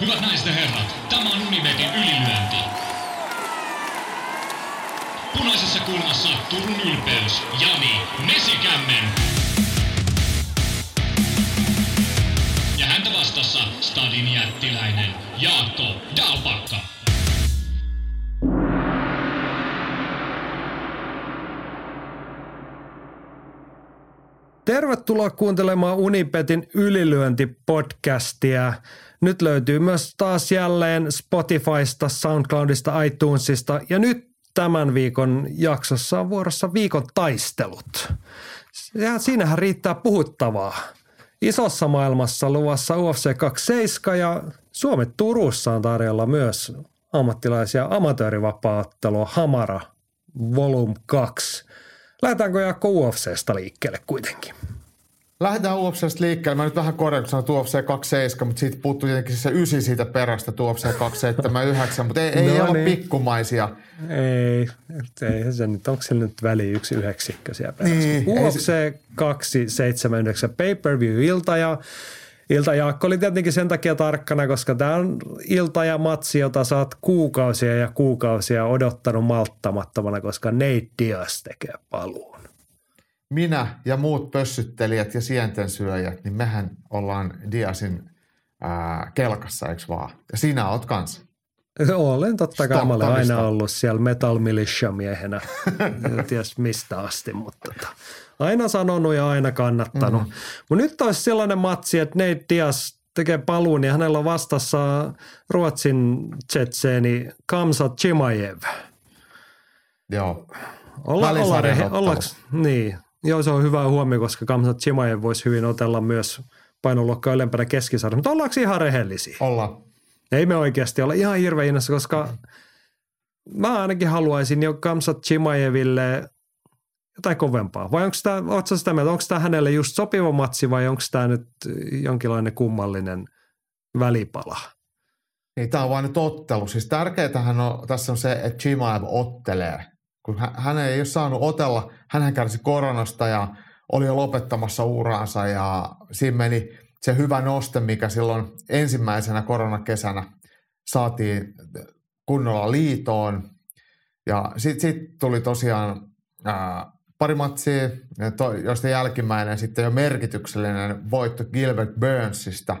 Hyvät naiset ja herrat, tämä on Unimetin ylilyönti. Punaisessa kulmassa Turun ylpeys, Jani Mesikämmen. Ja häntä vastassa stadin jättiläinen, Jaakko Dalpakka. Tervetuloa kuuntelemaan Unipetin ylilyöntipodcastia. Nyt löytyy myös taas jälleen Spotifysta, Soundcloudista, iTunesista ja nyt tämän viikon jaksossa on vuorossa viikon taistelut. Ja siinähän riittää puhuttavaa. Isossa maailmassa luvassa UFC 27 ja Suomi Turussa on tarjolla myös ammattilaisia amatöörivapaa-ottelua Hamara Volume 2. Lähdetäänkö Jaakko UFC:stä liikkeelle kuitenkin? Lähdetään UFC:stä liikkeelle. Mä nyt vähän korjaan, kun sanoin UFC 27, mutta siitä puuttuu jotenkin se 9 siitä perästä, UFC 279, mutta ei ole pikkumaisia. Ei se nyt, onko sillä nyt väliin yksi yhdeksikkö siellä perässä? Niin, UFC 279 pay-per-view-ilta ja Jaakko oli tietenkin sen takia tarkkana, koska tämä on ilta ja matsi, jota sä oot kuukausia ja kuukausia odottanut malttamattomana, koska Nick Diaz tekee paluun. Minä ja muut pössyttelijät ja sientensyöjät, niin mehän ollaan Diazin kelkassa, eikö vaan? Ja sinä oot kanssa. Olen totta kai. Mä olen aina ollut siellä Metal Militia-miehenä, en tiedä mistä asti, mutta aina sanonut ja aina kannattanut. Mm-hmm. Mutta nyt olisi sellainen matsi, että Nate Diaz tekee paluun ja hänellä on vastassa Ruotsin tsetseeni Khamzat Chimaev. Joo. Joo, se on hyvä huomio, koska Khamzat Chimaev voisi hyvin otella myös painoluokkaa ylempänä keskisarjassa. Mutta ollaanko ihan rehellisiä? Ollaan. Ei me oikeasti olla ihan hirveän innossa, koska mä ainakin haluaisin jo Khamzat Chimaeville jotain kovempaa. Vai ootko sitä mieltä, onko tämä hänelle just sopiva matsi vai onko tämä nyt jonkinlainen kummallinen välipala? Niin, tämä on vaan nyt ottelu. Siis tärkeintähän on, tässä on se, että Chimaev ottelee. Kun hän ei ole saanut otella, hänhän kärsi koronasta ja oli jo lopettamassa uraansa ja siinä meni se hyvä noste, mikä silloin ensimmäisenä koronakesänä saatiin kunnolla liitoon. Ja sitten tuli tosiaan pari matsia, joista jälkimmäinen sitten jo merkityksellinen voitto Gilbert Burnsista.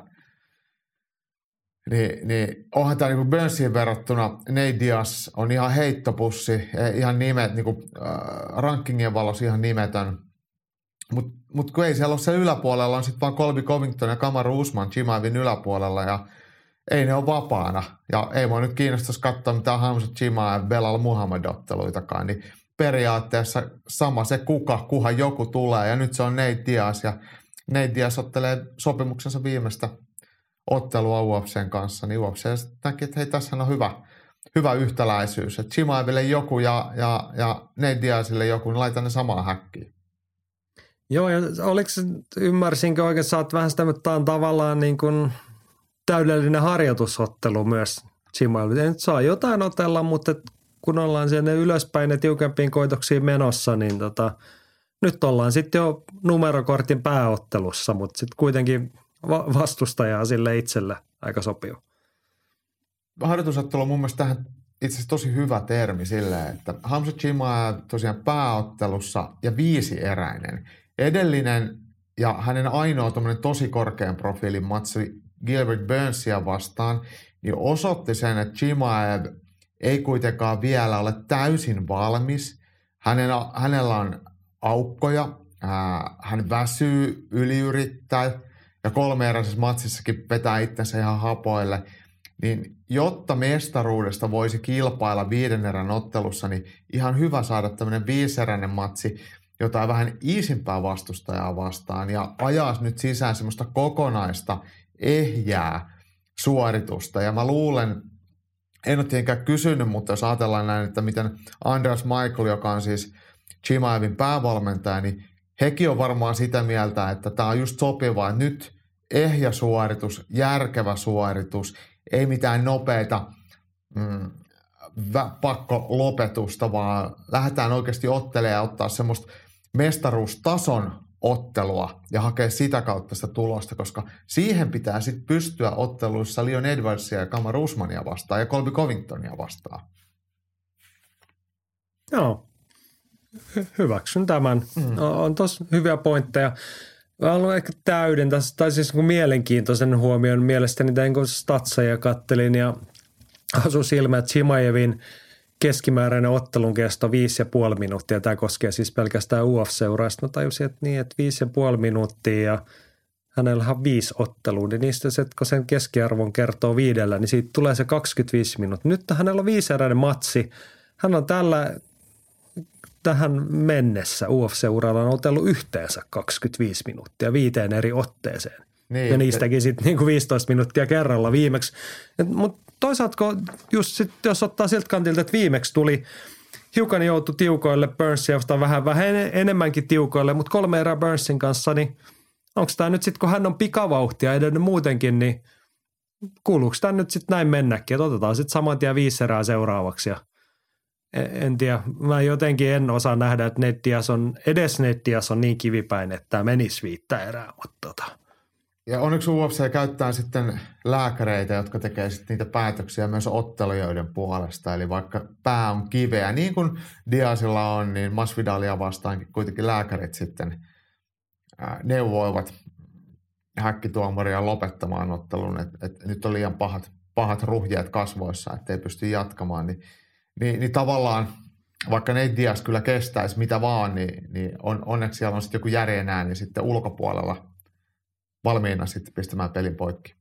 Niin onhan tämä niinku Burnsiin verrattuna, Nate Diaz on ihan heittopussi, ihan nimet, niinku, rankingien valossa ihan nimetön. Mutta kun ei siellä ole, se yläpuolella on sitten vaan Colby Covington ja Kamaru Usman Chimaevin yläpuolella ja ei ne ole vapaana. Ja ei mua nyt kiinnostaisi katsoa mitään Khamzat Chimaev ja Belal Muhammad -otteluitakaan, niin periaatteessa sama se kuhan joku tulee ja nyt se on Nate Diaz ja Nate Diaz ottelee sopimuksensa viimeistä ottelua UFC:n kanssa, niin UFC näki, että hei, tässä on hyvä yhtäläisyys, että Chimaeville joku ja Nate Diazille joku, niin laita ne samaan häkkiin. Joo, ja ymmärsinkö oikein, että sä oot vähän sitä, että tämä on tavallaan niin kuin täydellinen harjoitusottelu myös Chimaeville. Ei nyt saa jotain otella, mutta kun ollaan siellä ylöspäin ja tiukempiin koitoksiin menossa, niin nyt ollaan sitten jo numerokortin pääottelussa, mutta sitten kuitenkin vastustajaa sille itselle aika sopiva. Harjoitusottelu on mun mielestä tähän itse asiassa tosi hyvä termi silleen, että Khamzat Chimaev tosiaan pääottelussa ja viisieräinen. Edellinen ja hänen ainoa tuommoinen tosi korkean profiilin matsi Gilbert Burnsia vastaan, niin osoitti sen, että Chimaev ei kuitenkaan vielä ole täysin valmis. Hänellä on aukkoja, hän väsyy, yliyrittää ja kolmeeräisessä matsissakin vetää itsensä ihan hapoille. Niin jotta mestaruudesta voisi kilpailla 5. erän ottelussa, niin ihan hyvä saada tämmöinen 5-eräinen matsi jotain vähän iisimpää vastustajaa vastaan ja ajaa nyt sisään semmoista kokonaista ehjää suoritusta. Ja mä luulen, en ole tietenkään kysynyt, mutta jos ajatellaan näin, että miten Andreas Michael, joka on siis Chimaevin päävalmentaja, niin hekin on varmaan sitä mieltä, että tämä on just sopiva, että nyt ehjä suoritus, järkevä suoritus, ei mitään nopeita pakkolopetusta, vaan lähdetään oikeasti ottelemaan ja ottaa semmoista mestaruustason ottelua ja hakea sitä kautta sitä tulosta, koska siihen pitää sitten pystyä otteluissa Leon Edwardsia ja Kamaru Usmania vastaan ja Colby Covingtonia vastaan. Joo, hyväksyn tämän. On tossa hyviä pointteja. Mä haluan ehkä täydentää, tai siis mielenkiintoisen huomion mielestäni tein, kun statseja kattelin ja asui silmään Chimaevin keskimääräinen ottelun kesto 5,5 minuuttia. Tämä koskee siis pelkästään UF-seuraista. Mä tajusin, että niin, että 5,5 minuuttia ja hänellä on 5 ottelua. Niin niistä se, kun sen keskiarvon kertoo 5, niin siitä tulee se 25 minuuttia. Nyt hänellä on 5-eräinen matsi. Hän on tähän mennessä UF-seuralla on otellut yhteensä 25 minuuttia 5 eri otteeseen. Niin, ja niistäkin sitten niinku 15 minuuttia kerralla viimeksi. Mutta toisaalta just sit, jos ottaa siltä kantilta, että viimeksi tuli hiukan joutui tiukoille Burnsia, josta vähän enemmänkin tiukoille, mutta 3 erää Burnsin kanssa, niin onko tämä nyt sitten, kun hän on pikavauhtia edennyt muutenkin, niin kuuluuko tämä nyt sitten näin mennäkin, että otetaan sitten saman tien 5 erää seuraavaksi ja en tiedä. Mä jotenkin en osaa nähdä, että Nick Diaz on niin kivipäin, että tämä menisi 5 erää. Ja onneksi UFC käyttää sitten lääkäreitä, jotka tekee sitten niitä päätöksiä myös ottelijoiden puolesta. Eli vaikka pää on kiveä, niin kuin Diazilla on, niin Masvidalia vastaankin kuitenkin lääkärit sitten neuvoivat häkkituomaria lopettamaan ottelun, että nyt on liian pahat ruhjeet kasvoissa, että ei pysty jatkamaan, niin tavallaan, vaikka Nate Diaz kyllä kestäisi mitä vaan, niin onneksi siellä on sitten joku järjen ääni sitten ulkopuolella valmiina sitten pistämään pelin poikki.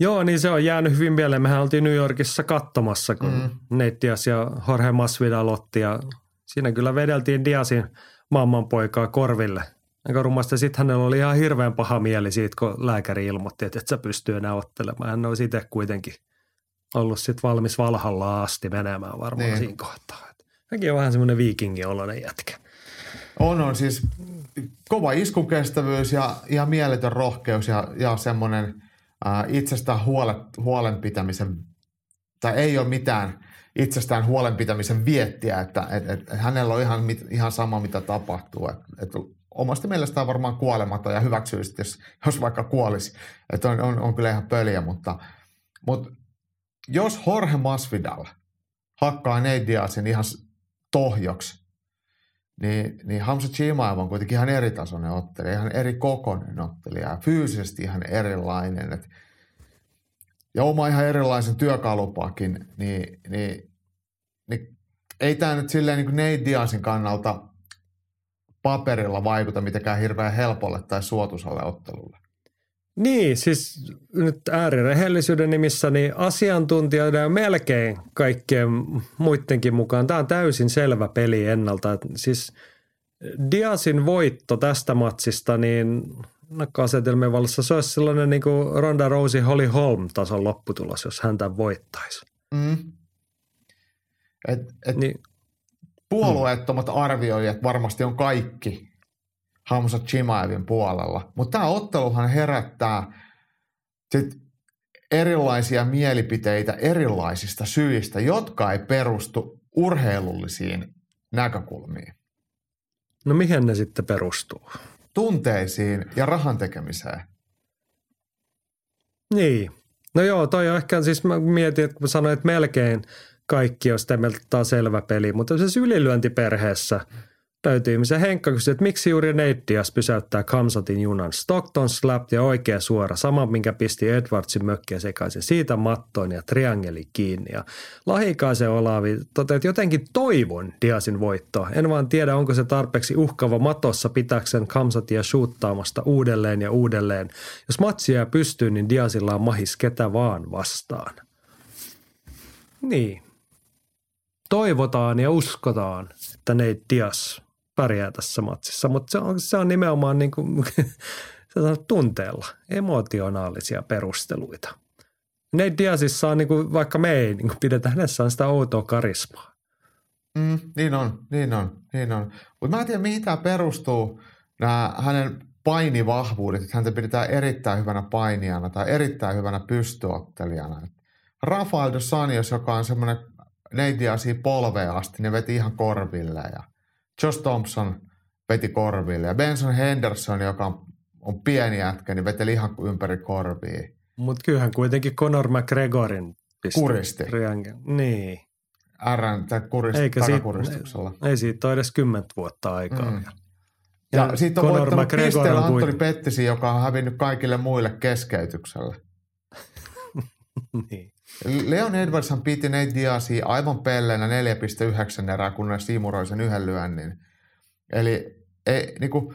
Joo, niin se on jäänyt hyvin mieleen. Mehän oltiin New Yorkissa katsomassa, kun Nate Diaz ja Jorge Masvidal otti, ja siinä kyllä vedeltiin Diazin maailmanpoikaa korville. Aika rumasti. Sitten hänellä oli ihan hirveän paha mieli siitä, kun lääkäri ilmoitti, että et sä pysty enää ottelemaan. Hän olisi itse kuitenkin ollut sitten valmis valhalla asti menemään varmaan niin. Siinä kohtaa. Hänkin on vähän semmoinen viikingin oloinen jätkä. On siis kova iskukestävyys ja ihan mieletön rohkeus ja semmoinen itsestään huolenpitämisen, tai ei ole mitään itsestään huolenpitämisen viettiä, että hänellä on ihan sama mitä tapahtuu. Että omasta mielestään varmaan kuolematon ja hyväksyisi, jos vaikka kuolisi. Että on kyllä ihan pöliä, mutta jos Jorge Masvidal hakkaa Nate Diazin ihan tohjoksi, niin Khamzat Chimaev on kuitenkin ihan eritasoinen ottelija, ihan eri kokoinen ottelija, fyysisesti ihan erilainen. Ja oma ihan erilaisen työkalupakin, niin ei tämä nyt silleen niin kuin Nate Diazin kannalta paperilla vaikuta mitenkään hirveän helpolle tai suotuisalle ottelulle. Niin, siis nyt äärirehellisyyden nimissä niin asiantuntijoiden ja melkein kaikkien muidenkin mukaan tämä on täysin selvä peli ennalta. Siis Diazin voitto tästä matsista, niin asetelmien vallassa se olisi sellainen niin kuin Ronda Rousey Holly Holm -tason lopputulos, jos hän tämän voittaisi. Niin. Puolueettomat arvioijat varmasti on kaikki Khamzat Chimaevin puolella. Mutta tämä otteluhan herättää sit erilaisia mielipiteitä erilaisista syistä, jotka ei perustu urheilullisiin näkökulmiin. No mihin ne sitten perustuu? Tunteisiin ja rahan tekemiseen. Niin. No joo, toi on ehkä, siis mä mietin, että kun sanoin, että melkein kaikki on sitä mieltä, tämä on selvä peli, mutta se ylilyöntiperheessä täytyy ihmisen Henkka kysyä, että miksi juuri Nate Diaz pysäyttää Khamzatin junan. Stockton slap ja oikea suora, sama minkä pisti Edwardsin mökkiä sekaisin siitä mattoon ja triangeli kiinni. Ja Lahikaisen Olavi toteaa, että jotenkin toivon Diazin voittoa. En vaan tiedä, onko se tarpeeksi uhkava matossa pitääkseen Khamzatia shoottaamasta uudelleen ja uudelleen. Jos matsia pystyy, niin Diazilla on mahis ketä vaan vastaan. Niin. Toivotaan ja uskotaan, että Nate Diaz pärjää tässä matsissa, mutta se on nimenomaan niin kuin, tunteella, emotionaalisia perusteluita. Nate Diazissa on, niin kuin, vaikka me ei niin kuin pidetä, hänessä on sitä outoa karismaa. Niin on. Mutta mä en tiedä, mihin tämä perustuu, nämä hänen painivahvuudet, että häntä pidetään erittäin hyvänä painijana tai erittäin hyvänä pystyottelijana. Rafael dos Anjos, joka on semmoinen Nate Diazia polveen asti, ne veti ihan korville ja Josh Thompson veti korville. Ja Benson Henderson, joka on pieni jätkä, niin veteli ihan ympäri korvia. Mutta kyllähän kuitenkin Conor McGregorin kuristi. Niin. Takakuristuksella. Ei siitä ole edes 10 vuotta aikaa. Mm. Ja siitä on voittanut pisteellä Antoni Pettisi, joka on hävinnyt kaikille muille keskeytyksellä. Niin. Leon Edwardshan piti Nate Diazia aivan pelleenä 4,9 erää, kun ne siimuroi sen yhden lyönnin. Eli ei, niinku,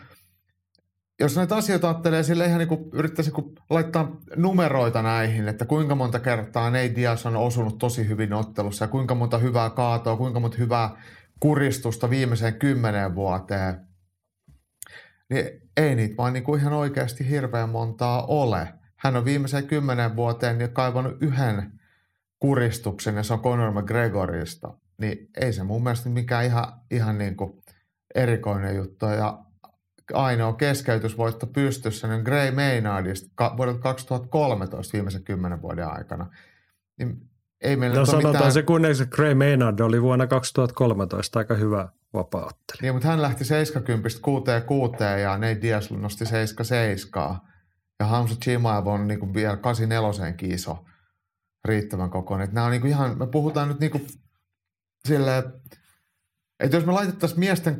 jos näitä asioita ajattelee, sillä ihan niinku, yrittäisi laittaa numeroita näihin, että kuinka monta kertaa Nate Diaz on osunut tosi hyvin ottelussa ja kuinka monta hyvää kaatoa, kuinka monta hyvää kuristusta viimeiseen 10 vuoteen. Niin ei niitä vaan niinku ihan oikeasti hirveän montaa ole. Hän on viimeiseen 10 vuoteen niin kaivannut yhden kuristuksen ja se on Conor McGregorista. Niin ei se mun mielestä mikään ihan niinku erikoinen juttu. Ja ainoa keskeytysvoitto pystyssä on niin Gray Maynardista vuodelta 2013 viimeisen 10 vuoden aikana. Niin ei meillä sanotaan mitään... se kunneksi, että Gray Maynard oli vuonna 2013 aika hyvä vapaaotteli. Niin, mutta hän lähti 70-66 ja Nate Diaz nosti 77. Ja Khamzat Chimaev on niinku vielä 84-seenkin iso riittävän kokoinen. Nämä on niinku ihan, me puhutaan nyt niinku silleen, että jos me laitettaisiin miesten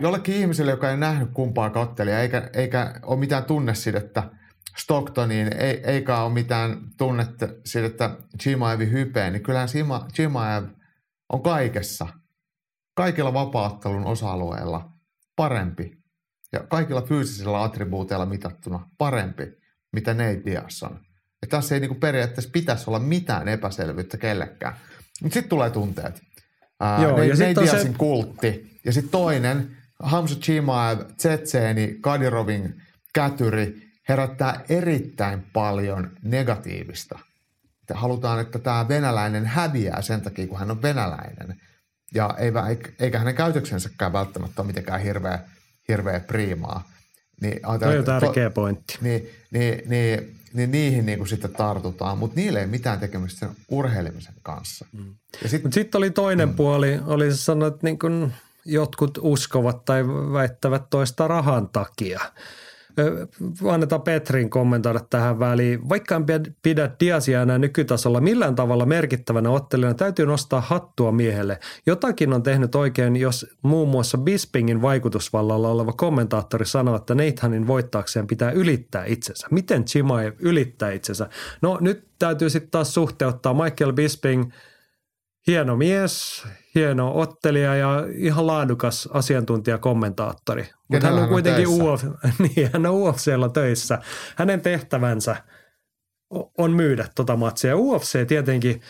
jollekin ihmiselle, joka ei nähnyt kumpaa kattelijaa, eikä ole mitään tunnesidettä Stocktoniin, eikä ole mitään tunnesidettä Chimaevin hypeen, niin kyllähän Chimaev on kaikilla vapaaottelun osa-alueilla parempi. Ja kaikilla fyysisillä attribuuteilla mitattuna parempi, mitä Nate Diaz on. Ja tässä ei niinku periaatteessa pitäisi olla mitään epäselvyyttä kellekään. Mutta sitten tulee tunteet. Nate Diazin kultti. Ja sitten toinen, Khamzat Chimaev, tsetseeni, Kadirovin kätyri, herättää erittäin paljon negatiivista. Ja halutaan, että tämä venäläinen häviää sen takia, kun hän on venäläinen. Ja eikä hänen käytöksensäkään välttämättä ole mitenkään hirveä priimaa. Niin, toi on tärkeä pointti. Niin niihin niinku sitten tartutaan, mutta niillä ei mitään tekemistä sen urheilimisen kanssa. Mm. Sitten oli toinen puoli, oli se sanoa, että niin kun jotkut uskovat tai väittävät toista rahan takia. Annetaan Petrin kommentoida tähän väliin. Vaikka en pidä Diazia enää nykytasolla millään tavalla merkittävänä ottelijana, täytyy nostaa hattua miehelle. Jotakin on tehnyt oikein, jos muun muassa Bispingin vaikutusvallalla oleva kommentaattori sanoo, että Neithanin voittaakseen pitää ylittää itsensä. Miten Chimaev ylittää itsensä? No nyt täytyy sitten taas suhteuttaa Michael Bisping. Hieno mies, hieno ottelija ja ihan laadukas asiantuntijakommentaattori. Mutta hän on kuitenkin UFC:llä töissä. Hänen tehtävänsä on myydä tota matsia. UFC tietenkin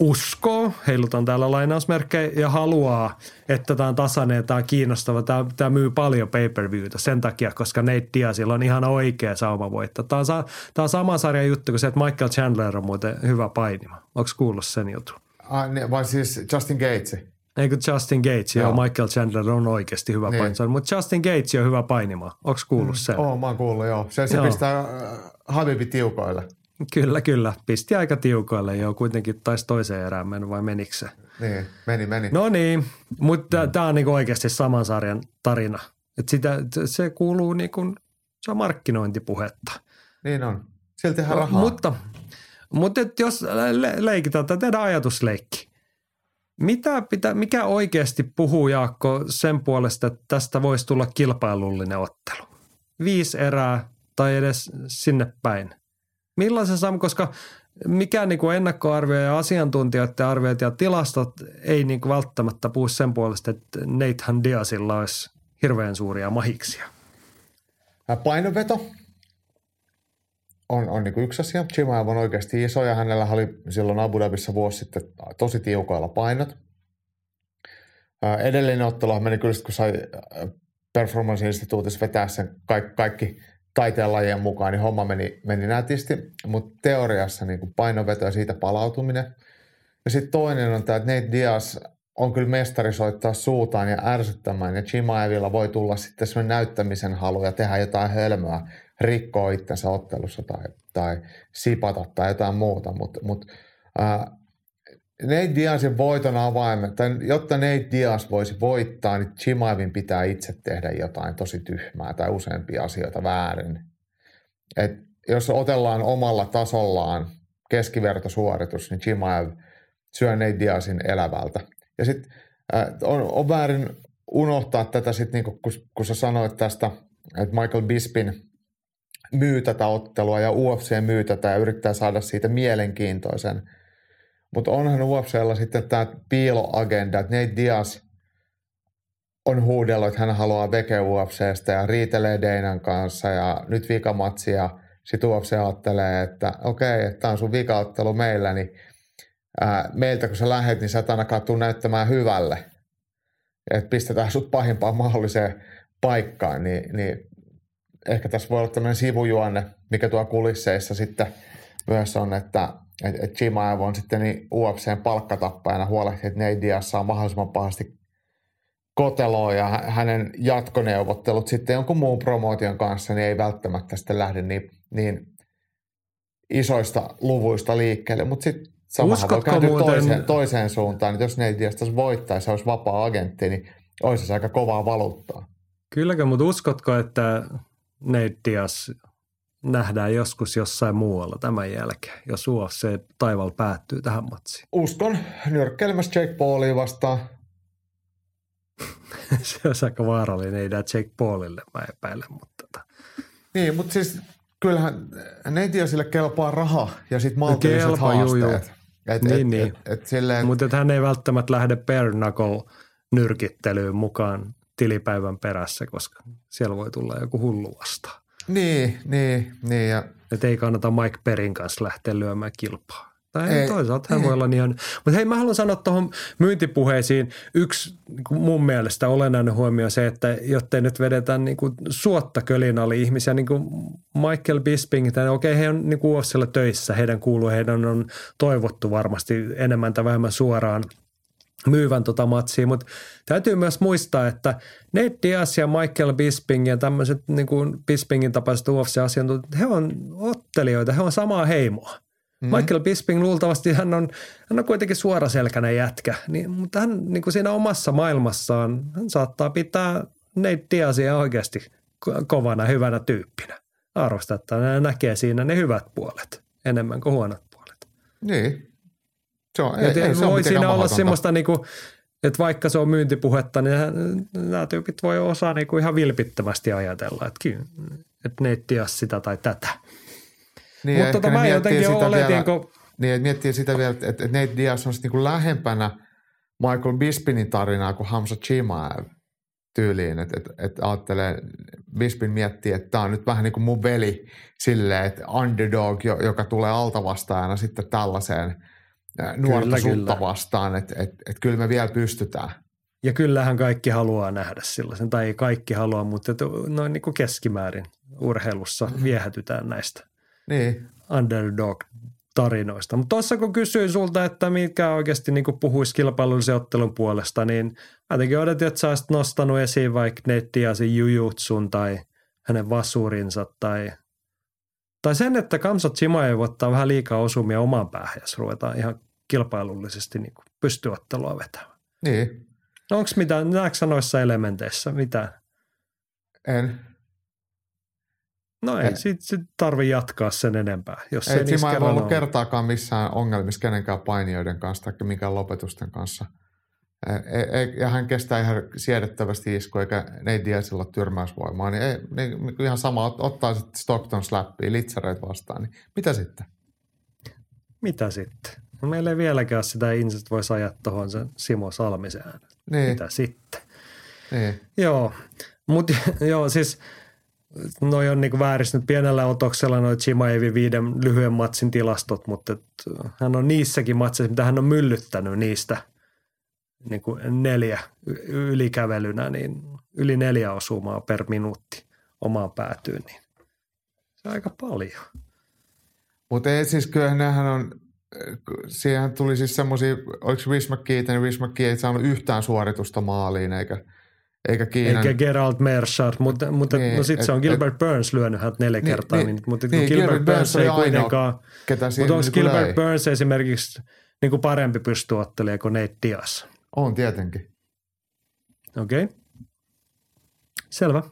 uskoo, heilutan täällä lainausmerkkejä, ja haluaa, että tämä on tasainen, tämä on kiinnostava, tämä myy paljon pay-per-viewtä sen takia, koska Nate Diazilla on ihan oikea sauma voittaa. Tämä on sama sarjan juttu kuin se, että Michael Chandler on muuten hyvä painima. Onko kuullut sen jutun? Vai siis Justin Gaethje? Ei kun Justin Gaethje, joo. Michael Chandler on oikeasti hyvä niin painimaan, mutta Justin Gaethje on hyvä painimaan. Onko kuullut sen? Mä oon kuullut, joo. Se pistää Habibi tiukoille. Kyllä. Pisti aika tiukoille, joo. Kuitenkin taisi toiseen erään mennyt, vai menikö se? Niin, meni. No niin, mutta tämä on niinku oikeasti saman sarjan tarina. Et se kuuluu niinku, se on markkinointipuhetta. Niin on. Siltihän rahaa. Mutta jos leikitään, tai tehdään ajatusleikki. Mikä oikeasti puhuu, Jaakko, sen puolesta, että tästä voisi tulla kilpailullinen ottelu? 5 erää tai edes sinne päin. Millaisen saamme, koska mikään niin kuin ennakkoarvio ja asiantuntijoiden arviot ja tilastot ei niin kuin välttämättä puhu sen puolesta, että Nathan Diazilla olisi hirveän suuria mahiksia. Painonveto on niin kuin yksi asia. Chimaev on oikeasti iso ja hänellä oli silloin Abu Dhabissa vuosi sitten tosi tiukoilla painot. Edellinen ottelu meni kyllä, kun sai Performance Instituutissa vetää sen kaikki taiteenlajien mukaan, niin homma meni nätisti. Mutta teoriassa niin kuin painonveto ja siitä palautuminen. Ja sitten toinen on tämä, että Nate Diaz on kyllä mestari soittaa suutaan ja ärsyttämään. Ja Chimaevilla voi tulla sitten semmoinen näyttämisen halu ja tehdä jotain hölmöä, rikkoa itsensä ottelussa tai sipata tai jotain muuta, mutta Nate Diazin voiton avaimen, jotta Nate Diaz voisi voittaa, niin Chimaevin pitää itse tehdä jotain tosi tyhmää tai useampia asioita väärin. Et jos otellaan omalla tasollaan keskivertosuoritus, niin Chimaev syö Nate Diazin elävältä. Ja sitten on väärin unohtaa tätä sitten, niinku, kun sä sanoit tästä, että Michael Bisping myy tätä ottelua ja UFC myy tätä ja yrittää saada siitä mielenkiintoisen. Mutta onhan UFC:llä sitten tämä piiloagenda, että Nate Diaz on huudellut, että hän haluaa veke UFC:stä ja riitelee Deinan kanssa ja nyt vikamatsi ja sitten UFC ajattelee, että okei, tämä on sun vikaottelu meillä, niin meiltä kun sä lähet, niin sä et ainakaan tuu näyttämään hyvälle. Että pistetään sut pahimpaan mahdolliseen paikkaan, niin ehkä tässä voi olla tämmöinen sivujuonne, mikä tuo kulisseissa sitten myös on, että Chimaev on sitten niin UFC:n palkkatappajana huolehti, että Nate Diaz saa mahdollisimman pahasti koteloa ja hänen jatkoneuvottelut sitten jonkun muun promootion kanssa niin ei välttämättä sitten lähde niin isoista luvuista liikkeelle, mutta sitten samahan voi käydä toiseen suuntaan, että jos Nate Diaz tässä voittaisi, olisi vapaa-agentti, niin olisi se aika kovaa valuuttaa. Kylläkö, mutta uskotko, että Nate Diaz nähdään joskus jossain muualla tämän jälkeen, jos UFC taivaalla päättyy tähän matsiin? Uskon. Nyrkkeilemässä Jake Paulia vastaan. Se on aika vaarallinen, ei näe Jake Paulille, mä epäilen. Mutta Niin, mutta siis kyllähän Nate Diazille kelpaa raha ja sitten maltilliset haasteet. Niin. Mutta hän ei välttämättä lähde bare knuckle -nyrkittelyyn mukaan tilipäivän perässä, koska siellä voi tulla joku hullu vastaan. Niin. Ja että ei kannata Mike Perrin kanssa lähteä lyömään kilpaa. Tai ei, toisaalta hän voi olla niin. Mutta hei, mä haluan sanoa tuohon myyntipuheisiin. Yksi mun mielestä olennainen huomio on se, että jottei nyt vedetään niinku suotta kölin ali ihmisiä, niin kuin Michael Bisping, he on niinku UFC:llä töissä, heidän on toivottu varmasti enemmän tai vähemmän suoraan myyvän tota matsia, mutta täytyy myös muistaa, että Nate Diaz ja Michael Bisping ja tämmöiset niin kuin Bispingin tapaiset UFC-asiantuntijat, he on ottelijoita, he on samaa heimoa. Michael Bisping luultavasti hän on kuitenkin suoraselkäinen jätkä, niin, mutta hän niin kuin siinä omassa maailmassaan, hän saattaa pitää Nate Diazia oikeasti kovana, hyvänä tyyppinä. Arvostetaan, hän näkee siinä ne hyvät puolet enemmän kuin huonot puolet. Niin. Se voi siinä olla semmoista, niinku, että vaikka se on myyntipuhetta, niin nämä tyypit voi osaa niinku ihan vilpittömästi ajatella, että Nate Diaz sitä tai tätä. Niin, mutta mä jotenkin miettii sitä vielä, että Nate Diaz on niinku lähempänä Michael Bispingin tarinaa kuin Khamzat Chimaev tyyliin. Että ajattelee, Bisping miettii, että tämä on nyt vähän niin kuin mun veli silleen, että underdog, joka tulee altavastaajana sitten tällaiseen nuorta sutta vastaan, että kyllä me vielä pystytään. Ja kyllähän kaikki haluaa nähdä sellaisen, tai ei kaikki halua, mutta noin niin kuin keskimäärin urheilussa viehätytään näistä niin underdog-tarinoista. Mutta tuossa kun kysyin sulta, että mitkä oikeasti niin kuin puhuisi kilpailullisen ottelun puolesta, niin jotenkin odotin, että sä olisit nostanut esiin vaikka Nate Diazin jujutsun tai hänen vasurinsa tai sen, että Khamzat Chimaev ottaa vähän liikaa osumia omaan päähän, jos ruvetaan ihan kilpailullisesti niin pystyottelua vetämään. Niin. No onko mitään, näetkö noissa elementeissä mitään? En. No ei, sit tarvitse jatkaa sen enempää. Jos ei Chimaev ollut on kertaakaan missään ongelmissa kenenkään painijoiden kanssa tai minkään lopetusten kanssa. Ja hän kestää ihan siedettävästi iskua, eikä Nate Diazilla ole tyrmäysvoimaa. Niin ihan sama, ottaa sitten Stockton slappia, litsareet vastaan. Niin mitä sitten? No meillä ei vieläkään sitä insist voisi ajaa tuohon sen Simo Salmisen äänen. Niin. Mitä sitten? Niin. Joo, mutta siis noi on niinku vääristynyt pienellä otoksella noi Chimaevin 5 lyhyen matsin tilastot, mutta hän on niissäkin matseissa, mitä hän on myllyttänyt niistä niin kuin 4 ylikävelynä, niin yli 4 osumaa per minuutti omaan päätyyn, niin se on aika paljon. Mutta ei siis kyllähän näähän on, siihen tuli siis semmoisia, oliko Riz McKee ei saanut yhtään suoritusta maaliin, eikä Kiinan. Eikä Gerald Mershard, mutta niin, no sitten se on Gilbert Burns lyönyt hän 4 kertaa, mutta Gilbert Burns ei kuitenkaan. Mutta onko Gilbert Burns esimerkiksi niin kuin parempi pystyottelija kuin Nate Diaz? On tietenkin. Okei. Okay. Selvä.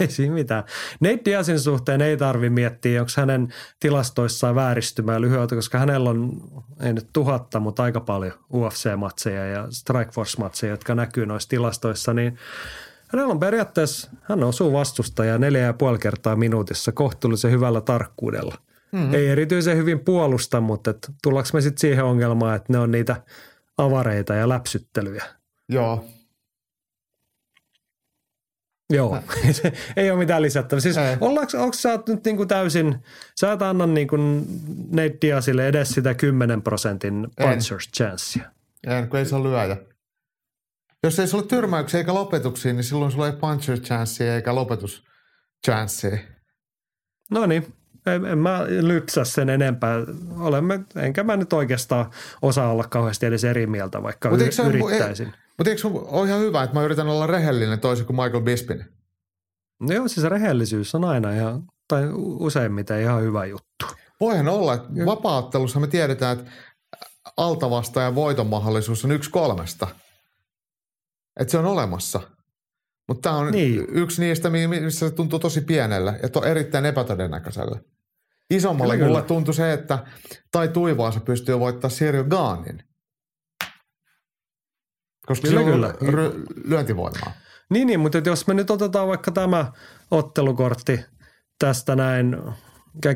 Ei siinä mitään. Nate Diazin suhteen ei tarvi miettiä, onko hänen tilastoissaan vääristymää lyhyeltä, koska hänellä on, ei nyt 1000, mutta aika paljon UFC-matseja ja Strikeforce-matseja, jotka näkyy noissa tilastoissa, niin hänellä on periaatteessa, hän osuu vastustajaa 4,5 kertaa minuutissa kohtuullisen hyvällä tarkkuudella. Mm-hmm. Ei erityisen hyvin puolusta, mutta tullaanko me sitten siihen ongelmaan, että ne on niitä avareita ja läpsyttelyjä? Joo. Joo, ei ole mitään lisättävää. Siis onko sä nyt niinku täysin, sä et anna niinku Nate Diazille edes sitä 10% puncher's chancea. En, kun ei se ole lyöjä. Jos ei se ole tyrmäyksiä eikä lopetuksia, niin silloin sulla ei puncher's chancea eikä lopetus chancea. No niin, en mä lypsä sen enempää. Enkä mä nyt oikeastaan osaa olla kauheasti edes eri mieltä, vaikka yrittäisin. Mutta eikö ole ihan hyvä, että mä yritän olla rehellinen toisin kuin Michael Bisping? No joo, siis rehellisyys on aina ihan, tai useimmiten ihan hyvä juttu. Voihan olla, että vapaaottelussa me tiedetään, että altavastajan voitonmahdollisuus on 1/3. Että se on olemassa. Mutta tämä on niin yksi niistä, missä se tuntuu tosi pienellä ja erittäin epätodennäköisellä. Isommalle mulle tuntui se, että tai tuivaansa pystyy voittaa Cyril Gaanin. Koska kyllä, se on lyöntivoimaa. Niin, mutta jos me nyt otetaan vaikka tämä ottelukortti tästä näin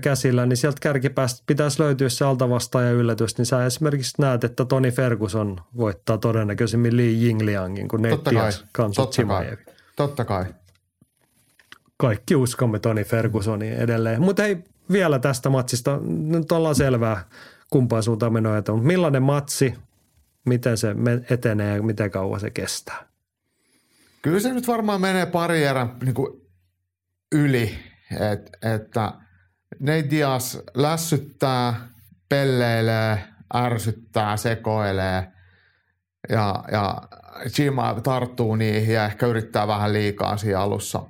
käsillä, niin sieltä kärkipäästä pitäisi löytyä se altavastaaja yllätys, niin sä esimerkiksi näet, että Toni Ferguson voittaa todennäköisimmin Li Jingliangin kuin Nate Diaz, Khamzat Chimaev. Totta kai. Kaikki uskomme Toni Fergusonin edelleen. Mutta hei, vielä tästä matsista. Nyt ollaan selvää, kumpaan suuntaan menoja. Millainen matsi? Miten se etenee ja miten kauan se kestää? Kyllä se nyt varmaan menee pari erän niin kuin yli, että Nate Diaz lässyttää, pelleilee, ärsyttää, sekoilee ja Chimaev tarttuu niihin ja ehkä yrittää vähän liikaa siinä alussa.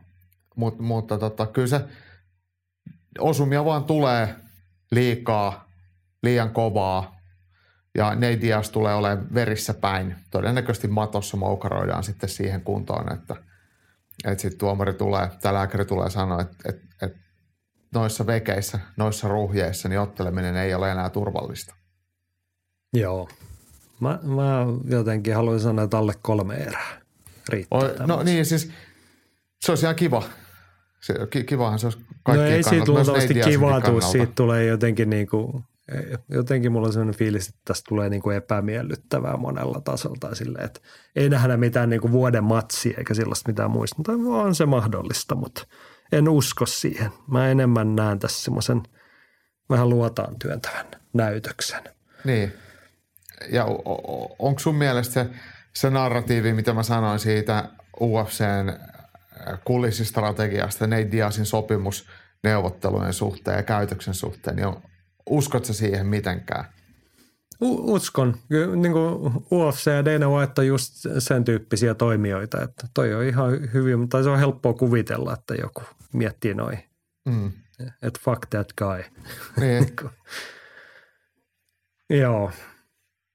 Mutta kyllä se osumia vaan tulee liikaa, liian kovaa. Ja Nate Diaz tulee olemaan verissä päin. Todennäköisesti matossa moukaroidaan sitten siihen kuntoon, että sitten tuomari tulee, tai lääkäri tulee sanoa, että noissa vekeissä, noissa ruhjeissa, niin otteleminen ei ole enää turvallista. Joo. Mä jotenkin haluaisin sanoa, että alle 3 erää riittää. No niin, siis se olisi ihan kiva. Kivahan se olisi kaikkien kannalta. No ei siitä luultavasti kivaa tuu, siitä tulee jotenkin niin kuin... Jotenkin mulla on sellainen fiilis, että tästä tulee niin kuin epämiellyttävää monella tasolta silleen, että ei nähdä mitään niin kuin vuoden matsia eikä sellaista mitään muista. Tai on se mahdollista, mutta en usko siihen. Mä enemmän näen tässä semmoisen vähän luotaan työntävän näytöksen. Niin. Ja onko sun mielestä se narratiivi, mitä mä sanoin siitä UFCn kulissistrategiasta, Nate Diazin sopimus neuvottelujen suhteen ja käytöksen suhteen, niin on... Uskotko siihen mitenkään? Uskon. Niin kuin UFC ja Dana White on just sen tyyppisiä toimijoita, että toi on ihan hyvin, tai se on helppoa kuvitella, että joku miettii noin. Mm. Että fuck that guy. Niin. Joo.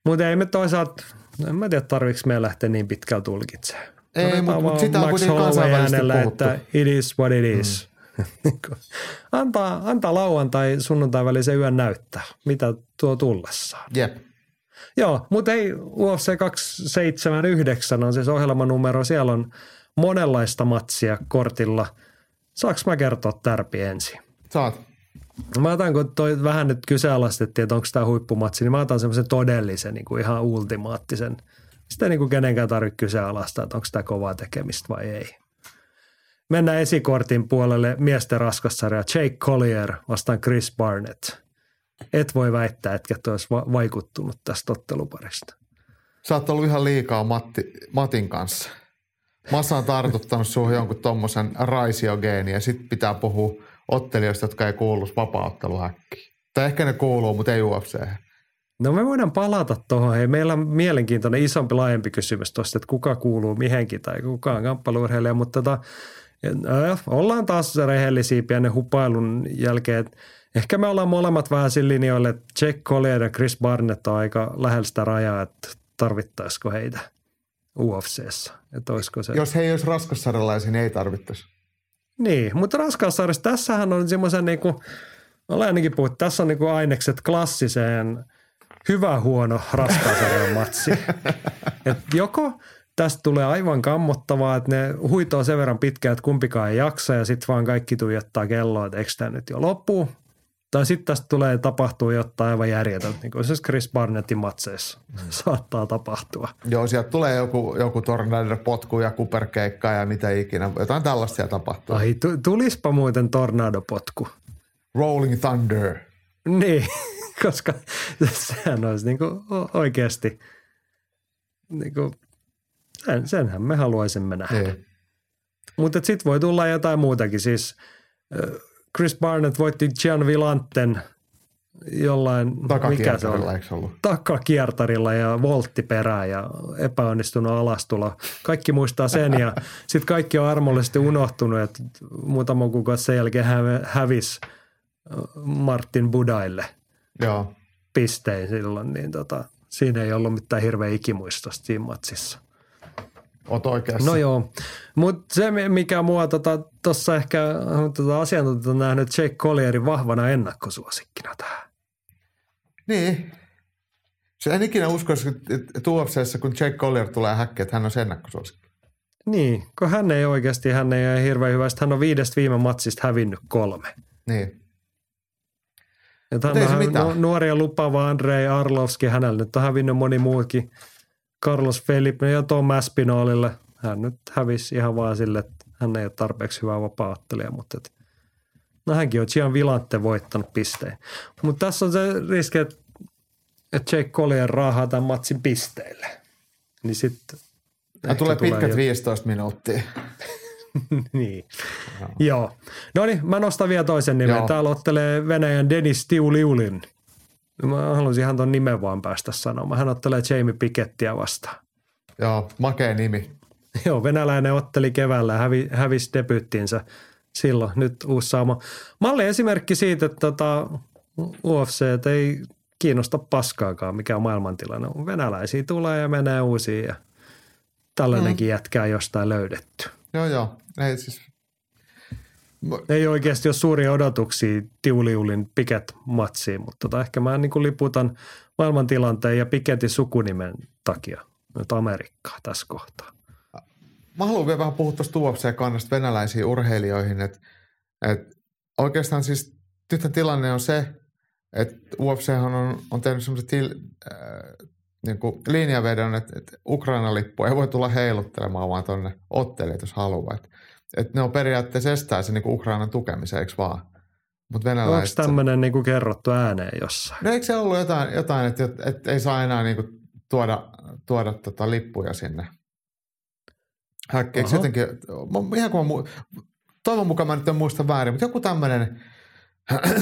Mutta ei me toisaalta, en mä tiedä tarviiko me lähteä niin pitkään tulkitsemaan. Ei, mutta sitä on kuitenkin kansainvälisesti puhuttu. Että it is what it is. Mm. Antaa lauantai sunnuntai välisen yön näyttää, mitä tuo tullessaan. Jep. Joo, mutta hei, UFC 279 on siis ohjelmanumero. Siellä on monenlaista matsia kortilla. Saanko mä kertoa tärpi ensin? Saat. Mä otan, kun toi vähän nyt kyseenalaistettiin, että onko tämä huippumatsi, niin mä otan semmoisen todellisen, niin kuin ihan ultimaattisen. Sitä ei niin kuin kenenkään tarvitse kyseenalaistaa, että onko tämä kovaa tekemistä vai ei. Mennään esikortin puolelle miesten raskassarja. Jake Collier vastaan Chris Barnett. Et voi väittää, etkä toi olisi vaikuttunut tästä otteluparista. Sä oot ollut ihan liikaa Matin kanssa. Massa on tartuttanut suhun jonkun tommosen raisiogeeni ja sit pitää puhua ottelijoista, jotka ei kuulu vapaa-otteluhäkkiin. Tai ehkä ne kuuluu, mutta ei UFC-hän. No me voidaan palata tuohon. Hei, meillä on mielenkiintoinen isompi, laajempi kysymys tuosta, että kuka kuuluu mihinkin tai kuka on kamppailuurheilija, mutta ollaan taas rehellisimpiä ne hupailun jälkeen, että ehkä me ollaan molemmat vähän siinä linjoille, että Jack Collier ja Chris Barnett on aika lähellä sitä rajaa, että tarvittaisiko heitä UFC:ssä. Että olisiko se... Jos he ei olisi raskassarjalaisia, niin ei tarvittaisi. Niin, mutta raskassarjassa tässähän on semmoisen niin kuin, olen ainakin puhuttu, tässä on niin kuin ainekset klassiseen hyvä huono raskassarjan matsi. Että joko... Tästä tulee aivan kammottavaa, että ne huitoo sen verran pitkään, että kumpikaan ei jaksa ja sitten vaan kaikki tuijottaa kelloa, että eikö tämä nyt jo loppu. Tai sitten tästä tulee tapahtua jotain aivan järjetöntä, niin kuin siis Chris Barnettin matseissa saattaa tapahtua. Joo, sieltä tulee joku tornadopotku ja kuperkeikka ja mitä ikinä. Jotain tällaista siellä tapahtuu. Ai, tulispa muuten tornadopotku. Rolling Thunder. Niin, koska sehän olisi niin kuin oikeasti... Niin kuin senhän me haluaisimme nähdä. Mutta sitten voi tulla jotain muutakin. Siis Chris Barnett voitti Gian Villanten jollain... Takakiertarilla, eikö ollut? Takakiertarilla ja volttiperää ja epäonnistunut alastulo. Kaikki muistaa sen ja sitten kaikki on armollisesti unohtunut, että muutama kuukausi sen jälkeen hävisi Martin Budaille pistein silloin. Niin siinä ei ollut mitään hirveä ikimuistosta siinä matsissa. Oot oikeassa. No joo, mutta se mikä mua tuossa ehkä asiantuntijat on nähnyt Jake Collierin vahvana ennakkosuosikkina tähän. Niin. Se en ikinä uskoisi, että UFC:ssä kun Jake Collier tulee häkkiä, että hän on se ennakkosuosikki. Niin, kun hän ei ole hirveän hyvä. Hän on 5 viime matsista hävinnyt 3. Niin. Ja hän nuoria lupaava Andrei Arlovski, hänellä nyt on hävinnyt moni muukin. Carlos Felipe ja Tom Aspinallille. Hän nyt hävisi ihan vaan sille, että hän ei ole tarpeeksi hyvä vapaa-ottelija, mutta hänkin on Gian Villante voittanut pisteen. Mutta tässä on se riski, että Jake Collier raahaa tämän matsin pisteille. Niin sitten... Tulee pitkät 15 minuuttia. Niin. Joo. No niin, mä nostan vielä toisen nimen. Joo. Täällä ottelee Venäjän Denis Tiuliulin. Mä haluaisin ihan ton nimen vaan päästä sanomaan. Hän ottelee Jamie Pikettiä vastaan. Joo, makea nimi. Joo, venäläinen otteli keväällä ja hävisi debyyttinsä silloin. Nyt uusi saama. Mä olen esimerkki siitä, että UFC ei kiinnosta paskaakaan, mikä on maailmantilanne. Venäläisiä tulee ja menee uusia ja tällainenkin jätkää jostain löydetty. Joo. Ei siis... Ei oikeasti ole suuria odotuksia Tiuliulin Piket-matsiin, mutta ehkä mä niin liputan maailmantilanteen ja Piketin sukunimen takia nyt Amerikkaa tässä kohtaa. Mä haluan vielä vähän puhua tuosta UFC-kannasta venäläisiin urheilijoihin, että oikeastaan siis nythän tilanne on se, että UFC on tehnyt semmoiset niin linjavedon, että Ukraina-lippu ei voi tulla heiluttelemaan vaan tuonne ottelijoita, jos haluaa, että ne on periaatteessa estää se niinku Ukrainan tukemisen, eikö vaan? Mut venäläiset... Onko tämmöinen niinku kerrottu ääneen jossain? No eikö se ollut jotain että ei saa enää niinku tuoda lippuja sinne? Häkkiä, eikö jotenkin... Toivon mukaan mä nyt en muista väärin, mutta joku tämmöinen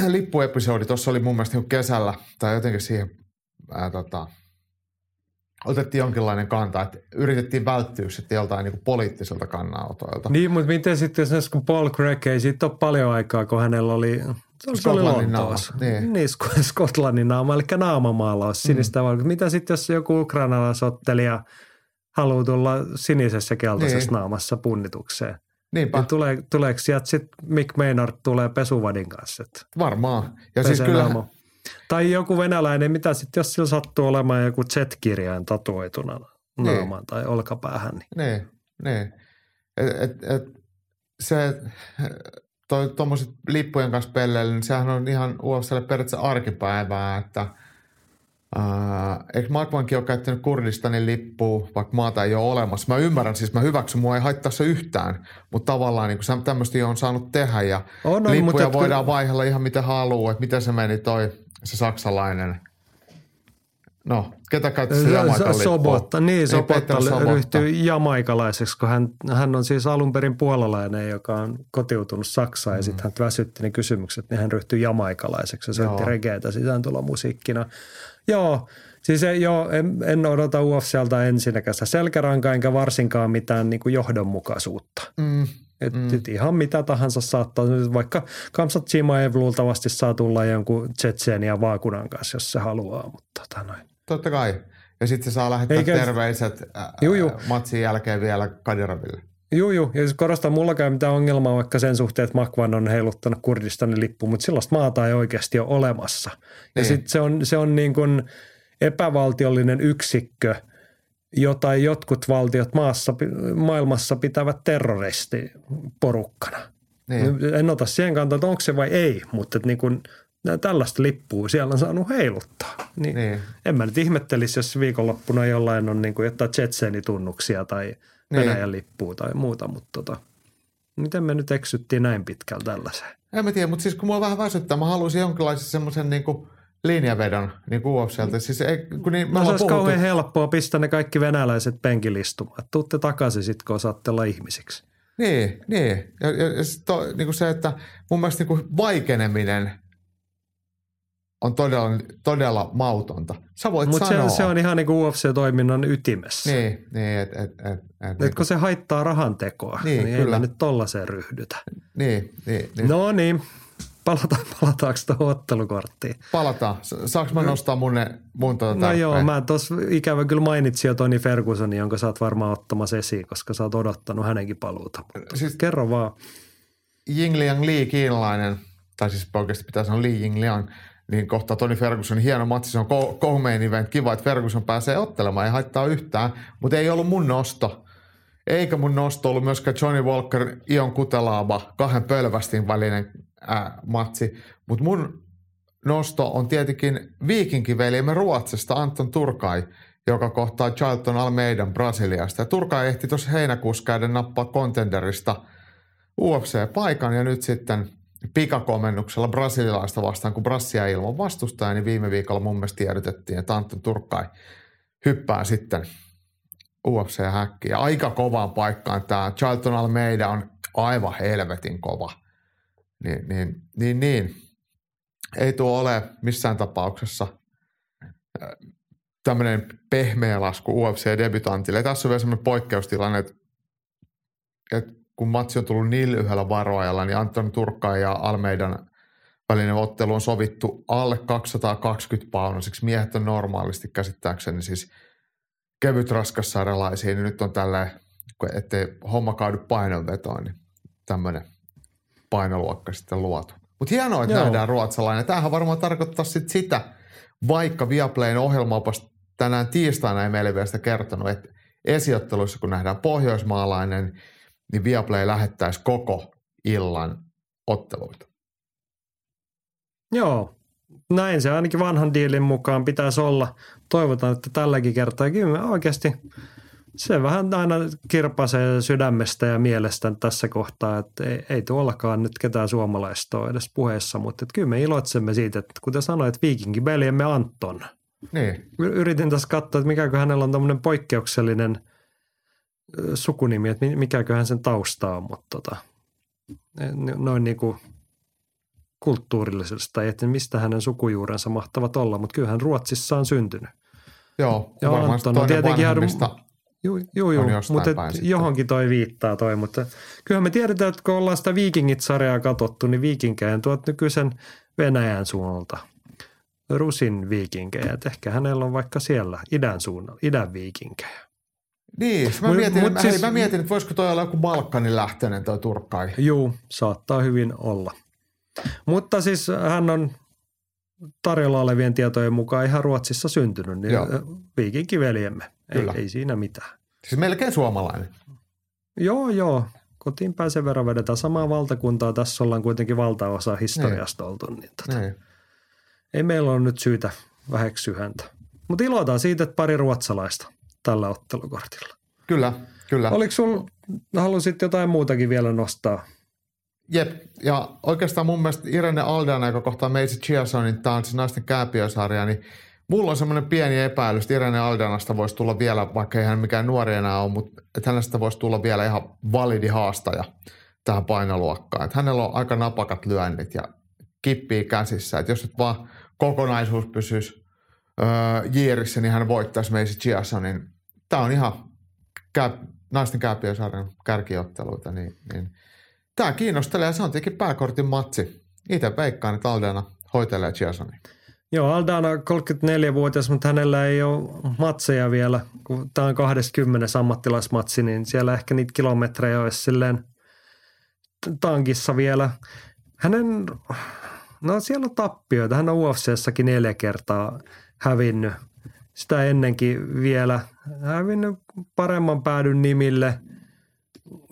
lippuepisodi tuossa oli mun mielestä niinku kesällä, tai jotenkin siihen otettiin jonkinlainen kanta, että yritettiin välttyä sitten joltain niin poliittiselta kannanotoilta. Niin, mutta miten sitten, jos kun Paul Craig ei siitä ole paljon aikaa, kun hänellä oli Skotlannin naama. Niin, Skotlannin naama, eli naamamaalaus sinistä valkoista. Mitä sitten, jos joku ukrainalaisottelija haluaa tulla sinisessä keltaisessa naamassa punnitukseen? Niinpä. Niin tuleeko sieltä sitten Mick Maynard tulee pesuvadin kanssa? Varmaan. Ja siis kyllähän... Tai joku venäläinen, mitä sitten, jos sillä sattuu olemaan joku Z-kirjain tatuoituna naamaan tai olkapäähän. Niin. Tuommoiset lippujen kanssa pelleillä, niin sehän on ihan UFC:lle periaatteessa arkipäivää, että eikö Makvankin ole käyttänyt Kurdistanin lippua, vaikka maata ei ole olemassa. Mä ymmärrän, siis mä hyväksyn, mua ei haittaa se yhtään, mutta tavallaan niin tämmöistä on saanut tehdä ja lippuja voidaan vaihdella ihan mitä haluaa, että miten se meni toi... Se saksalainen. No, ketä käyttäisi se Jamaikan lippua? Sobotta, niin Sobotta ryhtyi jamaikalaiseksi, kun hän on siis alun perin puolalainen, joka on kotiutunut Saksaan ja sitten hän väsytti ne kysymykset, niin hän ryhtyi jamaikalaiseksi ja soitti regeitä sisääntulomusiikkina. Joo, siis en odota UFC:ltä ensinnäkään selkärankaa enkä varsinkaan mitään niin kuin johdonmukaisuutta. Et ihan mitä tahansa saattaa, vaikka Khamzat Chimaev luultavasti saa tulla jonkun Tšetšenian vaakunan kanssa, jos se haluaa, mutta Totta kai. Ja sitten se saa lähettää terveiset matsin jälkeen vielä Kadiroville. Joo. Ja korostan, mulla käy mitään ongelmaa vaikka sen suhteen, että Makvan on heiluttanut Kurdistanin lippu, mutta sellaista maata ei oikeasti ole olemassa. Niin. Ja sitten se on niin kuin epävaltiollinen yksikkö, jota jotkut valtiot maailmassa pitävät terroristiporukkana. Niin. En ota siihen kantaa, että onko se vai ei, mutta niin kuin tällaista lippua siellä on saanut heiluttaa. Niin. En mä nyt ihmettelisi, jos viikonloppuna jollain on niin kuin jotain tsetsenitunnuksia tai Venäjän lippua tai muuta, mutta miten me nyt eksyttiin näin pitkällä tällaiseen? En mä tiedä, mutta siis kun mua vähän väsyttää, mä haluaisin jonkinlaisen semmoisen niinku linjavedon niinku UFC:ltä. Siis se olisi kauhean helppoa pistää ne kaikki venäläiset penkilistumaan. Tuutte takaisin sitten, kun osaatte olla ihmisiksi. Niin. Ja niinku se, että mun mielestä niinku vaikeneminen on todella mautonta. Sä voit sanoa. Mutta se on ihan niin kuin UFC-toiminnan ytimessä. Niin, kun se haittaa rahantekoa, niin ei me nyt tollaiseen ryhdytä. Niin. No niin, palataanko tuohon ottelukorttiin? Palataan. Saanko mä nostaa mun tärpeen? No joo, mä tuossa ikävä kyllä mainitsin jo Toni Fergusonin, jonka sä oot varmaan ottamassa esiin, koska sä oot odottanut hänenkin paluuta. Siis, kerro vaan. Jingliang Lee, kiinalainen, tai siis oikeasti pitää sanoa Lee Jingliang, niin kohtaa Toni Ferguson hieno matsi, se on co-main event, kiva, että Ferguson pääsee ottelemaan, ei haittaa yhtään, mutta ei ollut mun nosto. Eikä mun nosto ollut myöskään Johnny Walker, Ion Kutelaaba, kahden pölvästin välinen matsi, mutta mun nosto on tietenkin viikinkivelimme Ruotsista Anton Turkai, joka kohtaa Charlton Almeidan Brasiliasta. Ja Turkai ehti tuossa heinäkuussa käydä nappaa Contenderista UFC-paikan ja nyt sitten pikakomennuksella brasilialaista vastaan, kun Brassia ei ilman vastustajaa, niin viime viikolla mun mielestä tiedotettiin, että Anton Turkai hyppää sitten UFC-häkkiin. Ja aika kovaan paikkaan tämä Charlton Almeida on aivan helvetin kova. Niin. Ei tuo ole missään tapauksessa tämmöinen pehmeä lasku UFC-debutantille. Tässä on vielä semmoinen poikkeustilanne, että kun matsi on tullut niin lyhyellä varoajalla, niin Anton Turkkaan ja Almeidan välinen ottelu on sovittu alle 220 paunaiseksi. Miehet on normaalisti käsittääkseni siis kevyt raskassarjalaisia, niin nyt on tälleen, ettei homma kaadu painonvetoon, niin tämmöinen painoluokka sitten luotu. Mutta hienoa, että nähdään ruotsalainen. Tämähän varmaan tarkoittaa sitten sitä, vaikka Viaplayn ohjelmaopas tänään tiistaina ei meille vielä sitä kertonut, että esiotteluissa kun nähdään pohjoismaalainen, niin Viaplay lähettäisi koko illan otteluita. Joo, näin se ainakin vanhan diilin mukaan pitäisi olla. Toivotaan, että tälläkin kertaa kyllä oikeasti se vähän aina kirpasee sydämestä ja mielestä tässä kohtaa, että ei tuollakaan nyt ketään suomalaista ole edes puheessa, mutta kyllä me iloitsemme siitä, että kuten sanoit, viikinkiveljemme Anton. Niin. Yritin tässä katsoa, että mikä hänellä on tämmöinen poikkeuksellinen sukunimi, että mikäköhän sen tausta on, mutta noin niin kuin kulttuurillisesta, että mistä hänen sukujuurensa mahtavat olla, mutta kyllähän Ruotsissa on syntynyt. Joo, ja varmaan toinen vanhemmista on jostain päin sitten. Johonkin toi viittaa toi, mutta kyllähän me tiedetään, että kun ollaan sitä Viikingit-sarjaa katsottu, niin viikinkejä tuot nykyisen Venäjän suunnalta. Rusin viikinkejä, että ehkä hänellä on vaikka siellä idän suunnalla, idän viikinkejä. Niin, mä mietin, että voisiko toi olla joku Balkanin lähtöinen toi Turkkai. Juu, saattaa hyvin olla. Mutta siis hän on tarjolla olevien tietojen mukaan ihan Ruotsissa syntynyt, niin viikinkiveljemme. Ei siinä mitään. Siis melkein suomalainen. Joo. Kotiin sen verran vedetään samaa valtakuntaa. Tässä ollaan kuitenkin valtaosa historiasta oltu. Niin. Ei meillä ole nyt syytä väheksyä häntä. Mutta iloitaan siitä, että pari ruotsalaista tällä ottelukortilla. Kyllä. Oliko halusit jotain muutakin vielä nostaa? Jep, ja oikeastaan mun mielestä Irene Aldana, joka kohtaa Macy Chiassonin, tämä on siis naisten kääpiösarja, niin mulla on semmoinen pieni epäilys, että Irene Aldanasta voisi tulla vielä, vaikka ei hän mikään nuori enää ole, mutta että hänestä voisi tulla vielä ihan validi haastaja tähän painoluokkaan. Että hänellä on aika napakat lyönnit ja kippii käsissä, että jos nyt vaan kokonaisuus pysyisi jiirissä, niin hän voittaisi Macy Chiassonin. Tämä on ihan naisten kääpiösarjan kärkiotteluita. Niin Tämä kiinnostelee ja se on tietenkin pääkortin matsi. Itse veikkaan, että Aldana hoitelee Chiassonia. Joo, Aldana on 34-vuotias, mutta hänellä ei ole matseja vielä. Kun tämä on 20. ammattilaismatsi, niin siellä ehkä niitä kilometrejä olisi silleen tankissa vielä. Hänen, no siellä on tappioita. Hän on UFC:ssäkin 4 kertaa hävinnyt. Sitä ennenkin vielä hävinnyt paremman päädyn nimille.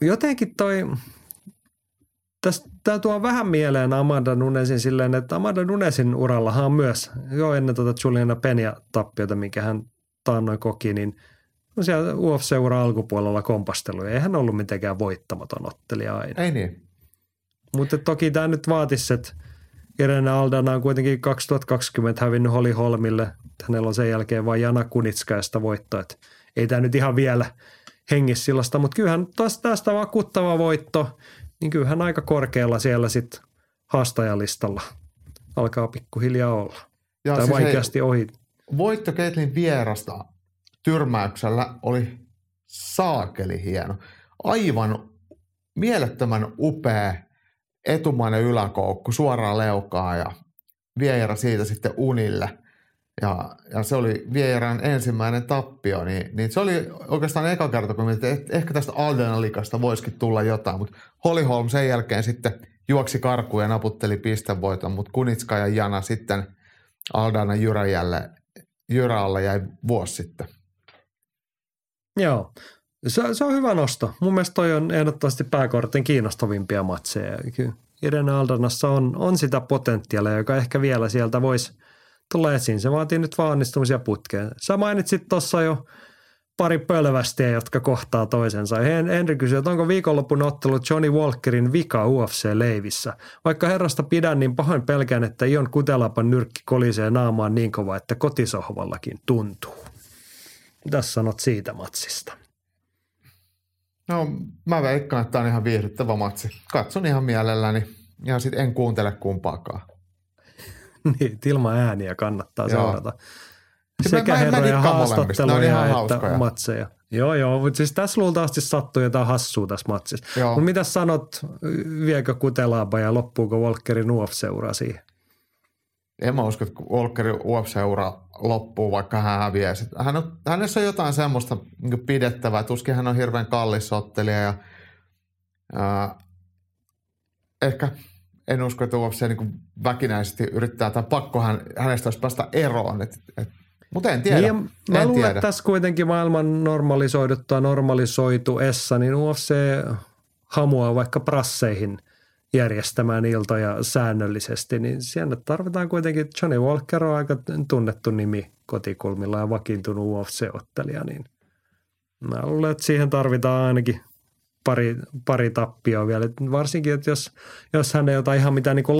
Jotenkin toi... Tämä tuo vähän mieleen Amanda Nunesin silleen, että Amanda Nunesin urallahan on myös jo ennen Juliana Pena-tappiota, minkä hän taannoin koki, niin siellä UFC-uran alkupuolella kompasteluja. Eihän ollut mitenkään voittamaton ottelija aina. Ei niin. Mutta toki tämä nyt vaatisi, että Irene Aldana on kuitenkin 2020 hävinnyt Holly Holmille. Hänellä on sen jälkeen vain Jana Kunitskaista voittoa. Ei tämä nyt ihan vielä hengissä sillasta, mutta kyllähän tästä vakuuttava voitto. Niin kyllähän aika korkealla siellä sitten haastajalistalla alkaa pikkuhiljaa olla. Ja tai siis vaikeasti ohi. Voitto Caitlyn vierasta tyrmäyksellä oli saakeli hieno. Aivan mielettömän upea etumainen yläkoukku suoraan leukaan ja vierä siitä sitten unille. Ja se oli vierän ensimmäinen tappio, niin se oli oikeastaan eka kerta, kun mietin, että ehkä tästä Aldana-likasta voisikin tulla jotain, mutta Holly Holm sen jälkeen sitten juoksi karkuun ja naputteli pistevoiton, mutta Kunitska ja Jana sitten Aldana Jyräalle jäi vuosi sitten. Joo, se on hyvä nosto. Mun mielestä toi on ehdottomasti pääkortin kiinnostavimpia matseja. Irene Aldanassa on sitä potentiaalia, joka ehkä vielä sieltä voisi tulla esiin. Se vaatii nyt vaan onnistumisia putkeen. Sä mainitsit tuossa jo pari pölvästiä, jotka kohtaa toisensa. Henri kysyi, että onko viikonlopun ottelu Johnny Walkerin vika UFC-leivissä. Vaikka herrasta pidän, niin pahoin pelkään, että Ion Kutelapan nyrkki kolisee naamaan niin kova, että kotisohvallakin tuntuu. Mitä sanot siitä matsista? No mä veikkaan, että tämä on ihan viihdyttävä matsi. Katson ihan mielelläni ja sitten en kuuntele kumpaakaan. Niin, ilman ääniä kannattaa seurata. Sekä herroja haastatteluja että matseja. Joo, mutta siis tässä luultavasti sattuu jotain hassua tässä matsissa. Mutta mitä sanot, viekö Kutelaaba ja loppuuko Walkerin UF-seura siihen? En mä usko, että Walkerin UF-seura loppuu, vaikka hän häviää. Hänessä on jotain semmoista niin pidettävää. Tuskin hän on hirveän kallis ottelija ja ehkä... En usko, että UFC niin väkinäisesti yrittää, tai pakko hänestä olisi päästä eroon, mutta en tiedä. Niin, mä luulen, että tässä kuitenkin maailman normalisoituessa, niin UFC hamuaa vaikka prasseihin järjestämään iltoja säännöllisesti, niin siellä tarvitaan kuitenkin, Johnny Walker on aika tunnettu nimi kotikulmilla ja vakiintunut UFC-ottelija, niin mä luulen, että siihen tarvitaan ainakin pari tappioa vielä. Varsinkin, että jos hän ei ota ihan mitään niin kuin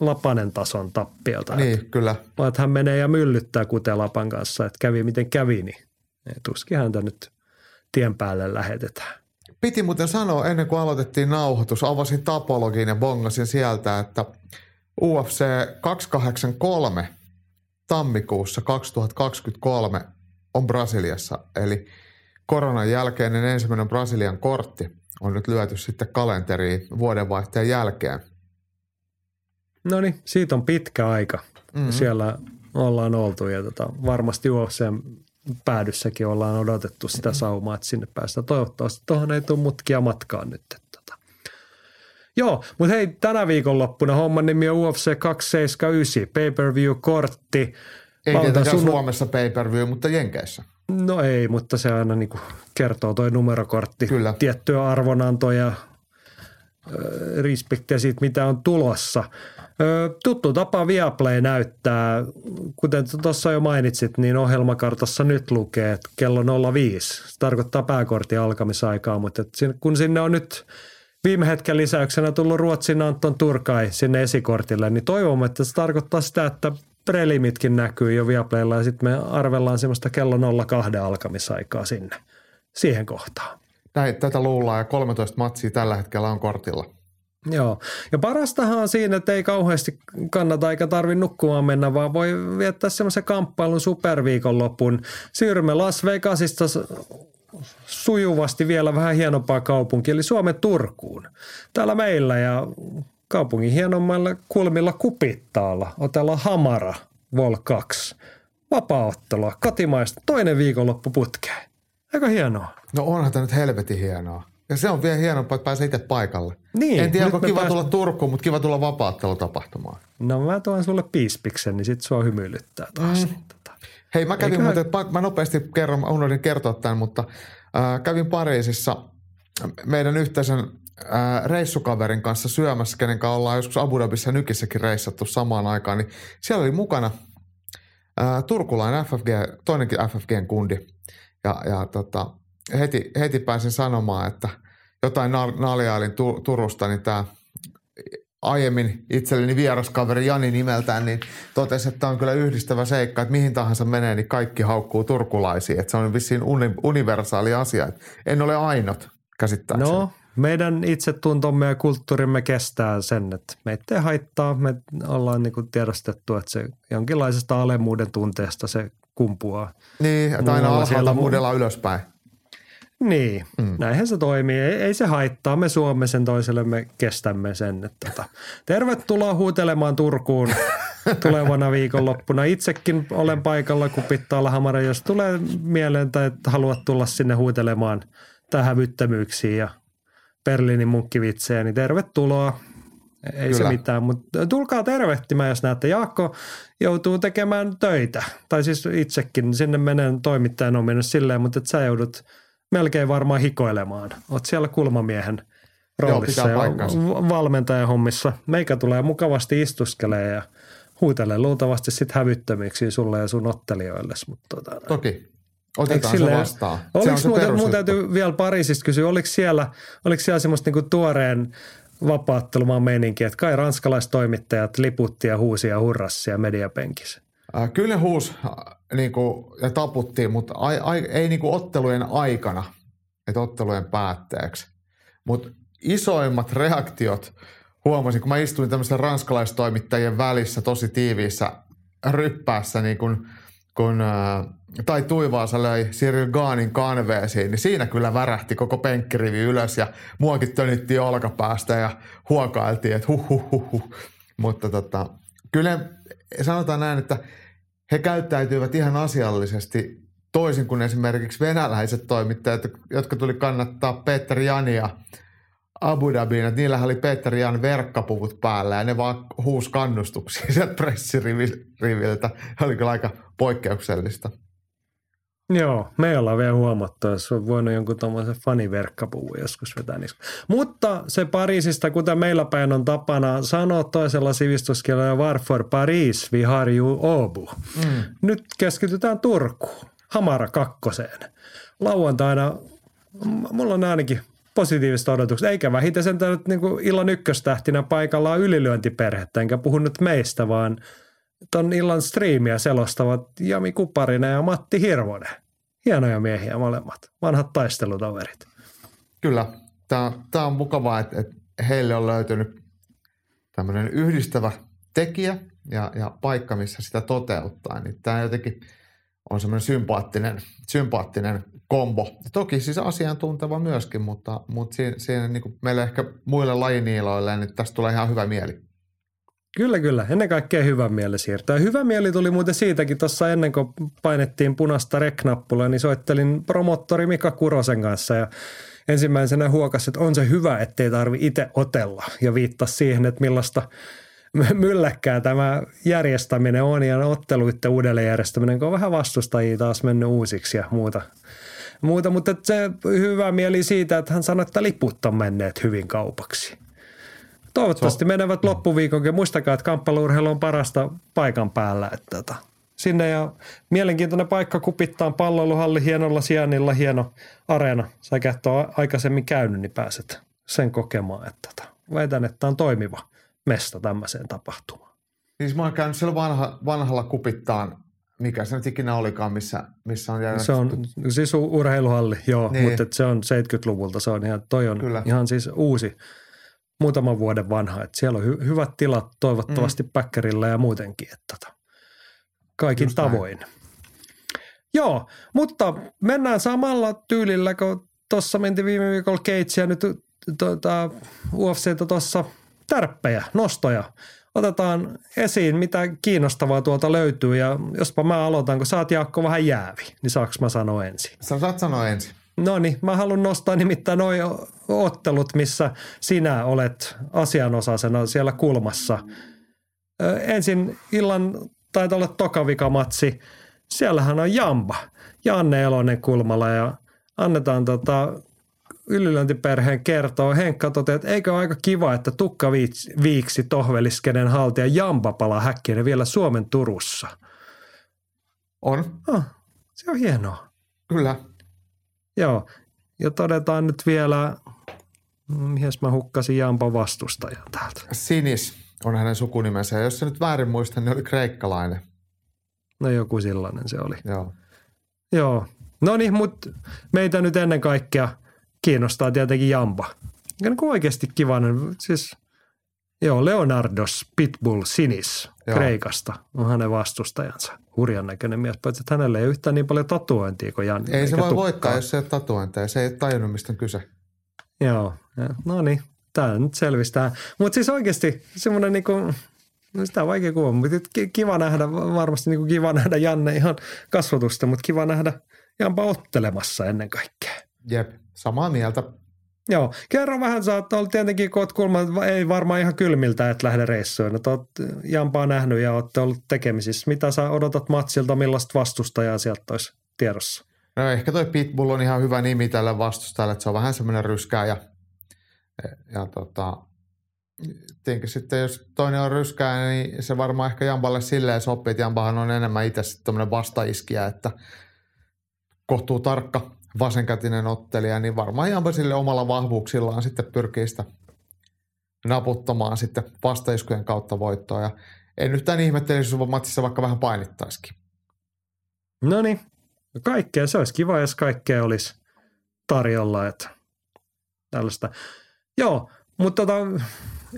Lapanen tason tappiota. Niin, että, kyllä. Vaan että hän menee ja myllyttää kuten Lapan kanssa, että kävi miten kävi, niin tuskin häntä nyt tien päälle lähetetään. Piti muuten sanoa, ennen kuin aloitettiin nauhoitus, avasin Tapologiin ja bongasin sieltä, että UFC 283 tammikuussa 2023 on Brasiliassa, eli koronan jälkeinen ensimmäinen Brasilian kortti on nyt lyöty sitten kalenteriin vuodenvaihteen jälkeen. No niin, siitä on pitkä aika. Mm-hmm. Siellä ollaan oltu ja varmasti UFC:n päädyssäkin ollaan odotettu sitä saumaa, että sinne päästään. Toivottavasti tuohon ei tule mutkia matkaan nyt. Joo, mutta hei, tänä viikonloppuna homman nimi on UFC 279, pay-per-view-kortti. Ei tietenkään Suomessa pay-per-view, mutta Jenkeissä. No ei, mutta se aina niin kuin kertoo toi numerokortti. Kyllä. Tiettyä arvonantoja, respektiä siitä, mitä on tulossa. Tuttu tapa Viaplay näyttää, kuten tuossa jo mainitsit, niin ohjelmakartassa nyt lukee, että kello 05. Se tarkoittaa pääkortin alkamisaikaa, mutta kun sinne on nyt viime hetken lisäyksenä tullut Ruotsin Anton Turkai sinne esikortille, niin toivomme, että se tarkoittaa sitä, että prelimitkin näkyy jo Viaplaylla ja sitten me arvellaan semmoista kello 02 alkamisaikaa sinne, siihen kohtaan. Tätä luullaan ja 13 matsia tällä hetkellä on kortilla. Joo, ja parastahan on siinä, että ei kauheasti kannata eikä tarvi nukkumaan mennä, vaan voi viettää semmoisen kamppailun superviikonlopun. Siirrymme Las Vegasista sujuvasti vielä vähän hienompaa kaupunkia, eli Suomen Turkuun. Täällä meillä ja kaupungin hienommalla kulmilla Kupittaalla otellaan Hamara Vol 2. Vapaaottelua, kotimaista, toinen viikonloppu putkeen. Eikö hienoa? No onhan tämä nyt helvetin hienoa. Ja se on vielä hienompaa, että pääsee itse paikalle. Niin, en tiedä, onko kiva tulla Turkuun, mutta kiva tulla vapaattelutapahtumaan. No mä tuon sulle piispiksen, niin sit sua hymyilyttää taas. Mm. Hei, mä kävin mä nopeasti kerron, mä unohdin kertoa tämän, mutta kävin Pariisissa meidän yhteisen reissukaverin kanssa syömässä, kenen kanssa ollaan joskus Abu Dhabissa ja Nykissäkin reissattu samaan aikaan. Niin siellä oli mukana turkulainen FFG, toinenkin FFGn kundi. Ja heti pääsin sanomaan, että jotain naljailin Turusta, niin tämä aiemmin itselleni vieraskaveri Jani nimeltään, niin totesi, että tämä on kyllä yhdistävä seikka, että mihin tahansa menee, niin kaikki haukkuu turkulaisia. Että se on vissiin universaali asia. Että en ole ainut, käsittääkseni. No, meidän itsetuntomme ja kulttuurimme kestää sen, että meitä ei haittaa. Me ollaan niin kuin tiedostettu, että se jonkinlaisesta alemmuuden tunteesta se kumpuaa. Niin, että aina alhaalta muudella ylöspäin. Niin, näinhän se toimii. Ei se haittaa. Me suomme sen toiselle, me kestämme sen. Että tervetuloa huutelemaan Turkuun tulevana viikonloppuna. Itsekin olen paikalla Kupittaalla Hamara, jos tulee mieleen tai haluat tulla sinne huutelemaan hävyttömyyksiin ja Berliinin munkkivitsejä, niin tervetuloa. Ei kyllä se mitään, mutta tulkaa tervehtimään, jos näette. Jaakko joutuu tekemään töitä, tai siis itsekin. Sinne menen toimittajan ominaisuus silleen, mutta sä joudut melkein varmaan hikoilemaan. Oot siellä kulmamiehen roolissa ja valmentajan hommissa. Meikä tulee mukavasti istuskelee ja huutelee luultavasti sit hävyttömiksi sulle ja sun ottelijoilles. Toki. Otetaan se vastaan. Mun täytyy vielä Pariisista kysyä, oliko siellä semmoista niinku tuoreen vapaattelumaan meininkiä, että kai ranskalaistoimittajat liputti ja huusi ja hurrasi ja mediapenkissä? Kyllä huusi niinku, ja taputtiin, mutta ei niinku ottelujen aikana, että ottelujen päätteeksi. Mutta isoimmat reaktiot huomasin, kun mä istuin tämmöisen ranskalaistoimittajien välissä tosi tiiviissä ryppäässä, niin kun Tai Tuivaasa löi Cyril Gaanin kanveesiin, niin siinä kyllä värähti koko penkkirivi ylös ja muakin tönittiin olkapäästä ja huokailtiin, että huh. Mutta kyllä sanotaan näin, että he käyttäytyivät ihan asiallisesti toisin kuin esimerkiksi venäläiset toimittajat, jotka tuli kannattaa Peter Jania Abu Dhabiin, että niillähän oli Peter Jan verkkapuvut päällä ja ne vaan huusi kannustuksia sieltä pressiriviltä. Oli kyllä aika poikkeuksellista. Joo, me ollaan vielä huomattu, jos on voinut jonkun tommoisen faniverkkapuvun joskus vetää niistä. Mutta se Pariisista, kuten meillä päin on tapana sanoa toisella sivistyskielellä, varfor Paris vi har ju Åbo. Nyt keskitytään Turkuun, Hamara kakkoseen. Lauantaina, mulla on ainakin positiivista odotuksista, eikä vähiten sentään nyt niin kuin illan ykköstähtinä paikallaan ylilyöntiperhettä, enkä puhu nyt meistä, vaan ton illan striimiä selostavat Jami Kuparinen ja Matti Hirvonen. Hienoja miehiä molemmat, vanhat taistelutaverit. Kyllä, tämä on mukavaa, että heille on löytynyt tämmöinen yhdistävä tekijä ja paikka, missä sitä toteuttaa. Niin tämä jotenkin on semmoinen sympaattinen kombo. Toki siis asiantunteva myöskin, mutta siinä niin kuin meillä ehkä muille lajiniiloille, niin tästä tulee ihan hyvä mieli. Kyllä. Ennen kaikkea hyvä mieli siirtää. Hyvä mieli tuli muuten siitäkin. Tuossa ennen kuin painettiin punaista rek-nappulaa, niin soittelin promottori Mika Kurosen kanssa ja ensimmäisenä huokasi, että on se hyvä, ettei tarvi itse otella ja viittasi siihen, että millaista mylläkkää tämä järjestäminen on ja otteluiden uudelleenjärjestäminen, kun on vähän vastustajia taas mennyt uusiksi ja muuta. Mutta se hyvä mieli siitä, että hän sanoi, että liput on menneet hyvin kaupaksi. Toivottavasti menevät loppuviikonkin. Muistakaa, että kamppailurheilu on parasta paikan päällä. Että sinne ja mielenkiintoinen paikka Kupittaan palloiluhalli hienolla sijainnilla, hieno areena. Säkä et ole aikaisemmin käynyt, niin pääset sen kokemaan. Että väitän, että on toimiva mesta tämmöiseen tapahtumaan. Siis mä oon käynyt siellä vanhalla Kupittaan, mikä se nyt ikinä olikaan, missä on jäänyt. Se on siis urheiluhalli, joo, niin. Mutta se on 70-luvulta. Se on ihan, toi on kyllä ihan siis uusi. Muutaman vuoden vanha, että siellä on hyvät tilat toivottavasti päkkärillä ja muutenkin, että kaikin tavoin. Joo, mutta mennään samalla tyylillä, kun tuossa mentiin viime viikolla Gaethjeä nyt UFC:tä tuossa tärppejä, nostoja. Otetaan esiin, mitä kiinnostavaa tuolta löytyy ja jospa mä aloitan, kun sä oot Jaakko vähän jäävi, niin saanko mä sanoa ensin? Sä saat sanoa ensin. No niin, mä haluan nostaa nimittäin noi ottelut, missä sinä olet asianosaisena siellä kulmassa. Ensin illan taitaa olla tokavikamatsi. Siellähän on Jamba, Janne Elonen kulmalla ja annetaan ylilöntiperheen kertoa. Henkka toteaa, että eikö ole aika kiva, että tukkaviiksi tohveliskenen haltija Jamba palaa häkkiin vielä Suomen Turussa. On. Ah, se on hienoa. Kyllä. Joo. Ja todetaan nyt vielä, mihes mä hukkasin Jampan vastustajan täältä. Sinis on hänen sukunimensä. Ja jos se nyt väärin muistan, niin oli kreikkalainen. No joku sellainen se oli. Joo. Joo. No niin, mutta meitä nyt ennen kaikkea kiinnostaa tietenkin Jamba. Ja niin oikeasti kivainen, siis joo, Leonardos Pitbull Sinis Kreikasta on hänen vastustajansa. Hurjan näköinen mies, paitsi että hänelle ei yhtään niin paljon tatuointia kuin Janne. Ei se voi voittaa, jos se ei ole tatuointia. Se ei ole tajunnut, mistä on kyse. Joo, no niin, tämä nyt selvistää. Mutta siis oikeasti semmoinen niin kuin... No sitä on vaikea kuva, mutta kiva nähdä, varmasti niin kuin kiva nähdä Janne ihan kasvatusta, mutta kiva nähdä Jampa ottelemassa ennen kaikkea. Jep, samaa mieltä. Joo, kerro vähän, sä oot ollut tietenkin, kun oot kulma, ei varmaan ihan kylmiltä, et lähde reissuun. Että oot Jampaa nähnyt ja ootte ollut tekemisissä. Mitä sä odotat matsilta, millaista vastustajaa sieltä olisi tiedossa? No ehkä toi Pitbull on ihan hyvä nimi tälle vastustajalle, että se on vähän semmoinen ryskää ja tietenkin sitten, jos toinen on ryskää, niin se varmaan ehkä Jamballe silleen sopii, että Jambahan on enemmän itse sitten tuommoinen vastaiskiä, että kohtuu tarkka vasenkätinen ottelija, niin varmaan Jamba sille omalla vahvuuksillaan sitten pyrkii sitä naputtamaan sitten vastaiskujen kautta voittoa. Ja en yhtään ihmettelisi, jos matsissa vaikka vähän painittaisikin. No niin, kaikkea. Se olisi kiva, jos kaikkea olisi tarjolla, että tällaista. Joo. Mutta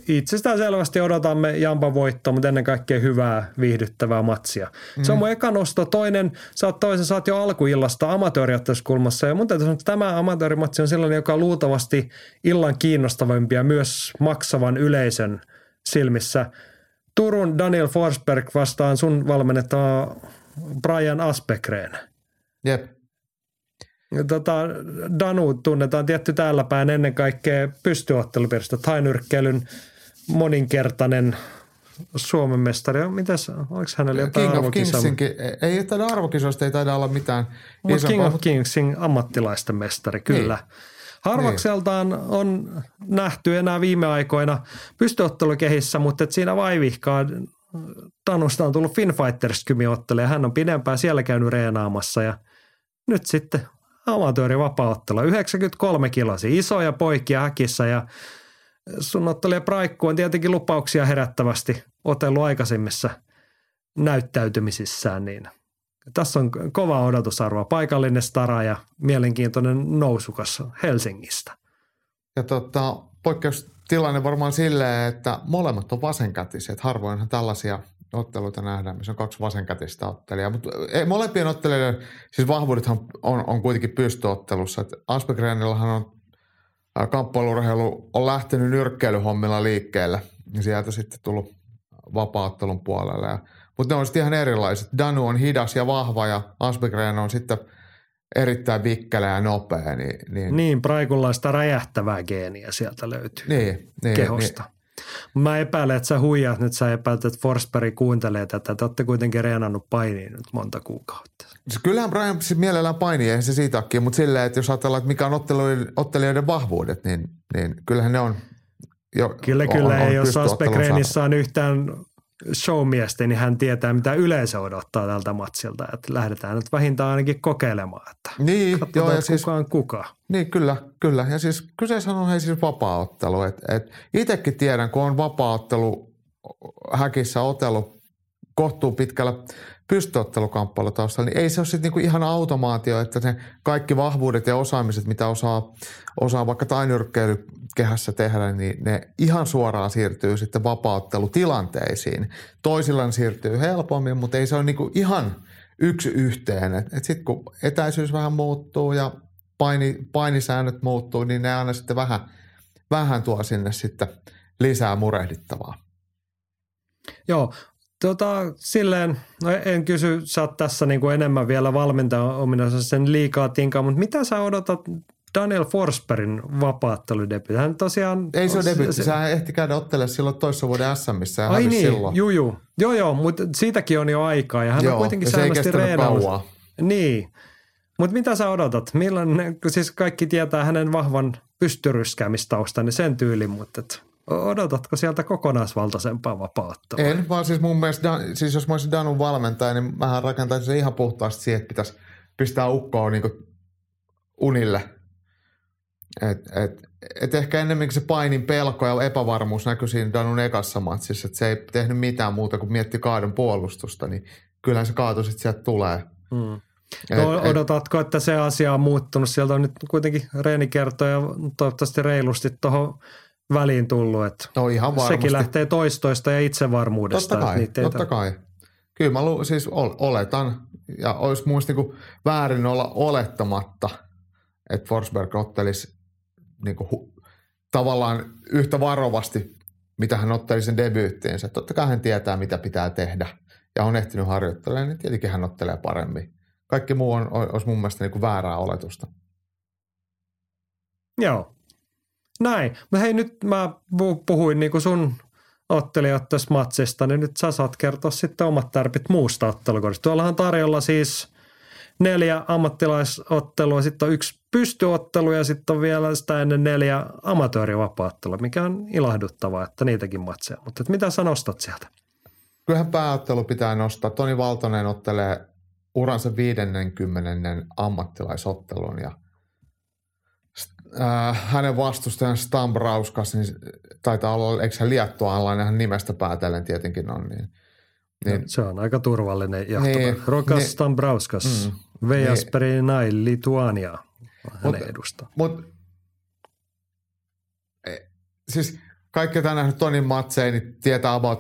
itsestään selvästi odotamme Jampan voittoa, mutta ennen kaikkea hyvää, viihdyttävää matsia. Se on mun eka nosto. Toinen, sä oot jo alkuillasta amatööriotteluskulmassa. Ja mun täytyy sanoa, että tämä amatöörimatsi on sellainen, joka on luultavasti illan kiinnostavimpia myös maksavan yleisön silmissä. Turun Daniel Forsberg vastaan sun valmennettava Brian Aspegren. Jep. Danu tunnetaan tietty täällä päin ennen kaikkea pystyottelupiristä. Tainyrkkeilyn moninkertainen Suomen mestari. Mitäs, oliko hänellä jotain arvokisaa? Ei taida arvokisoista, ei taida olla mitään. Mutta King of Kingsin ammattilaisten mestari, kyllä. Niin. Harvakseltaan on nähty enää viime aikoina pystyottelukehissä, mutta siinä vaivihkaa Danusta on tullut Finfighters-kymi ottelee. Hän on pidempään siellä käynyt reenaamassa ja nyt sitten amatöörivapaa-ottelu. 93 kilosi, isoja poikia häkissä ja sun ottelija Praikku on tietenkin lupauksia herättävästi otellut aikaisemmissa näyttäytymisissään. Niin. Tässä on kova odotusarvoa, paikallinen stara ja mielenkiintoinen nousukas Helsingistä. Ja poikkeustilanne varmaan silleen, että molemmat on vasenkätiset. Harvoinhan tällaisia otteluita nähdään, missä on kaksi vasenkätistä ottelijaa. Mutta molempien ottelijoiden, siis vahvuudethan on kuitenkin pystyottelussa. Aspegrenillähän on kamppailurheilu on lähtenyt nyrkkeilyhommilla liikkeelle ja sieltä sitten tullut vapaa-ottelun puolelle. Mutta ne on sitten ihan erilaiset. Danu on hidas ja vahva ja Aspegren on sitten erittäin vikkelä ja nopea. Niin praikullaista räjähtävää geeniä sieltä löytyy kehosta. Niin. Mä epäilen, että sä huijaat nyt, sä epäilet, että Forsberg kuuntelee tätä. Te olette kuitenkin reenannut painiin nyt monta kuukautta. Kyllähän Brian mielellään painii, eihän se siitäkin, mutta silleen, että jos ajatellaan, että mikä on ottelijoiden vahvuudet, niin kyllähän ne on jo Kyllä, ei jos Aspegrenissa on yhtään showmiestä, niin hän tietää, mitä yleisö odottaa tältä matsilta. Että lähdetään nyt vähintään ainakin kokeilemaan, että kukaan. Niin, kyllä. Ja siis kyseessä on siis vapaa-ottelu. Itsekin tiedän, kun on vapaa-ottelu häkissä otellut kohtuu pitkällä pystyottelukamppailu taustalla, niin ei se ole sitten niinku ihan automaatio, että ne kaikki vahvuudet ja osaamiset, mitä osaa vaikka tainyrkkeilykehässä tehdä, niin ne ihan suoraan siirtyy sitten vapaa-ottelutilanteisiin. Toisilla siirtyy helpommin, mutta ei se ole niinku ihan yksi yhteen. Et sitten kun etäisyys vähän muuttuu ja painisäännöt muuttuu, niin ne aina sitten vähän tuo sinne sitten lisää murehdittavaa. Joo, silleen, no en kysy, sä oot tässä niin kuin enemmän vielä valmentajan ominaisuus sen liikaa tinkaan, mutta mitä sä odotat Daniel Forsbergin vapaatteludebyytti? Hän tosiaan... Ei se ole debyytti, sehän ehti käydä ottelemaan silloin toissa vuoden SM:ssä. Ai niin, juu. Joo, mutta siitäkin on jo aikaa ja hän on kuitenkin säännöllisesti reenannut. Niin, mutta mitä sä odotat? Millainen, siis kaikki tietää hänen vahvan pystyryskäämistaustan ja sen tyylin, mutta... Odotatko sieltä kokonaisvaltaisempaa vapautta? En, vaan siis mun mielestä, siis jos mä olisin Danun valmentaja, niin mähän rakentaisin se ihan puhtaasti siihen, että pitäisi pistää ukkoa niin kuin unille. Et ehkä ennemminkin se painin pelko ja epävarmuus näkyy siinä Danun ekassa matsissa, että se ei tehnyt mitään muuta kuin mietti kaadon puolustusta, niin kyllähän se kaatu sitten sieltä tulee. Mm. Odotatko, että se asia on muuttunut? Sieltä on nyt kuitenkin reenikertoja toivottavasti reilusti tuohon väliin tullut, että no ihan sekin lähtee toistoista ja itsevarmuudesta. Totta kai. Kyllä mä siis oletan, ja olisi muista niin väärin olla olettamatta, että Forsberg ottelisi niin tavallaan yhtä varovasti, mitä hän otteli sen debyyttiinsä. Totta kai hän tietää, mitä pitää tehdä, ja on ehtinyt harjoittelemaan, niin tietenkin hän ottelee paremmin. Kaikki muu olisi mun mielestä niin väärää oletusta. Joo. Näin. Mutta hei, nyt mä puhuin niin kuin sun ottelijat tästä matsista, niin nyt sä saat kertoa sitten omat tärpit muusta ottelukohdasta. Tuollahan tarjolla siis 4 ammattilaisottelua, sitten on 1 pystyottelu ja sitten on vielä sitä ennen 4 amatöörivapaattelua, mikä on ilahduttavaa, että niitäkin matseja. Mutta mitä sä nostat sieltä? Kyllähän pääottelu pitää nostaa. Toni Valtonen ottelee uransa 50. ammattilaisottelun ja hänen vastustajan Stambrauskas, niin taitaa olla, eikö hän liettualainen, hän nimestä päätellen tietenkin on. Niin, se on aika turvallinen jahtopäivä. Niin, Stambrauskas, Vejas Stambrauskas, Lituania hänen edustaa. Siis kaikki, jotka on nähnyt Tonin matseja, niin tietää about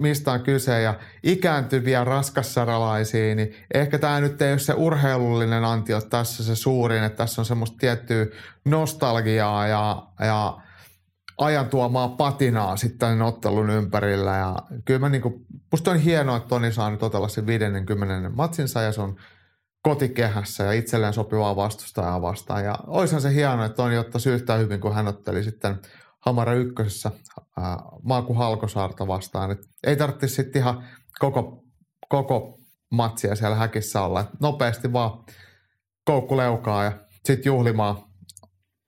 mistä on kyse. Ja ikääntyviä raskassaralaisia, niin ehkä tämä nyt ei ole se urheilullinen antio tässä se suurin, että tässä on semmoista tiettyä nostalgiaa ja ajan tuomaa patinaa sitten ottelun ympärillä. Ja kyllä mä niinku, musta on hienoa, että Toni saa nyt otella sen 50. matsinsa ja se on kotikehässä ja itselleen sopivaa vastustajaa vastaan. Ja oishan se hienoa, että Toni ottaisi yhtään hyvin, kun hän otteli sitten Hamara 1 Maaku Halkosaarta vastaan. Et ei tarvitsisi sitten ihan koko matsia siellä häkissä olla. Et nopeasti vaan koukkuleukaa ja sitten juhlimaan.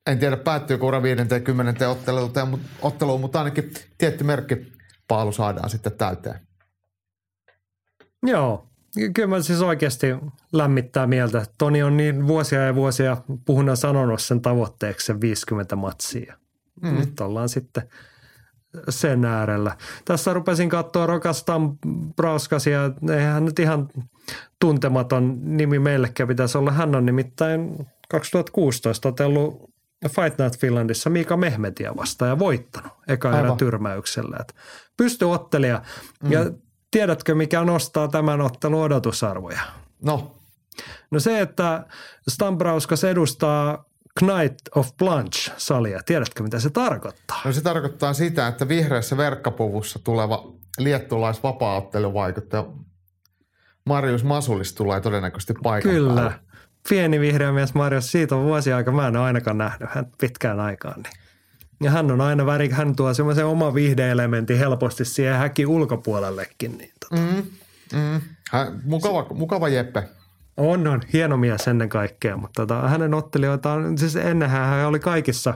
En tiedä päättyykö ura 50. otteluun, mutta ainakin tietty merkkipaalu saadaan sitten täyteen. Joo, kyllä mä siis oikeasti lämmittää mieltä. Toni on niin vuosia ja vuosia puhunut sanonut sen tavoitteeksi sen 50 matsia. Nyt ollaan sitten sen äärellä. Tässä rupesin katsoa Rokas Stambrauskas, eihän nyt ihan tuntematon nimi meillekään pitäisi olla. Hän on nimittäin 2016 otellut Fight Night Finlandissa Miika Mehmetiä vastaan ja voittanut eka erän tyrmäyksellä. Pystyottelija. Ja tiedätkö, mikä nostaa tämän ottelun odotusarvoja? No se, että Stambrauskas edustaa Knight of Plunge-salia. Tiedätkö, mitä se tarkoittaa? No se tarkoittaa sitä, että vihreässä verkkapuvussa tuleva liettualaisvapaa-otteluvaikuttaja Marius Masulis tulee todennäköisesti paikan päälle. Kyllä. Pieni vihreä mies Marius, siitä on vuosia aika. Mä en ole ainakaan nähnyt hän pitkään aikaan. Niin. Ja hän on aina hän tuo semmoisen oman vihde-elementin helposti siihen häkin ulkopuolellekin. Niin Mukava jeppe. On hieno mies ennen kaikkea, mutta hänen ottelijoitaan, siis ennenhän hän oli kaikissa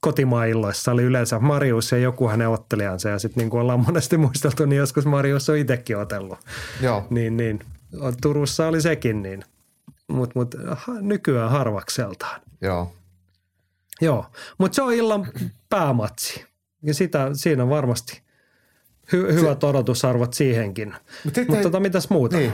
kotimaa-illoissa, oli yleensä Marius ja joku hänen ottelijansa ja sitten niin kuin ollaan monesti muisteltu, niin joskus Marius on itsekin otellut. Joo. Niin, Turussa oli sekin niin, mutta nykyään harvakseltaan. Joo, mutta se on illan päämatsi ja siinä on varmasti hyvät odotusarvot siihenkin. Mutta mitäs muuta? Niin,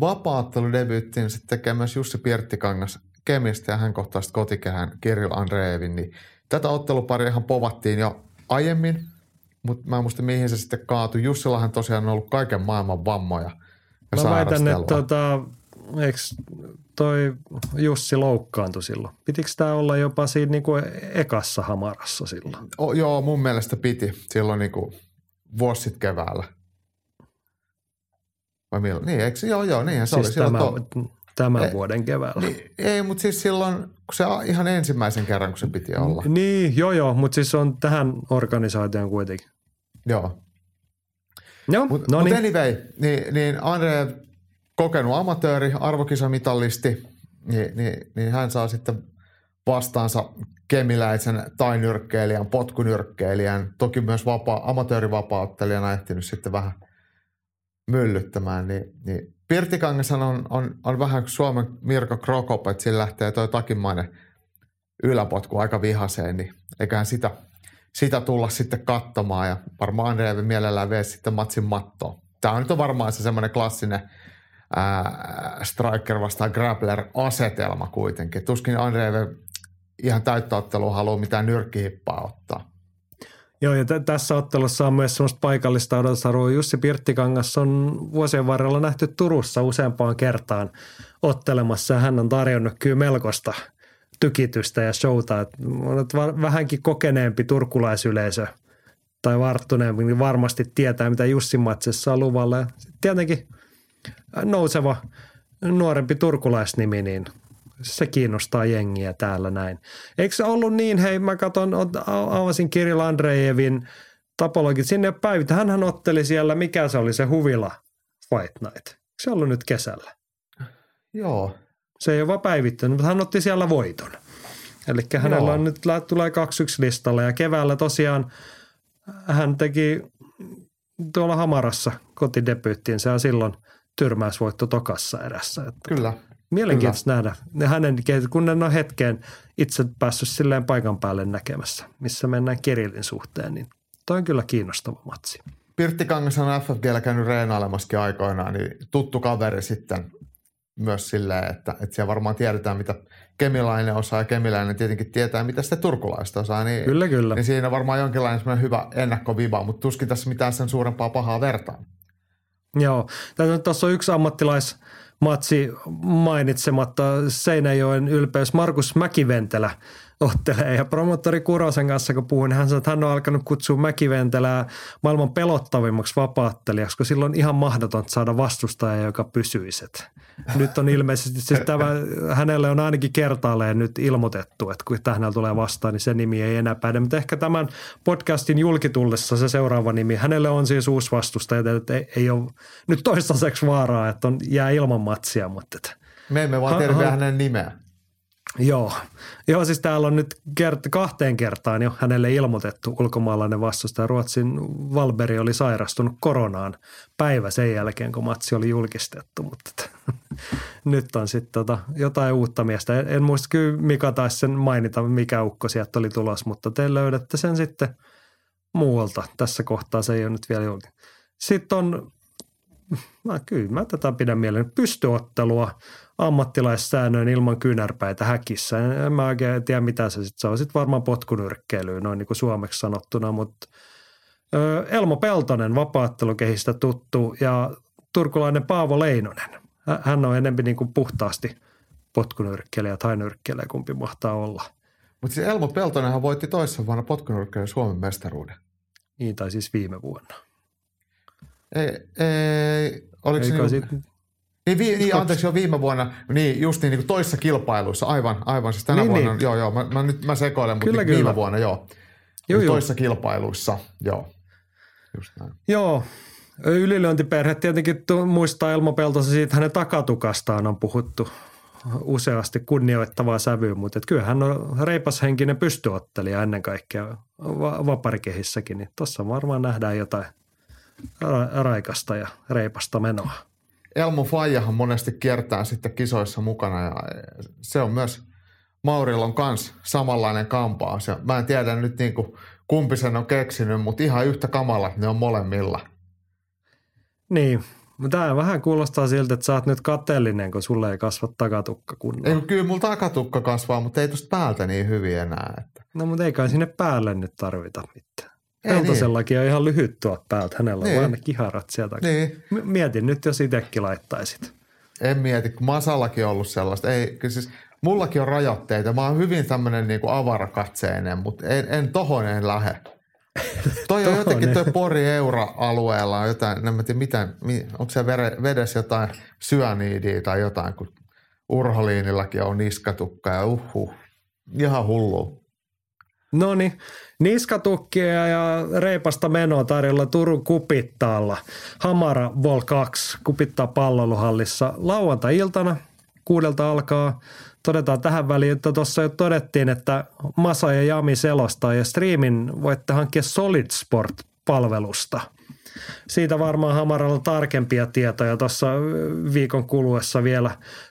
vapaa-otteludebyyttiin sitten tekee myös Jussi Pirttikangas Kemistä ja hän kohtaa sitten kotikehän Kirill Andreevin. Niin tätä ottelupariahan povattiin jo aiemmin, mutta mä en muista mihin se sitten kaatui. Jussillahan tosiaan on ollut kaiken maailman vammoja. Mä väitän, että eikö toi Jussi loukkaantui silloin? Pitikö tämä olla jopa siinä niinku ekassa Hamarassa silloin? Joo, mun mielestä piti silloin niinku vuosi sitten keväällä. Vai milloin? Niin, eikö? Joo, niinhän se siis oli. Tämän vuoden keväällä. Niin, ei, mutta siis silloin, kun se ihan ensimmäisen kerran, kun se piti olla. Niin, joo, mutta siis on tähän organisaatioon kuitenkin. Joo. Joo, no niin. Mutta anyway, niin Andre, kokenut amatööri, arvokisamitalisti, niin hän saa sitten vastaansa kemiläisen tainyrkkeilijän, potkunyrkkeilijän, toki myös amatöörivapauttelijana ehtinyt sitten vähän myllyttämään, niin Pirtikangashan on vähän kuin Suomen Mirko Krokop, että sillä lähtee toi takinmainen yläpotku aika vihaseen, niin eiköhän sitä tulla sitten katsomaan ja varmaan Andreevi mielellään vie sitten matsin mattoon. Tämä nyt on varmaan se semmoinen klassinen striker vastaan grappler-asetelma kuitenkin. Tuskin Andreevi ihan täyttä ottelua haluaa mitään nyrkkihippaa ottaa. Joo, ja tässä ottelussa on myös semmoista paikallista odotusarvoa. Jussi Pirttikangas on vuosien varrella nähty Turussa useampaan kertaan ottelemassa. Hän on tarjonnut kyllä melkoista tykitystä ja showta. Että vähänkin kokeneempi turkulaisyleisö tai varttuneempi niin varmasti tietää, mitä Jussin matsissa on luvalla. Ja tietenkin nouseva nuorempi turkulaisnimi, niin se kiinnostaa jengiä täällä näin. Eikö se ollut niin, hei mä katson, avasin Kirill Andreevin tapologin sinne päivitä. Hänhän otteli siellä, mikä se oli se Huvila Fight Night. Eikö se ollut nyt kesällä? Joo. Se ei ole vaan päivittänyt, mutta hän otti siellä voiton. Eli hänellä on nyt, tulee 2-1 listalla ja keväällä tosiaan hän teki tuolla Hamarassa kotidebyyttinsä ja silloin tyrmäysvoitto tokassa erässä. Kyllä. Mielenkiintoista nähdä hänen, kun en ole hetkeen itse päässyt silleen paikan päälle näkemässä, missä mennään Kirillin suhteen, niin toi on kyllä kiinnostava matsi. Pirttikangas on FFG:llä käynyt reenailemassakin aikoinaan, niin tuttu kaveri sitten myös silleen, että siellä varmaan tiedetään, mitä kemiläinen osaa ja kemiläinen tietenkin tietää, mitä sitä turkulaista osaa. Niin, kyllä. Niin siinä varmaan jonkinlainen hyvä ennakkoviba, mutta tuskin tässä mitään sen suurempaa pahaa vertaan. Joo, tässä on yksi ammattilaismatsi mainitsematta, Seinäjoen ylpeys Markus Mäkiventelä ottelee ja promottori Kurosen kanssa kun puhuin, hän sanoi, että hän on alkanut kutsua Mäkiventelää maailman pelottavimmaksi vapaattelijaksi, kun silloin on ihan mahdotonta saada vastustaja, joka pysyisi. Nyt on ilmeisesti, siis hänelle on ainakin kertaalleen nyt ilmoitettu, että kun hänellä tulee vastaan, niin se nimi ei enää päde, mutta ehkä tämän podcastin julkitullessa se seuraava nimi, hänelle on siis uusi vastustaja, että ei ole nyt toistaiseksi vaaraa, että jää ilman matsia, mutta me emme vaan terveä hänen nimeä. Joo, siis täällä on nyt kahteen kertaan jo hänelle ilmoitettu ulkomaalainen vastustaja. Ruotsin Valberi oli sairastunut koronaan päivä sen jälkeen, kun matsi oli julkistettu, mutta nyt on sitten jotain uutta miestä. En muista kyllä Mika taisi sen mainita, mikä ukko sieltä oli tulos, mutta te löydätte sen sitten muualta. Tässä kohtaa se ei ole nyt vielä julkinen. Sitten on, kyllä mä tätä pidän mieleen, pystyottelua ammattilaissäännöin ilman kynärpäitä häkissä. En mä oikein tiedä, mitä se sitten saa. Sitten varmaan potkunyrkkeilyä, noin niin kuin suomeksi sanottuna, mutta Elmo Peltonen, vapaattelukehistä tuttu ja turkulainen Paavo Leinonen. Hän on enemmän niin kuin puhtaasti potkunyrkkeilijä tai nyrkkeilijä, kumpi mahtaa olla. Mutta siis Elmo Peltonenhan voitti toissa vuonna potkunyrkkeilijä Suomen mestaruuden. Niin, tai siis viime vuonna. Ei, oliko eikä se niin? Niin, anteeksi, jo viime vuonna, niin just niin kuin toissa kilpailuissa, aivan siis tänä vuonna, niin. Joo, mä nyt sekoilen, mutta kyllä. Viime vuonna, joo. Toissa kilpailuissa, joo, just näin. Joo, ylilyöntiperhe tietenkin muistaa Elmo Peltosen, siitä hänen takatukastaan on puhuttu useasti kunnioittavaa sävyä, mutta kyllä hän on reipashenkinen pystyottelija ennen kaikkea vaparikehissäkin, niin tuossa varmaan nähdään jotain raikasta ja reipasta menoa. Elmo Faijahan monesti kiertää sitten kisoissa mukana ja se on myös Maurillon kanssa samanlainen kampaus. Ja mä en tiedä nyt niin kuin kumpi sen on keksinyt, mutta ihan yhtä kamalat ne on molemmilla. Niin, tämä vähän kuulostaa siltä, että sä oot nyt kateellinen, kun sulle ei kasva takatukka kunnolla. Kyllä mulla takatukka kasvaa, mutta ei tuosta päältä niin hyvin enää. Että. No mutta ei kai sinne päälle nyt tarvita mitään. Peltosellakin on ihan lyhyt tuot päältä. Hänellä on vain ne kiharat sieltä. Niin. Mietin nyt, jos itsekin laittaisit. En mieti, kun Masallakin on ollut sellaista. Ei, siis mullakin on rajoitteita. Mä oon hyvin tämmönen niinku avarakatseinen, mutta en tohon en lähe. Toi on jotenkin toi Pori-Eura-alueella on jotain, en mä tiedä mitään, onko se vedessä jotain syaniidia tai jotain, kun Urholiinillakin on niskatukka ja ihan hullu. No niin, niskatukkia ja reipasta menoa tarjolla Turun Kupittaalla. Hamara Vol 2 Kupittaa palloiluhallissa lauantai-iltana 6:00 alkaa. Todetaan tähän väliin, että tuossa jo todettiin, että Masa ja Jami selostaa ja striimin voitte hankkia Solid Sport-palvelusta. Siitä varmaan Hamaralla tarkempia tietoja tuossa viikon kuluessa vielä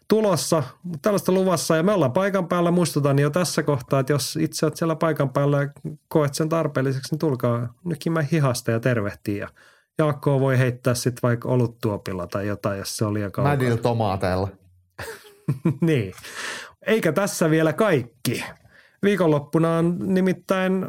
tulossa. Tällaista luvassa ja me ollaan paikan päällä. Muistutan jo tässä kohtaa, että jos itse olet siellä paikan päällä ja koet sen tarpeelliseksi, niin tulkaa nykimään hihasta ja tervehtiin. Ja Jaakkoa voi heittää sitten vaikka oluttuopilla tai jotain, jos se on liian kaukaa. Mädillä tomaateilla. Niin. Eikä tässä vielä kaikki. Viikonloppuna on nimittäin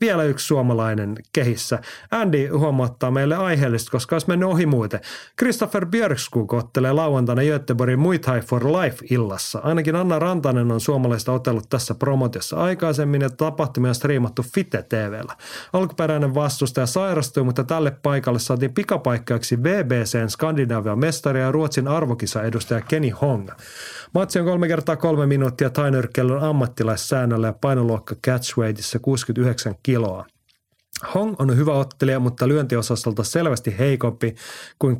vielä yksi suomalainen kehissä. Andy huomauttaa meille aiheellisesti, koska olisi mennyt ohi muuten. Christopher Björkskog ottelee lauantaina Göteborgin Muay Thai for Life-illassa. Ainakin Anna Rantanen on suomalaista otellut tässä promotiossa aikaisemmin ja tapahtumia on striimattu Fite TV:llä. Alkuperäinen vastustaja sairastui, mutta tälle paikalle saatiin pikapaikkaiksi VBC:n Skandinavian mestari ja Ruotsin arvokisaedustaja Kenny Hong. Matsi on 3x3 minuuttia tainyrkkeilyn ammattilaissäännöllä ja painoluokka catchweightissa 69 kiloa. Hong on hyvä ottelija, mutta lyöntiosastolta selvästi heikompi kuin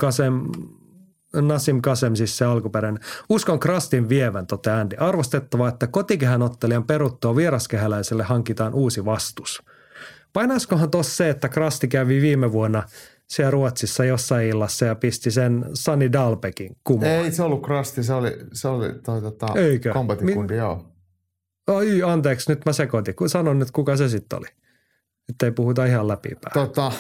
Nasim Kasem, siis se alkuperäinen. Uskon Krastin vievän, toteaa Andy. Arvostettavaa, että kotikehän ottelijan peruttua vieraskehäläiselle hankitaan uusi vastus. Painaiskohan tuossa se, että Krasti kävi viime vuonna siellä Ruotsissa jossain illassa ja pisti sen Sani Dalbekin kumoon. Ei se ollut Krasti, se oli kombatikunti, joo. Ai, anteeksi, nyt mä sekoitin. Sanon nyt, kuka se sitten oli. Että ei puhuta ihan läpipäällä.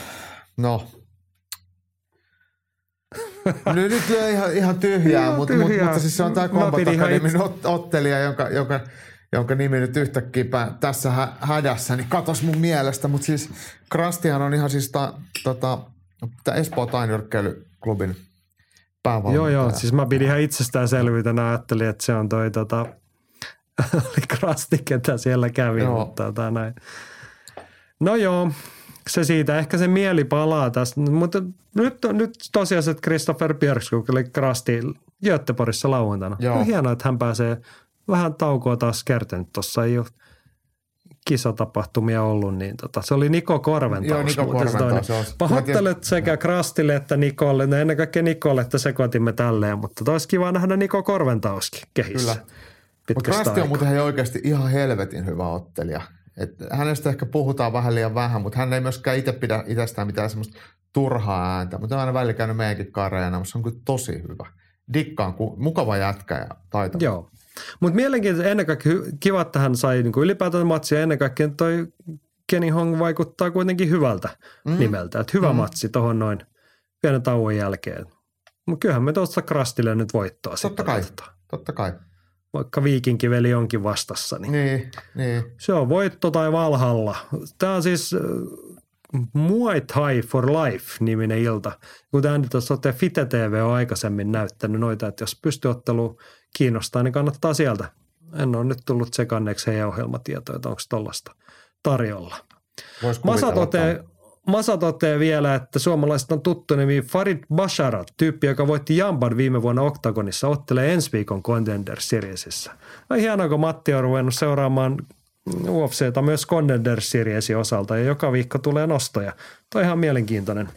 Nyt löi ihan tyhjää, mutta siis se on tämä Combat Academyn ottelija, jonka nimi nyt yhtäkkiä tässä hädässä, niin katosi mun mielestä. Mutta siis Krastihan on ihan siis tämä Espoon tainyrkkeilyklubin päävalmentaja. Joo, siis mä pidin ihan itsestäänselvyytenä, ajattelin, että se on toi oli Krasti, ketä siellä kävi, mutta näin. No joo, se siitä. Ehkä se mieli palaa tässä. Mutta nyt tosiaan, että Christopher Björkskog oli Krasti Göteborgissa lauantaina. Joo. Hienoa, että hän pääsee vähän taukoa taas kerten. Tuossa ei ole kisatapahtumia ollut, niin se oli Niko Korventaus. Joo, Niko Korventaus. Pahoittelet sekä Krastille että Nikolle. No ennen kaikkea Nikolle, että sekoitimme tälleen, mutta olisi kiva nähdä Niko Korventauskin kehissä. Kyllä. Mutta Krasti on muuten oikeasti ihan helvetin hyvä ottelija. Hänestä ehkä puhutaan vähän liian vähän, mutta hän ei myöskään itse pidä itsestään mitään semmoista turhaa ääntä. Mutta on aina välillä käynyt meidänkin kareena, mutta se on kyllä tosi hyvä. Dikkaan mukava jätkä ja taitava. Joo, mutta mielenkiintoista ennen kaikkea kiva, että hän sai niinku ylipäätään matsia. Ennen kaikkea toi Kenny Hong vaikuttaa kuitenkin hyvältä nimeltä. Et hyvä matsi tohon noin pienen tauon jälkeen. Mutta kyllähän me tuosta Krastille nyt voittoa. Totta kai. Vaikka viikinkiveli onkin vastassa. Niin. Se on voitto tai valhalla. Tämä on siis Muay Thai for Life-niminen ilta. Kuten Andy tuossa otti, Fite TV on aikaisemmin näyttänyt noita, että jos pystyottelu kiinnostaa, niin kannattaa sieltä. En ole nyt tullut sekanneeksi heidän ohjelmatietoja, että onko tuollaista tarjolla. Masa toteaa vielä, että suomalaiset on tuttu nimi Farid Bashara, tyyppi, joka voitti Jamban viime vuonna Oktagonissa, ottelee ensi viikon Contender Seriesissä. No hienoa, kun Matti on ruvennut seuraamaan UFC:tä myös Contender Seriesin osalta ja joka viikko tulee nostoja. Toi ihan mielenkiintoinen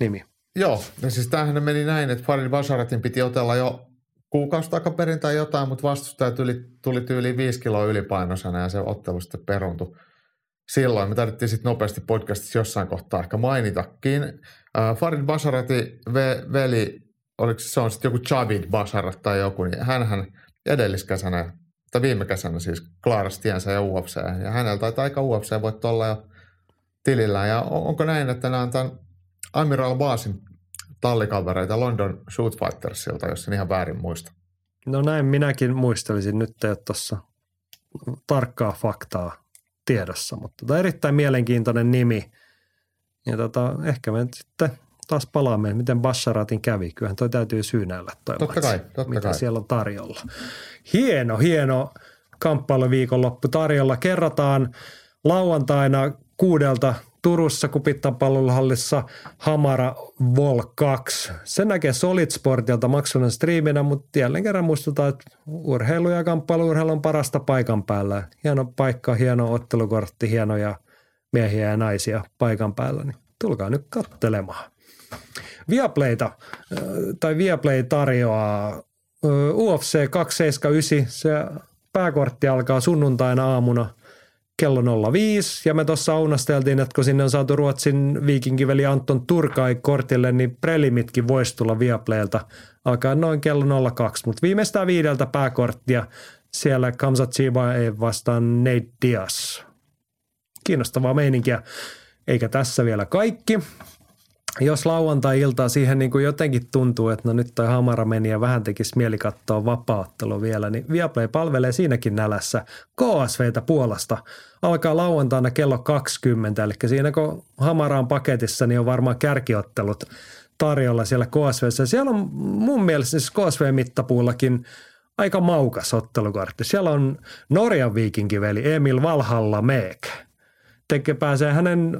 nimi. Joo, ja siis tämähän meni näin, että Farid Basharatin piti otella jo kuukausi takaperin tai jotain, mutta vastustaja tuli tyyliin 5 kiloa ylipainoisena ja se ottelu sitten peruntui. Silloin me tarvittiin sitten nopeasti podcastissa jossain kohtaa ehkä mainitakin. Farid Basharatin veli, oliko se on sitten joku Chavid Basharat tai joku, niin hänhän edelliskäsänä, tai viime käsänä siis klaarasi tiensä ja UFC. Ja hänellä taitaa aika UFC voittaa olla jo tilillään. Ja onko näin, että nämä on tämän Amir Al-Basin tallikavereita London Shoot Fightersilta, jos en ihan väärin muista? No näin minäkin muistelisin, nyt ei ole tuossa tarkkaa faktaa tiedossa, mutta tämä on erittäin mielenkiintoinen nimi. Ja ehkä me nyt sitten taas palaamme, miten Basharatin kävi. Kyllähän toi täytyy syynäillä toi Totta kai. Siellä on tarjolla. Hieno kamppailuviikonloppu tarjolla. Kerrataan lauantaina 6:00 Turussa Kupittanpallohallissa Hamara Vol 2. Sen näkee Solid Sportilta maksullinen striiminä, mutta jälleen kerran muistutaan, että urheilu ja kamppailu-urheilu on parasta paikan päällä. Hieno paikka, hieno ottelukortti, hienoja miehiä ja naisia paikan päällä, niin tulkaa nyt katselemaan. Viaplay tarjoaa UFC 279, se pääkortti alkaa sunnuntaina aamuna kello 05, ja me tuossa aunasteltiin, että kun sinne on saatu Ruotsin viikinkiveli Anton Turkai kortille, niin prelimitkin voisi tulla Viaplaylta alkaa noin kello 02, mutta viimeistään 5 pääkorttia siellä Khamzat Chimaev vastaan Nick Diaz. Kiinnostavaa meininkiä, eikä tässä vielä kaikki. Jos lauantai-iltaa siihen niin kuin jotenkin tuntuu, että no nyt toi Hamara meni ja vähän tekisi mieli katsoa vapaattelu vielä, niin Viaplay palvelee siinäkin nälässä KSVtä Puolasta. Alkaa lauantaina kello 20, eli siinä kun Hamara on paketissa, niin on varmaan kärkiottelut tarjolla siellä KSVssä. Siellä on mun mielestä siis KSV-mittapuullakin aika maukas ottelukortti. Siellä on Norjan viikinkiveli Emil Valhalla-Meek. Pääsee hänen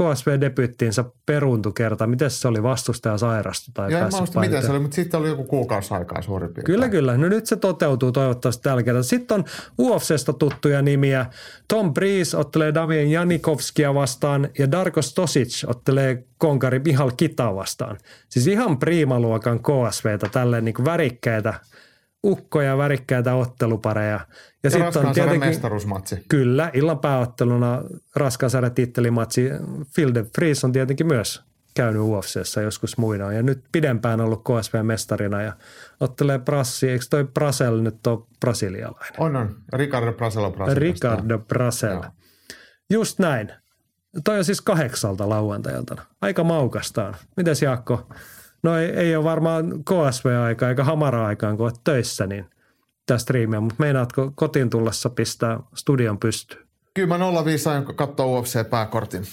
KSV-debyyttiinsä peruuntukerta. Miten se oli, vastustaja sairastui tai päässyt paikalle? Miten se oli, mutta sitten oli joku kuukausi aikaa suurin piirtein. Kyllä. No nyt se toteutuu toivottavasti tällä kertaa. Sitten on UFC:stä tuttuja nimiä. Tom Breeze ottelee Damien Janikovskia vastaan ja Darko Stosic ottelee konkari Mihal Kitaa vastaan. Siis ihan priimaluokan KSVtä, tälleen niin kuin värikkäitä ukkoja, värikkäitä ottelupareja. Ja sitten on tietenkin mestaruusmatsi. Kyllä, illan pääotteluna raskaansarjan tittelimatsi. Fielden Freeze on tietenkin myös käynyt UFC:ssä joskus muina. Ja nyt pidempään ollut KSV-mestarina ja ottelee Brassi. Eikö toi Brassel nyt ole brasilialainen? On. Ricardo Brassel on Brasilista. Ricardo Brassel. Just näin. Toi on siis 8 lauantajaltana. Aika maukastaan. Mites Jaakko? No ei ole varmaan KSV-aikaa eikä Hamara-aikaan, kun olet töissä, niin tämä striimiä. Mutta meinaatko kotiin tullessa pistää studion pystyyn? Kyllä mä 05 saan katsoa UFC-pääkortin.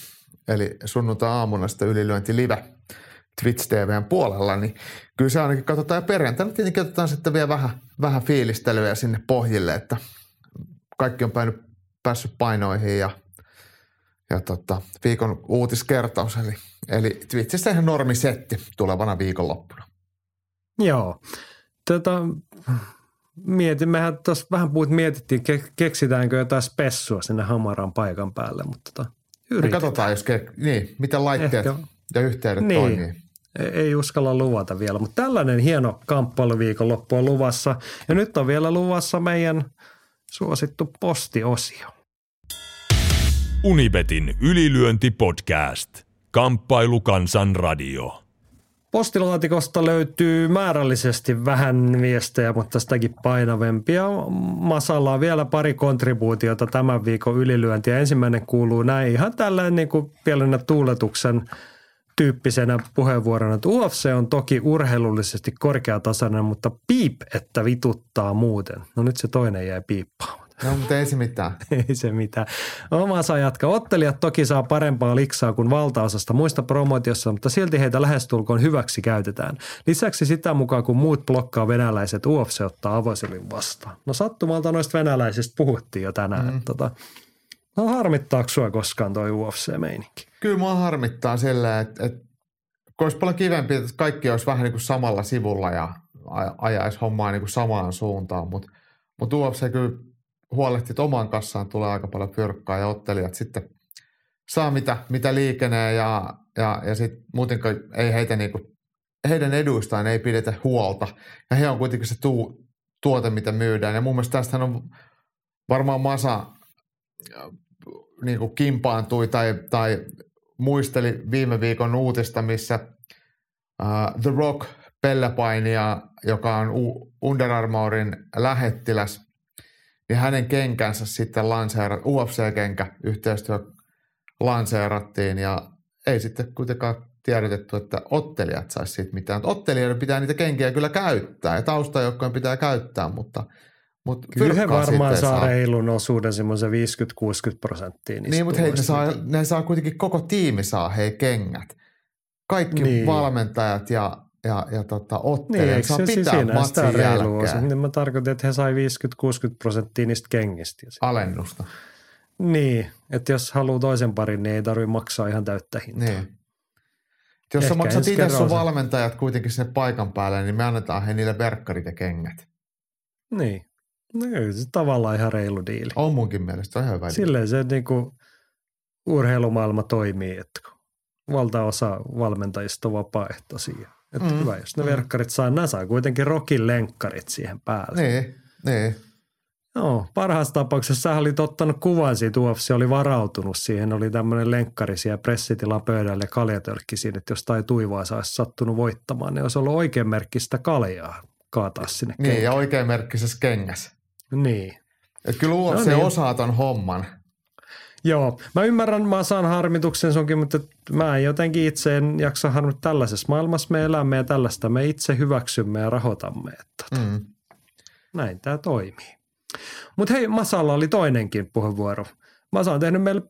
Eli sunnuntai-aamuna sitä ylilyönti live Twitch TVn puolella. Niin kyllä se ainakin katsotaan ja perjantaina tietenkin otetaan sitten vielä vähän fiilistelyä sinne pohjille, että kaikki on päässyt painoihin ja viikon uutiskertaus, eli Twitchistä ihan normisetti tulevana viikonloppuna. Joo. Mehän tuossa vähän mietittiin, keksitäänkö jotain spessua sinne Hamaran paikan päälle, mutta yritetään. No katsotaan, miten laitteet ehkä ja yhteydet toimii. Ei uskalla luvata vielä, mutta tällainen hieno kamppailuviikonloppu on luvassa. Ja nyt on vielä luvassa meidän suosittu postiosio. Unibetin ylilyöntipodcast. Kamppailukansan radio. Postilaatikosta löytyy määrällisesti vähän viestejä, mutta sitäkin painavempia. Masalla on vielä pari kontribuutiota tämän viikon ylilyöntiä. Ensimmäinen kuuluu näin ihan tällainen niin kuin pienenä tuuletuksen tyyppisenä puheenvuorona, että UFC on toki urheilullisesti korkeatasainen, mutta piip, että vituttaa muuten. No nyt se toinen jäi piippaamaan. No, mutta ei se mitään. Oma saa jatkaa. Ottelijat toki saa parempaa liksaa kuin valtaosasta muista promootiossa, mutta silti heitä lähestulkoon hyväksi käytetään. Lisäksi sitä mukaan, kun muut blokkaa venäläiset, UFC ottaa avosilin vastaan. No sattumalta noista venäläisistä puhuttiin jo tänään. No harmittaako sua koskaan toi UFC-meininki? Kyllä mua harmittaa sillä, että olisi paljon kivempi, että kaikki olisi vähän niin kuin samalla sivulla ja ajaisi hommaa niin kuin samaan suuntaan, mutta UFC kyllä huolehtit oman kassaan, tulee aika paljon pyrkkaa ja ottelijat sitten saa mitä liikenee ja sitten muutenkaan ei heitä niinku, heidän eduistaan ei pidetä huolta. Ja he on kuitenkin se tuote, mitä myydään. Ja mun mielestä tästähän on varmaan Masa niinku kimpaantui tai muisteli viime viikon uutista, missä The Rock pellepainija, joka on Under Armourin lähettiläs, niin hänen kenkänsä sitten UFC-kenkä yhteistyö lanseerattiin ja ei sitten kuitenkaan tiedotettu, että ottelijat saisi siitä mitään. Ottelijoiden pitää niitä kenkiä kyllä käyttää ja taustajoukkojen pitää käyttää, mutta Mut kyllä he varmaan saa reilun osuuden semmoisen 50-60%. Niin, mutta hei, ne saa kuitenkin, koko tiimi saa hei kengät. Kaikki niin. Valmentajat ja ottelijat niin, saa pitää matsin jälkeen. Niin, mä tarkoitan, että he sai 50-60% niistä kengistä. Alennusta. Niin, että jos haluaa toisen parin, niin ei tarvitse maksaa ihan täyttä hintaa. Niin. Jos sä maksat itse sun valmentajat kuitenkin sinne paikan päälle, niin me annetaan he niille verkkarit ja kengät. Niin. No kyllä, se tavallaan ihan reilu diili. On munkin mielestä, on ihan hyvä diili. Silleen se niinku urheilumaailma toimii, että valtaosa valmentajista on vapaaehtoisia. Että hyvä, jos ne verkkarit saa, nämä saa kuitenkin rokin lenkkarit siihen päälle. Niin. No, parhaassa tapauksessa sä olit ottanut kuvan siitä UFC, oli varautunut siihen, oli tämmöinen lenkkari siellä pressitilan pöydällä ja kaljatölkki siinä, että jos tai tuivaa saisi sattunut voittamaan, niin olisi ollut oikein merkkistä kaljaa kaataa sinne kenkään. Niin, ja oikein merkkisessä kengässä. Niin. Että kyllä UFC osaa ton homman. Joo, mä ymmärrän, mä saan harmituksen sunkin, mutta mä en jotenkin itse en jaksa harmit tällaisessa maailmassa. Me elämme ja tällaista me itse hyväksymme ja rahoitamme. Näin tää toimii. Mutta hei, Masalla oli toinenkin puheenvuoro. Masa on tehnyt meille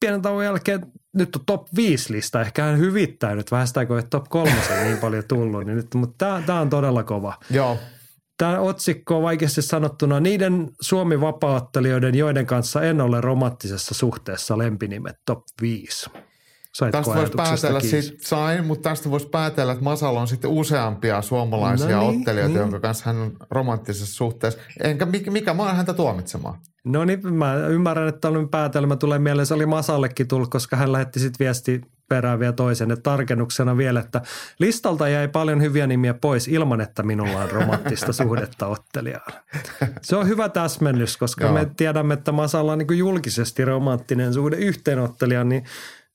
pienen tauon jälkeen, nyt on top 5 lista. Ehkä hän hyvittää nyt vähän sitä, kun ei top 3 niin paljon tullut. Niin mutta tämä on todella kova. Joo. Tämä otsikko on vaikeasti sanottuna niiden Suomi-vapaattelijoiden, joiden kanssa en ole romanttisessa suhteessa, lempinimet top 5. Saitko ajatuksesta kiinni? Sain, mutta tästä voisi päätellä, että Masalla on sitten useampia suomalaisia ottelijoita, jonka kanssa hän on romanttisessa suhteessa. Enkä mikä maa häntä tuomitsemaan? No niin, mä ymmärrän, että tällainen päätelmä tulee mieleen. Se oli Masallekin tullut, koska hän lähetti sitten viesti perään vielä toisen. Ja tarkennuksena vielä, että listalta jäi paljon hyviä nimiä pois ilman, että minulla on romanttista suhdetta ottelijaan. Se on hyvä täsmennys, koska me tiedämme, että Masalla on niin kuin julkisesti romanttinen suhde yhteenottelijaan, niin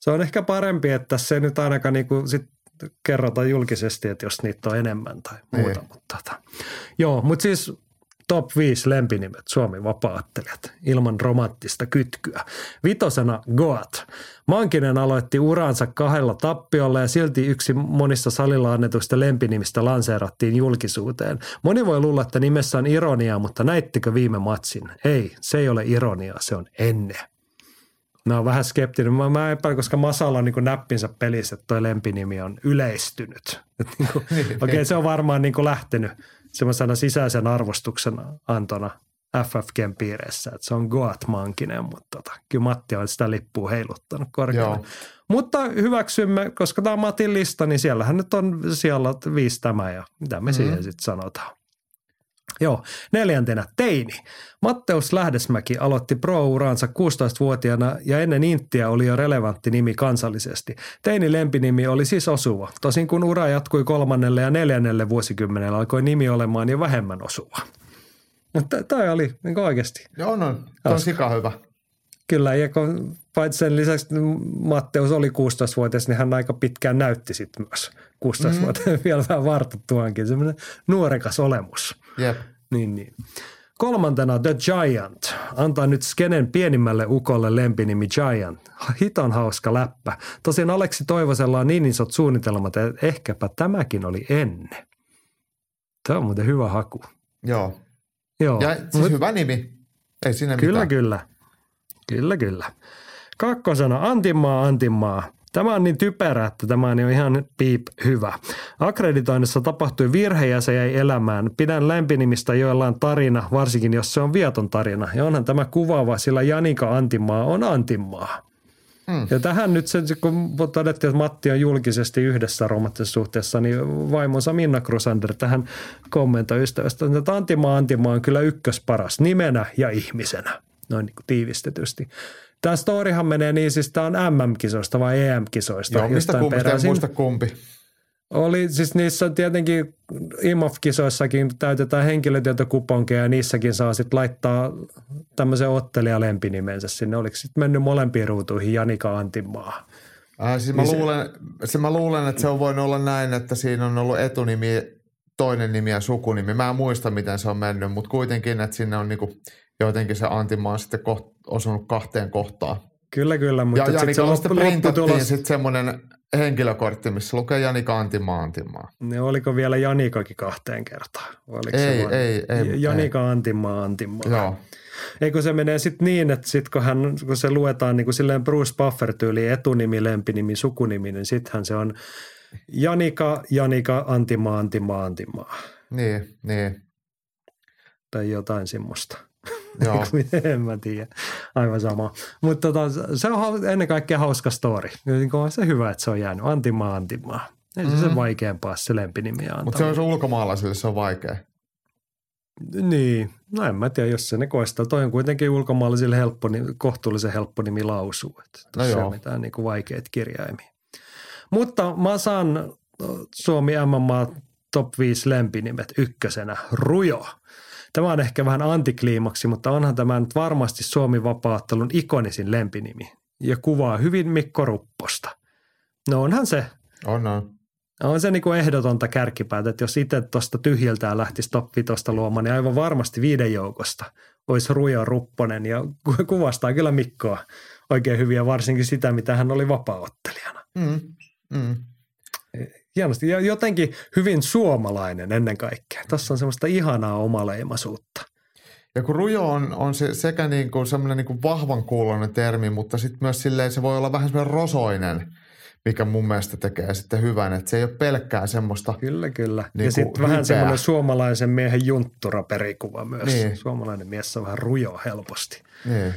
se on ehkä parempi, että se nyt ainakaan niinku sit kerrotaan julkisesti, että jos niitä on enemmän tai muuta. Mutta siis top 5 lempinimet Suomi vapaattelijat ilman romanttista kytkyä. 5. Goat. Mankinen aloitti uransa 2 tappiolla ja silti yksi monissa salilla annetuista lempinimistä lanseerattiin julkisuuteen. Moni voi luulla, että nimessä on ironiaa, mutta näittekö viime matsin? Ei, se ei ole ironiaa, se on enne. Mä oon vähän skeptinen. Mä epäilen, koska Masalla on niin kuin näppinsä pelissä, että toi lempinimi on yleistynyt. Niin Okei, se on varmaan niin kuin lähtenyt semmoisena sisäisen arvostuksen antona FFGn piireissä. Että se on Goat-mankinen, mutta kyllä Matti on sitä lippua heiluttanut korkealle. Mutta hyväksymme, koska tämä on Matin lista, niin siellähän nyt on siellä 5 tämä ja mitä me siihen sitten sanotaan. Joo, 4. teini. Matteus Lähdesmäki aloitti pro-uraansa 16-vuotiaana ja ennen Inttiä oli jo relevantti nimi kansallisesti. Teini lempinimi oli siis osuva. Tosin kun ura jatkui 3. ja 4. vuosikymmenellä, alkoi nimi olemaan jo vähemmän osuva. Mutta tämä oli niin oikeasti. Joo, tämä on sika hyvä. Kyllä, ja paitsi sen lisäksi Matteus oli 16-vuotias, niin hän aika pitkään näytti sitten myös 16-vuotiaan vielä vähän vartuttuaankin. Sellainen nuorekas olemus. Jep. Niin. 5. The Giant. Antaa nyt skenen pienimmälle ukolle lempinimi Giant. Hiton hauska läppä. Tosin Aleksi Toivosella on niin isot suunnitelmat, että ehkäpä tämäkin oli ennen. Tämä on muuten hyvä haku. Joo. Ja siis hyvä nimi. Ei siinä mitään. Kyllä. 2. Antimaa. Tämä on niin typerä, että tämä on jo ihan piip hyvä. Akkreditoinnissa tapahtui virhe ja se jäi elämään. Pidän lämpinimistä, joilla on tarina, varsinkin jos se on viaton tarina. Ja onhan tämä kuvaava, sillä Janika Antimaa on Antimaa. Ja tähän nyt se, kun todettiin, että Matti on julkisesti yhdessä romanttisessa suhteessa, niin vaimonsa Minna Krusander tähän kommentoi ystävästä, että Antimaa on kyllä ykkösparas nimenä ja ihmisenä. Noin niin kuin tiivistetysti. Tämä storyhan menee niin, siis tämä on MM-kisoista vai EM-kisoista. Joo, mistä kumpi, en muista kumpi. Oli siis niissä tietenkin IMOF-kisoissakin täytetään henkilötietokuponkeja ja niissäkin saa sitten laittaa tämmöisen ottelijalempinimensä sinne. Oliko sitten mennyt molempiin ruutuihin Janika Antimaa? Siis mä luulen, että se on voinut olla näin, että siinä on ollut etunimi, toinen nimi ja sukunimi. Mä en muista, miten se on mennyt, mutta kuitenkin, että sinne on niinku jotenkin se Antimaa on sitten osunut 2 kohtaan. Kyllä, mutta ja Jani kanssa printattiin sitten semmoinen henkilökortti, missä lukee Jani Antimaantimaa. Ne oliko vielä Janikakin kahteen kertaan? Ei. Janika Antimaantimaa. Joo. Eikö se menee sitten niin, että sit kun se luetaan niin kuin silleen Bruce Buffer-tyyliin etunimi, lempinimi, sukunimi, niin sittenhän se on Janika Antimaantimaa. Niin. Tai jotain semmoista. Joo. En mä tiedä. Aivan sama. Mutta se on ennen kaikkea hauska story. On se hyvä, että se on jäänyt. Antimaa. Ei se sen vaikeampaa se lempinimi antaa. Mutta se on se ulkomaalaisille, se on vaikea. Niin. No en mä tiedä, jos se ne koistaa. Toi on kuitenkin ulkomaalaisille kohtuullisen helppo nimi lausuu. No joo. Se on mitään niin kuin vaikeita kirjaimia. Mutta mä saan Suomi MMA Top 5 lempinimet ykkösenä. Rujo. Tämä on ehkä vähän antikliimaksi, mutta onhan tämä nyt varmasti Suomi vapaa-ottelun ikonisin lempinimi ja kuvaa hyvin Mikko Rupposta. No onhan se. On se niin kuin ehdotonta kärkipäätä, että jos itse tuosta tyhjältään lähtisi top 5 luomaan, niin aivan varmasti 5 joukosta olisi Rujo Rupponen ja kuvastaa kyllä Mikkoa oikein hyviä, varsinkin sitä, mitä hän oli vapaa-ottelijana. Hienosti. Ja jotenkin hyvin suomalainen ennen kaikkea. Tässä on semmoista ihanaa omaleimaisuutta. Ja kun Rujo on se sekä niin kuin semmoinen niin kuin vahvan kuuloinen termi, mutta sitten myös silleen se voi olla vähän semmoinen rosoinen, mikä mun mielestä tekee sitten hyvän. Että se ei ole pelkkää semmoista. Kyllä. Niin ja sitten vähän semmoinen suomalaisen miehen junttura-perikuva myös. Niin. Suomalainen mies on vähän rujo helposti. Niin.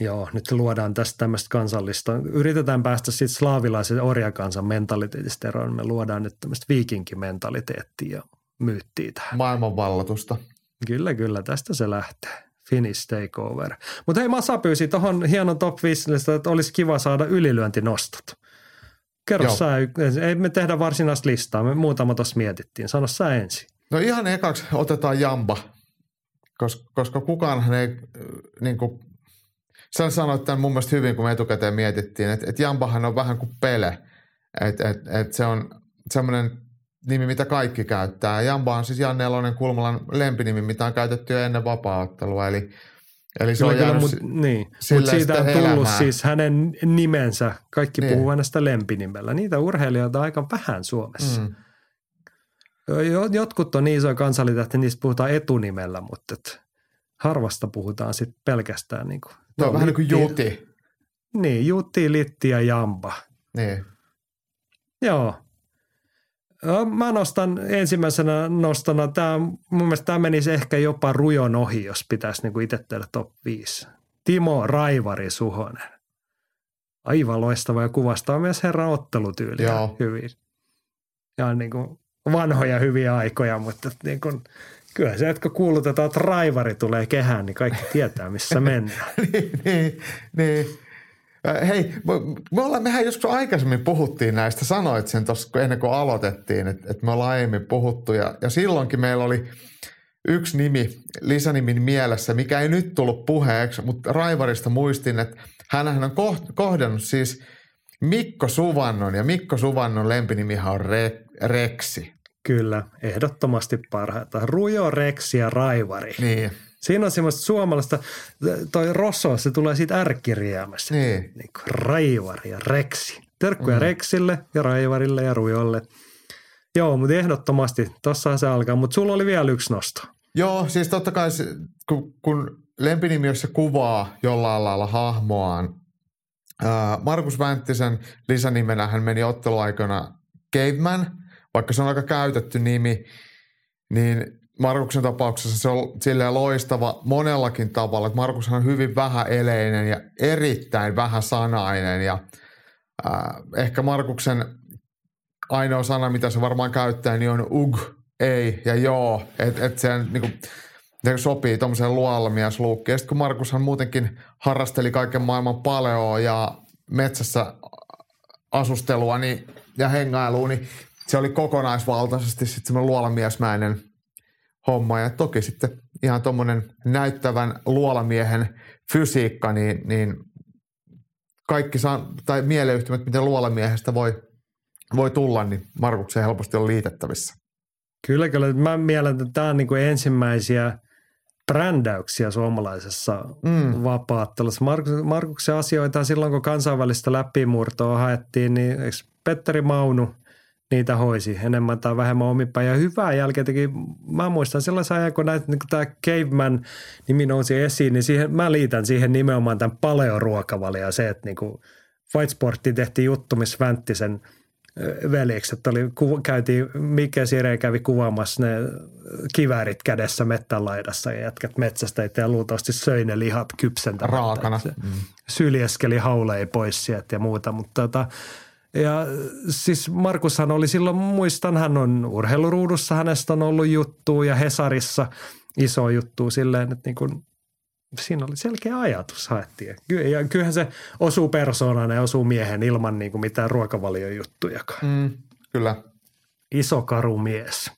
Joo, nyt luodaan tästä tämmöistä kansallista. Yritetään päästä siitä slaavilaisen orjakansan mentaliteetistä eroon. Me luodaan nyt tämmöistä viikinkimentaliteettia ja myyttiä tähän. Maailmanvallatusta. Kyllä, tästä se lähtee. Finnish takeover. Mutta hei, Masa pyysi tuohon hienon top 5, että olisi kiva saada ylilyöntinostot. Kerro sä, ei me tehdä varsinaista listaa, me muutama tuossa mietittiin. Sano sä ensin. No ihan ekaksi otetaan Jamba, koska kukaanhan ei niinku – sä sanoit tämän mun mielestä hyvin, kun me etukäteen mietittiin, että Jambahan on vähän kuin Pele. Että se on semmoinen nimi, mitä kaikki käyttää. Jamba on siis Janne Elonen Kulmalan lempinimi, mitä on käytetty jo ennen vapaa-ottelua. Eli se on jäänyt niin. Mutta siitä on tullut elämää. Siis hänen nimensä. Kaikki niin. Puhuu hänestä lempinimellä. Niitä urheilijoita on aika vähän Suomessa. Jotkut on niin isoja kansallitähtiä, niistä puhutaan etunimellä, mutta harvasta puhutaan sitten pelkästään niin kuin. Tuo on vähän niin kuin Juti. Niin, Juti, Litti ja Jamba. Niin. Joo. Mä nostan ensimmäisenä nostona, mun mielestä tämä menisi ehkä jopa Rujon ohi, jos pitäisi niin kuin itse tehdä top 5. Timo Raivari Suhonen. Aivan loistava ja kuvastaa myös herran ottelutyyliä hyvin. Ja niin kuin vanhoja hyviä aikoja, mutta niin kuin – kyllä se, että kuulutetaan, että raivari tulee kehään, niin kaikki tietää, missä mennään. Niin. Hei, mehän joskus aikaisemmin puhuttiin näistä, sanoit sen tuossa ennen kuin aloitettiin, että me ollaan aiemmin puhuttu. Ja silloinkin meillä oli yksi nimi lisänimin mielessä, mikä ei nyt tullut puheeksi, mutta raivarista muistin, että hänhän on kohdannut siis Mikko Suvannon, ja Mikko Suvannon lempinimihän on Reksi. Kyllä, ehdottomasti parhaita. Rujo, Reksi ja Raivari. Niin. Siinä on semmoista suomalaista, toi Rosso, se tulee siitä R-kirjaimesta. Niin. Raivari ja Reksi. Terkkuja Reksille ja Raivarille ja Rujolle. Joo, mutta ehdottomasti, tossahan se alkaa. Mutta sulla oli vielä yksi nosto. Joo, siis totta kai kun lempinimi, jos se kuvaa jollain lailla hahmoaan. Markus Vänttisen lisänimenä hän meni otteluaikana Caveman – vaikka se on aika käytetty nimi, niin Markuksen tapauksessa se on silleen loistava monellakin tavalla. Että Markushan on hyvin vähäeleinen ja erittäin vähäsanainen. Ja ehkä Markuksen ainoa sana, mitä se varmaan käyttää, niin on ug, ei ja joo. Että se niinku, sopii tuollaiseen luolamiesluukkiin. Ja sitten kun Markushan muutenkin harrasteli kaiken maailman paleoa ja metsässä asustelua niin, ja hengailua, niin se oli kokonaisvaltaisesti sitten semmoinen luolamiesmäinen homma ja toki sitten ihan tuommoinen näyttävän luolamiehen fysiikka, niin kaikki tai mieleyhtymät, miten luolamiehestä voi tulla, niin Markukseen helposti on liitettävissä. Kyllä. Mä mielen, että tämä on niin kuin ensimmäisiä brändäyksiä suomalaisessa vapaattelussa. Markuksen asioita silloin, kun kansainvälistä läpimurtoa haettiin, niin eikö Petteri Maunu niitä hoisi enemmän tai vähemmän omipäin. Ja hyvää jälkeen teki, mä muistan sellaisen ajan, kun näitä, niin kun tämä Caveman-nimi nousi esiin, niin siihen, mä liitän siihen nimenomaan tämän paleoruokavalion. Se, että niin kuin Fight Sportiin tehtiin juttu, missä Vänttisen veljeksi, että Mikke Sireen kävi kuvaamassa ne kiväärit kädessä mettän laidassa ja jätkät metsästäjät ja luultavasti söi ne lihat kypsentämättä. Raakana. Syljeskeli haulei pois sieltä ja muuta, mutta ja siis Markushan oli silloin, muistan, hän on urheiluruudussa, hänestä on ollut juttua ja Hesarissa iso juttu silleen, että niin kuin siinä oli selkeä ajatus, haettiin. Ja kyllähän se osuu persoonaan ja osuu miehen ilman niin kuin mitään ruokavaliojuttujakaan. Kyllä. Iso karu mies.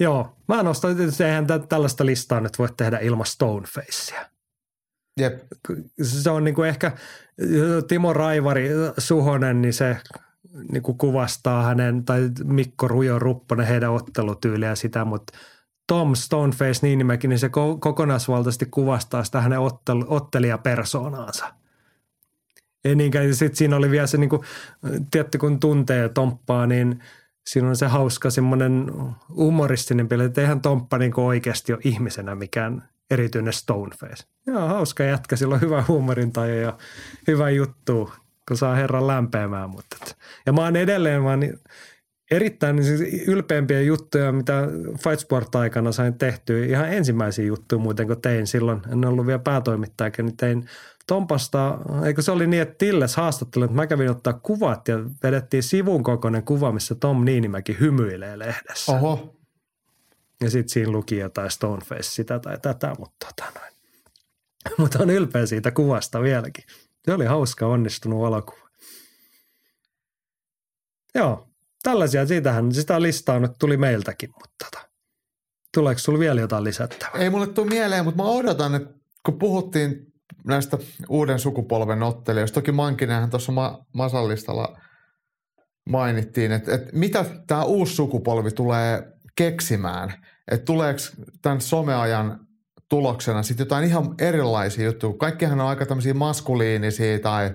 Joo, mä nostan, että eihän tällaista listaa nyt voi tehdä ilman Stonefacea. Jep. Se on niin kuin ehkä Timo Raivari, Suhonen, niin se niin kuin kuvastaa hänen, tai Mikko Rujo Rupponen, heidän ottelutyyliä sitä, mutta Tom Stoneface Niinimäki, niin se kokonaisvaltaisesti kuvastaa sitä hänen ottelijapersoonaansa. Ei niinkään, sitten siinä oli vielä se, niin kuin, tietty kun tuntee Tomppaa, niin siinä on se hauska semmoinen humoristinen peli, että eihän Tomppa niin kuin oikeasti ole ihmisenä mikään erityinen Stoneface. Joo, hauska jätkä, sillä on hyvä huumorintaju ja hyvä juttu, kun saa herran lämpeämään. Mutta ja mä oon edelleen, erittäin ylpeämpiä juttuja, mitä Fightsport-aikana sain tehtyä. Ihan ensimmäisiä juttuja muuten, kun tein silloin. En ollut vielä päätoimittajakin, niin tein Tompasta. Eikö se oli niin, että Tilles haastatteli, että mä kävin ottaa kuvat ja vedettiin sivun kokoinen kuva, missä Tom Niinimäki hymyilee lehdessä. Oho. Ja sitten siinä luki jotain Stoneface sitä tai tätä, mutta Mutta on ylpeä siitä kuvasta vieläkin. Se oli hauska, onnistunut valokuva. Joo. Tällaisia, siitähän sitä listaa nyt tuli meiltäkin, mutta tuleeko sulla vielä jotain lisättävää? Ei mulle tule mieleen, mutta mä odotan, että kun puhuttiin näistä uuden sukupolven ottelijoista, toki Mankinenhan tuossa Masan listalla mainittiin, että mitä tämä uusi sukupolvi tulee keksimään, että tuleeko tämän someajan tuloksena sitten jotain ihan erilaisia juttuja, kaikkihan on aika tämmöisiä maskuliinisia tai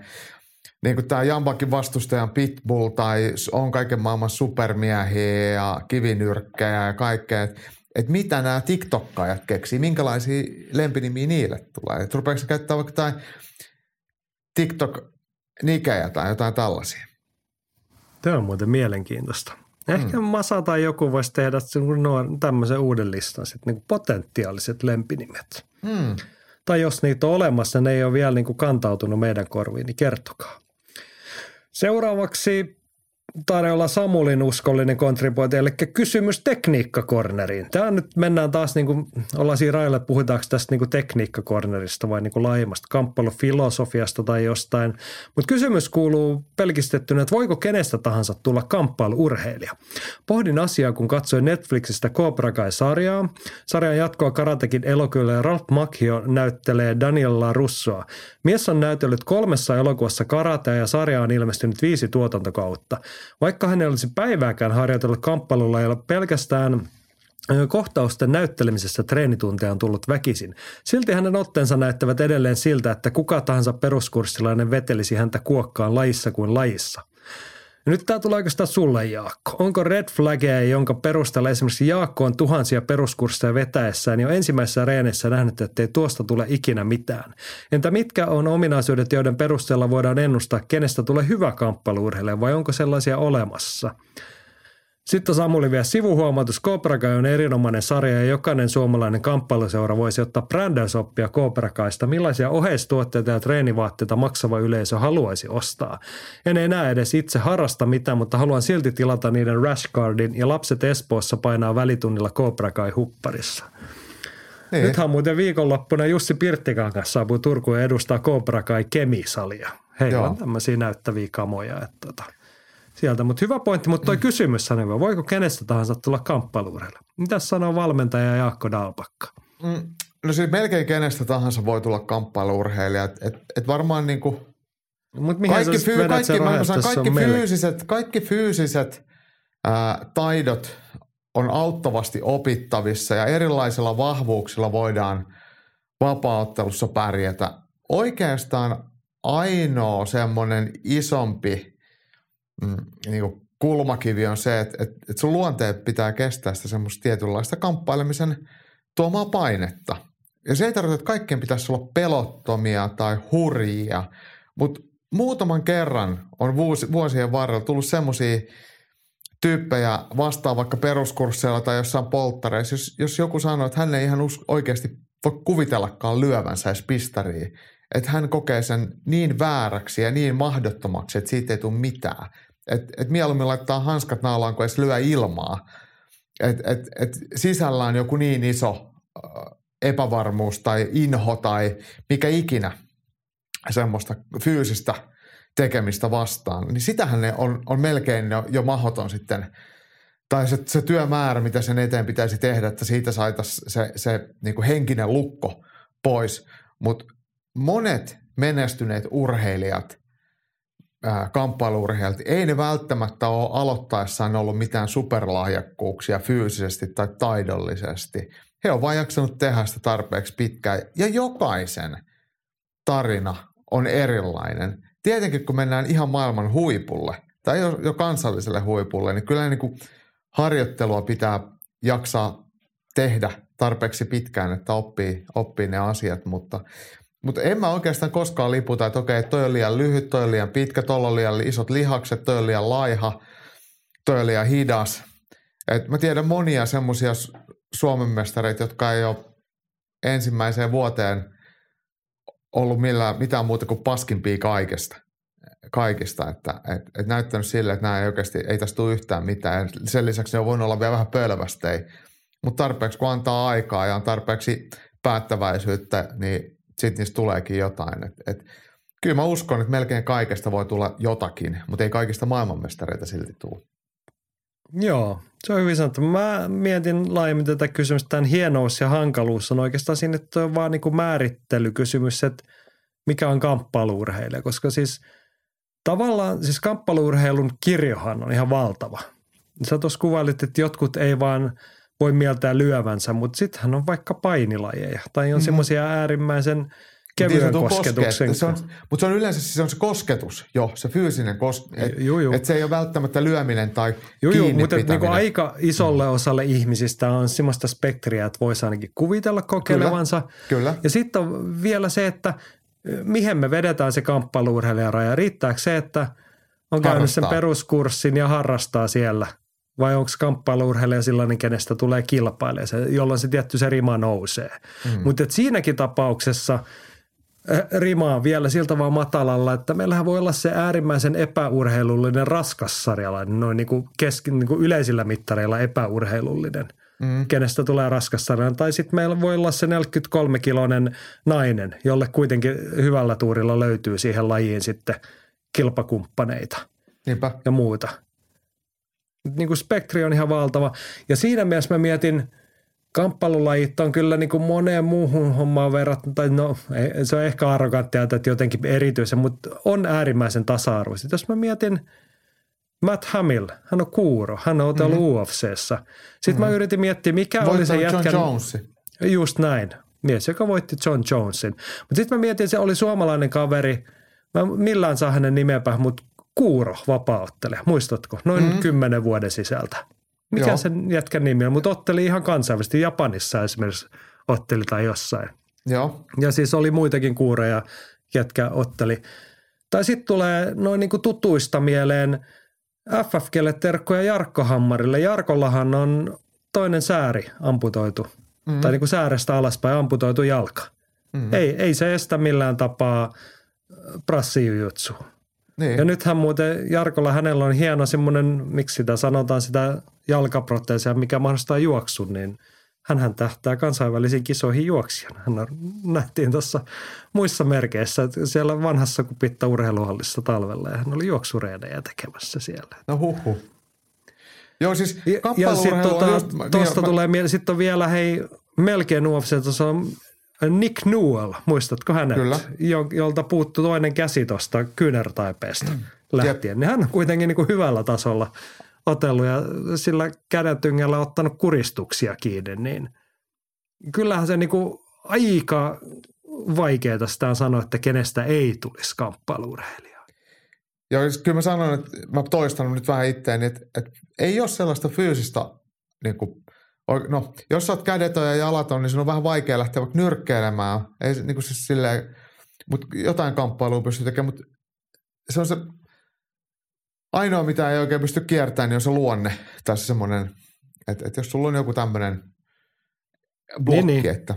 niin kuin tämä Jambakin vastustajan Pitbull tai on kaiken maailman supermiehiä ja kivinyrkkejä ja kaikkea. Että mitä nämä TikTokkaajat keksii, minkälaisia lempinimiä niille tulee? Et rupeeko käyttää vaikka jotain TikTok-nikejä tai jotain tällaisia? Tämä on muuten mielenkiintoista. Ehkä Masa tai joku voisi tehdä tämmöisen uuden listan, sitten niin kuin potentiaaliset lempinimet. Tai jos niitä on olemassa, ne ei ole vielä niin kuin kantautunut meidän korviin, niin kertokaa. Seuraavaksi tarjolla Samulin uskollinen kontribuutio, eli kysymys tekniikkakorneriin. Tämä nyt mennään taas, niin kuin ollaan siinä railla, puhutaanko tästä niin kuin tekniikkakornerista vai niin kuin laajemmasta kamppailufilosofiasta tai jostain. Mutta kysymys kuuluu pelkistettynä, että voiko kenestä tahansa tulla kamppailuurheilija? Pohdin asiaa, kun katsoin Netflixistä Cobra Kai-sarjaa. Sarjan jatkoa Karatekin elokuville ja Ralph Macchio näyttelee Daniel LaRussoa. Mies on näytellyt 3 elokuvassa karatea ja sarja on ilmestynyt 5 tuotantokautta. Vaikka hän ei olisi päivääkään harjoitellut kamppailulla, ei ole pelkästään kohtausten näyttelemisestä treenitunteja on tullut väkisin. Silti hänen otteensa näyttävät edelleen siltä, että kuka tahansa peruskurssilainen vetelisi häntä kuokkaan lajissa kuin lajissa. Nyt tämä tulee oikeastaan sulle, Jaakko. Onko red flaggeja, jonka perusteella esimerkiksi Jaakko on tuhansia peruskursseja vetäessään jo ensimmäisessä reenissä nähnyt, ettei tuosta tule ikinä mitään? Entä mitkä on ominaisuudet, joiden perusteella voidaan ennustaa, kenestä tulee hyvä kamppailu-urheilija, vai onko sellaisia olemassa? Sitten Samuli vielä sivuhuomautus. Cobra Kai on erinomainen sarja ja jokainen suomalainen kamppailuseura voisi ottaa brändäysoppia Cobra Kaista. Millaisia oheistuotteita ja treenivaatteita maksava yleisö haluaisi ostaa? En enää edes itse harrasta mitään, mutta haluan silti tilata niiden Rashcardin ja lapset Espoossa painaa välitunnilla Cobra Kai hupparissa. Niin. Nythän muuten viikonloppuna Jussi Pirttikangas saapui Turkuun ja edustaa Cobra Kai Kemi-salia. Heillä on tämmöisiä näyttäviä kamoja, että sieltä, mutta hyvä pointti, mutta toi kysymys on hyvä. Voiko kenestä tahansa tulla kamppailuurheilija? Mitäs sanoo valmentaja Jaakko Dalbakka? No siis melkein kenestä tahansa voi tulla kamppailuurheilija. Et varmaan niinku kaikki fyysiset taidot on auttavasti opittavissa ja erilaisilla vahvuuksilla voidaan vapaaottelussa pärjätä. Oikeastaan ainoa semmoinen isompi niin kuin kulmakivi on se, että sun luonteet pitää kestää sitä semmoista tietynlaista kamppailemisen tuomaa painetta. Ja se ei tarkoita, että kaikkien pitäisi olla pelottomia tai hurjia, mutta muutaman kerran on vuosien varrella tullut semmoisia tyyppejä vastaan vaikka peruskursseilla tai jossain polttareissa, jos joku sanoo, että hän ei ihan oikeasti voi kuvitellakaan lyövänsä edes pistariin, että hän kokee sen niin vääräksi ja niin mahdottomaksi, että siitä ei tule mitään. Että mieluummin laittaa hanskat naalaan, kun edes lyö ilmaa. Että sisällä on joku niin iso epävarmuus tai inho tai mikä ikinä semmoista fyysistä tekemistä vastaan, niin sitähän ne on melkein jo mahdoton sitten, tai se työmäärä, mitä sen eteen pitäisi tehdä, että siitä saitaisiin se niin kuin henkinen lukko pois. Mutta monet menestyneet urheilijat, kamppailu-urheilijat, ei ne välttämättä ole aloittaessaan ollut mitään superlahjakkuuksia fyysisesti tai taidollisesti. He on vain jaksanut tehdä sitä tarpeeksi pitkään, ja jokaisen tarina on erilainen. Tietenkin kun mennään ihan maailman huipulle tai jo kansalliselle huipulle, niin kyllä niin kuin harjoittelua pitää jaksaa tehdä tarpeeksi pitkään, että oppii ne asiat, mutta en mä oikeastaan koskaan liputa, että okei, toi on liian lyhyt, toi on liian pitkä, toi on liian isot lihakset, toi on liian laiha, toi on liian hidas. Et mä tiedän monia semmoisia Suomen mestareita, jotka ei ole ensimmäiseen vuoteen ollut mitään muuta kuin paskinpia kaikista, että näyttänyt sille, että nämä ei oikeasti, ei tästä tule yhtään mitään. Sen lisäksi ne on voinut olla vielä vähän pölvästei, mutta tarpeeksi kun antaa aikaa ja on tarpeeksi päättäväisyyttä, niin sitten niistä tuleekin jotain. Kyllä mä uskon, että melkein kaikesta voi tulla jotakin, mutta ei kaikista maailmanmestareita silti tule. Joo, se on hyvin sanottu. Mä mietin laajemmin tätä kysymystä. Tämän hienous ja hankaluus on oikeastaan siinä, että toi on vaan niin kuin määrittelykysymys, että mikä on kamppailu-urheilija. Koska siis tavallaan siis kamppailu-urheilun kirjohan on ihan valtava. Sä tuossa kuvailit, että jotkut ei vaan voi mieltää lyövänsä, mutta sittenhän on vaikka painilajeja. Tai on semmoisia äärimmäisen kevyen kosketuksen. Mutta se on yleensä se kosketus, jo se fyysinen kosketus. Että se ei ole välttämättä lyöminen tai kiinnipitäminen. Mutta niinku aika isolle osalle ihmisistä on semmoista spektriä, että voisi ainakin kuvitella kokeilevansa. Kyllä. Ja sitten on vielä se, että mihin me vedetään se kamppailu-urheilijan raja. Riittääkö se, että on käynyt sen peruskurssin ja harrastaa siellä? Vai onko kamppailu-urheilija sellainen, kenestä tulee kilpailemaan, jolloin se tietty se rima nousee. Mutta siinäkin tapauksessa rimaa vielä siltä vaan matalalla, että meillähän voi olla se äärimmäisen epäurheilullinen raskassarjalainen, noin niin kuin yleisillä mittareilla epäurheilullinen, kenestä tulee raskassarjalainen. Tai sitten meillä voi olla se 43-kiloinen nainen, jolle kuitenkin hyvällä tuurilla löytyy siihen lajiin sitten kilpakumppaneita. Niinpä. Ja muuta. Niin kuin spektri on ihan valtava. Ja siinä mielessä mä mietin, kamppailulajit on kyllä niin kuin moneen muuhun hommaan verrattuna, tai no se on ehkä arroganttia, että jotenkin erityisen, mutta on äärimmäisen tasa-arvoiset. Jos mä mietin Matt Hamill, hän on kuuro, hän on otellut UFC:ssä. Sitten mä yritin miettiä, mikä voittanut oli se jätkän. John Jonesin. Just näin, mies, joka voitti John Jonesin. Mutta sitten mä mietin, se oli suomalainen kaveri, mä millään saa hänen nimepä, mutta kuuro vapaa-ottelee, muistatko? Noin 10 vuoden sisältä. Mikä sen jätkän nimi on, mutta otteli ihan kansainvälisesti. Japanissa esimerkiksi otteli tai jossain. Joo. Ja siis oli muitakin kuureja, jätkä otteli. Tai sitten tulee noin niinku tutuista mieleen FFGlle terkkoja Jarkko Hammarille. Jarkollahan on toinen sääri amputoitu. Tai niinku säärestä alaspäin amputoitu jalka. Ei se estä millään tapaa brassijujutsuun. Niin. Ja nythän muuten Jarkolla, hänellä on hieno semmoinen, miksi sitä sanotaan, sitä jalkaproteesia, mikä mahdollistaa juoksun, niin hänhän tähtää kansainvälisiin kisoihin juoksijana. Hän nähtiin tuossa muissa merkeissä, että siellä vanhassa Kupitta urheiluhallissa talvella ja hän oli juoksureenejä tekemässä siellä. No huhhuh. Joo siis kamppailuurheilu on just... Tuosta tulee mieleen, sitten on vielä hei melkein UFC, tuossa on... Nick Newell, muistatko hänet? Kyllä. Jolta puuttu toinen käsi tuosta kyynärtaipeesta lähtien. Hän on kuitenkin niin kuin hyvällä tasolla otellut ja sillä kädentyngällä ottanut kuristuksia kiinni, niin kyllähän se niinku aika vaikeaa sitä on sanoa, että kenestä ei tulisi kamppailu-urheilijaa. Joo, kyllä mä sanon, että mä toistan nyt vähän itteeni, että ei ole sellaista fyysistä, niin kuin, no jos sä oot kädetön ja jalaton, niin se on vähän vaikea lähteä vaikka nyrkkeilemään, ei niin kuin siis silleen, mutta jotain kamppailua pystyy tekemään, mutta se on se ainoa, mitä ei oikein pysty kiertämään, niin on se luonne tässä semmoinen, että jos sulla on joku tämmöinen blokki, niin. Että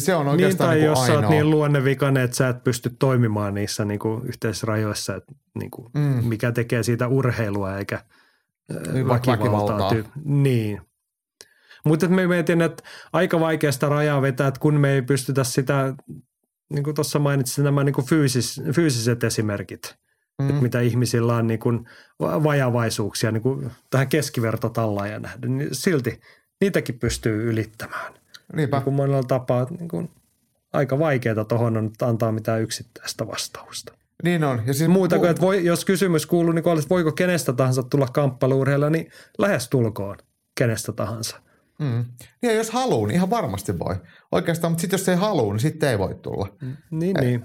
se on oikeastaan niin, tai niin jos ainoa. Sä oot niin luonnevikainen, että sä et pysty toimimaan niissä niin kuin yhteisrajoissa, että niin kuin mikä tekee siitä urheilua eikä väkivaltaa. Niin. Mutta me mietin, että aika vaikea sitä rajaa vetää, että kun me ei pystytä sitä, niin kuin tuossa mainitsin, nämä niin kuin fyysiset esimerkit, että mitä ihmisillä on niin kuin vajavaisuuksia niin kuin tähän keskivertotallaajaan nähden, niin silti niitäkin pystyy ylittämään. Niinpä. Niin kuin monella tapaa niin kuin, aika vaikeaa tuohon on antaa mitään yksittäistä vastausta. Niin on. Ja siis muuta kuin, että jos kysymys kuuluu, niin että voiko kenestä tahansa tulla kamppailu-urheilija, niin lähestulkoon kenestä tahansa. Ja jos haluaa, niin ihan varmasti voi. Oikeastaan, mutta sitten jos ei halua, niin sitten ei voi tulla. Niin.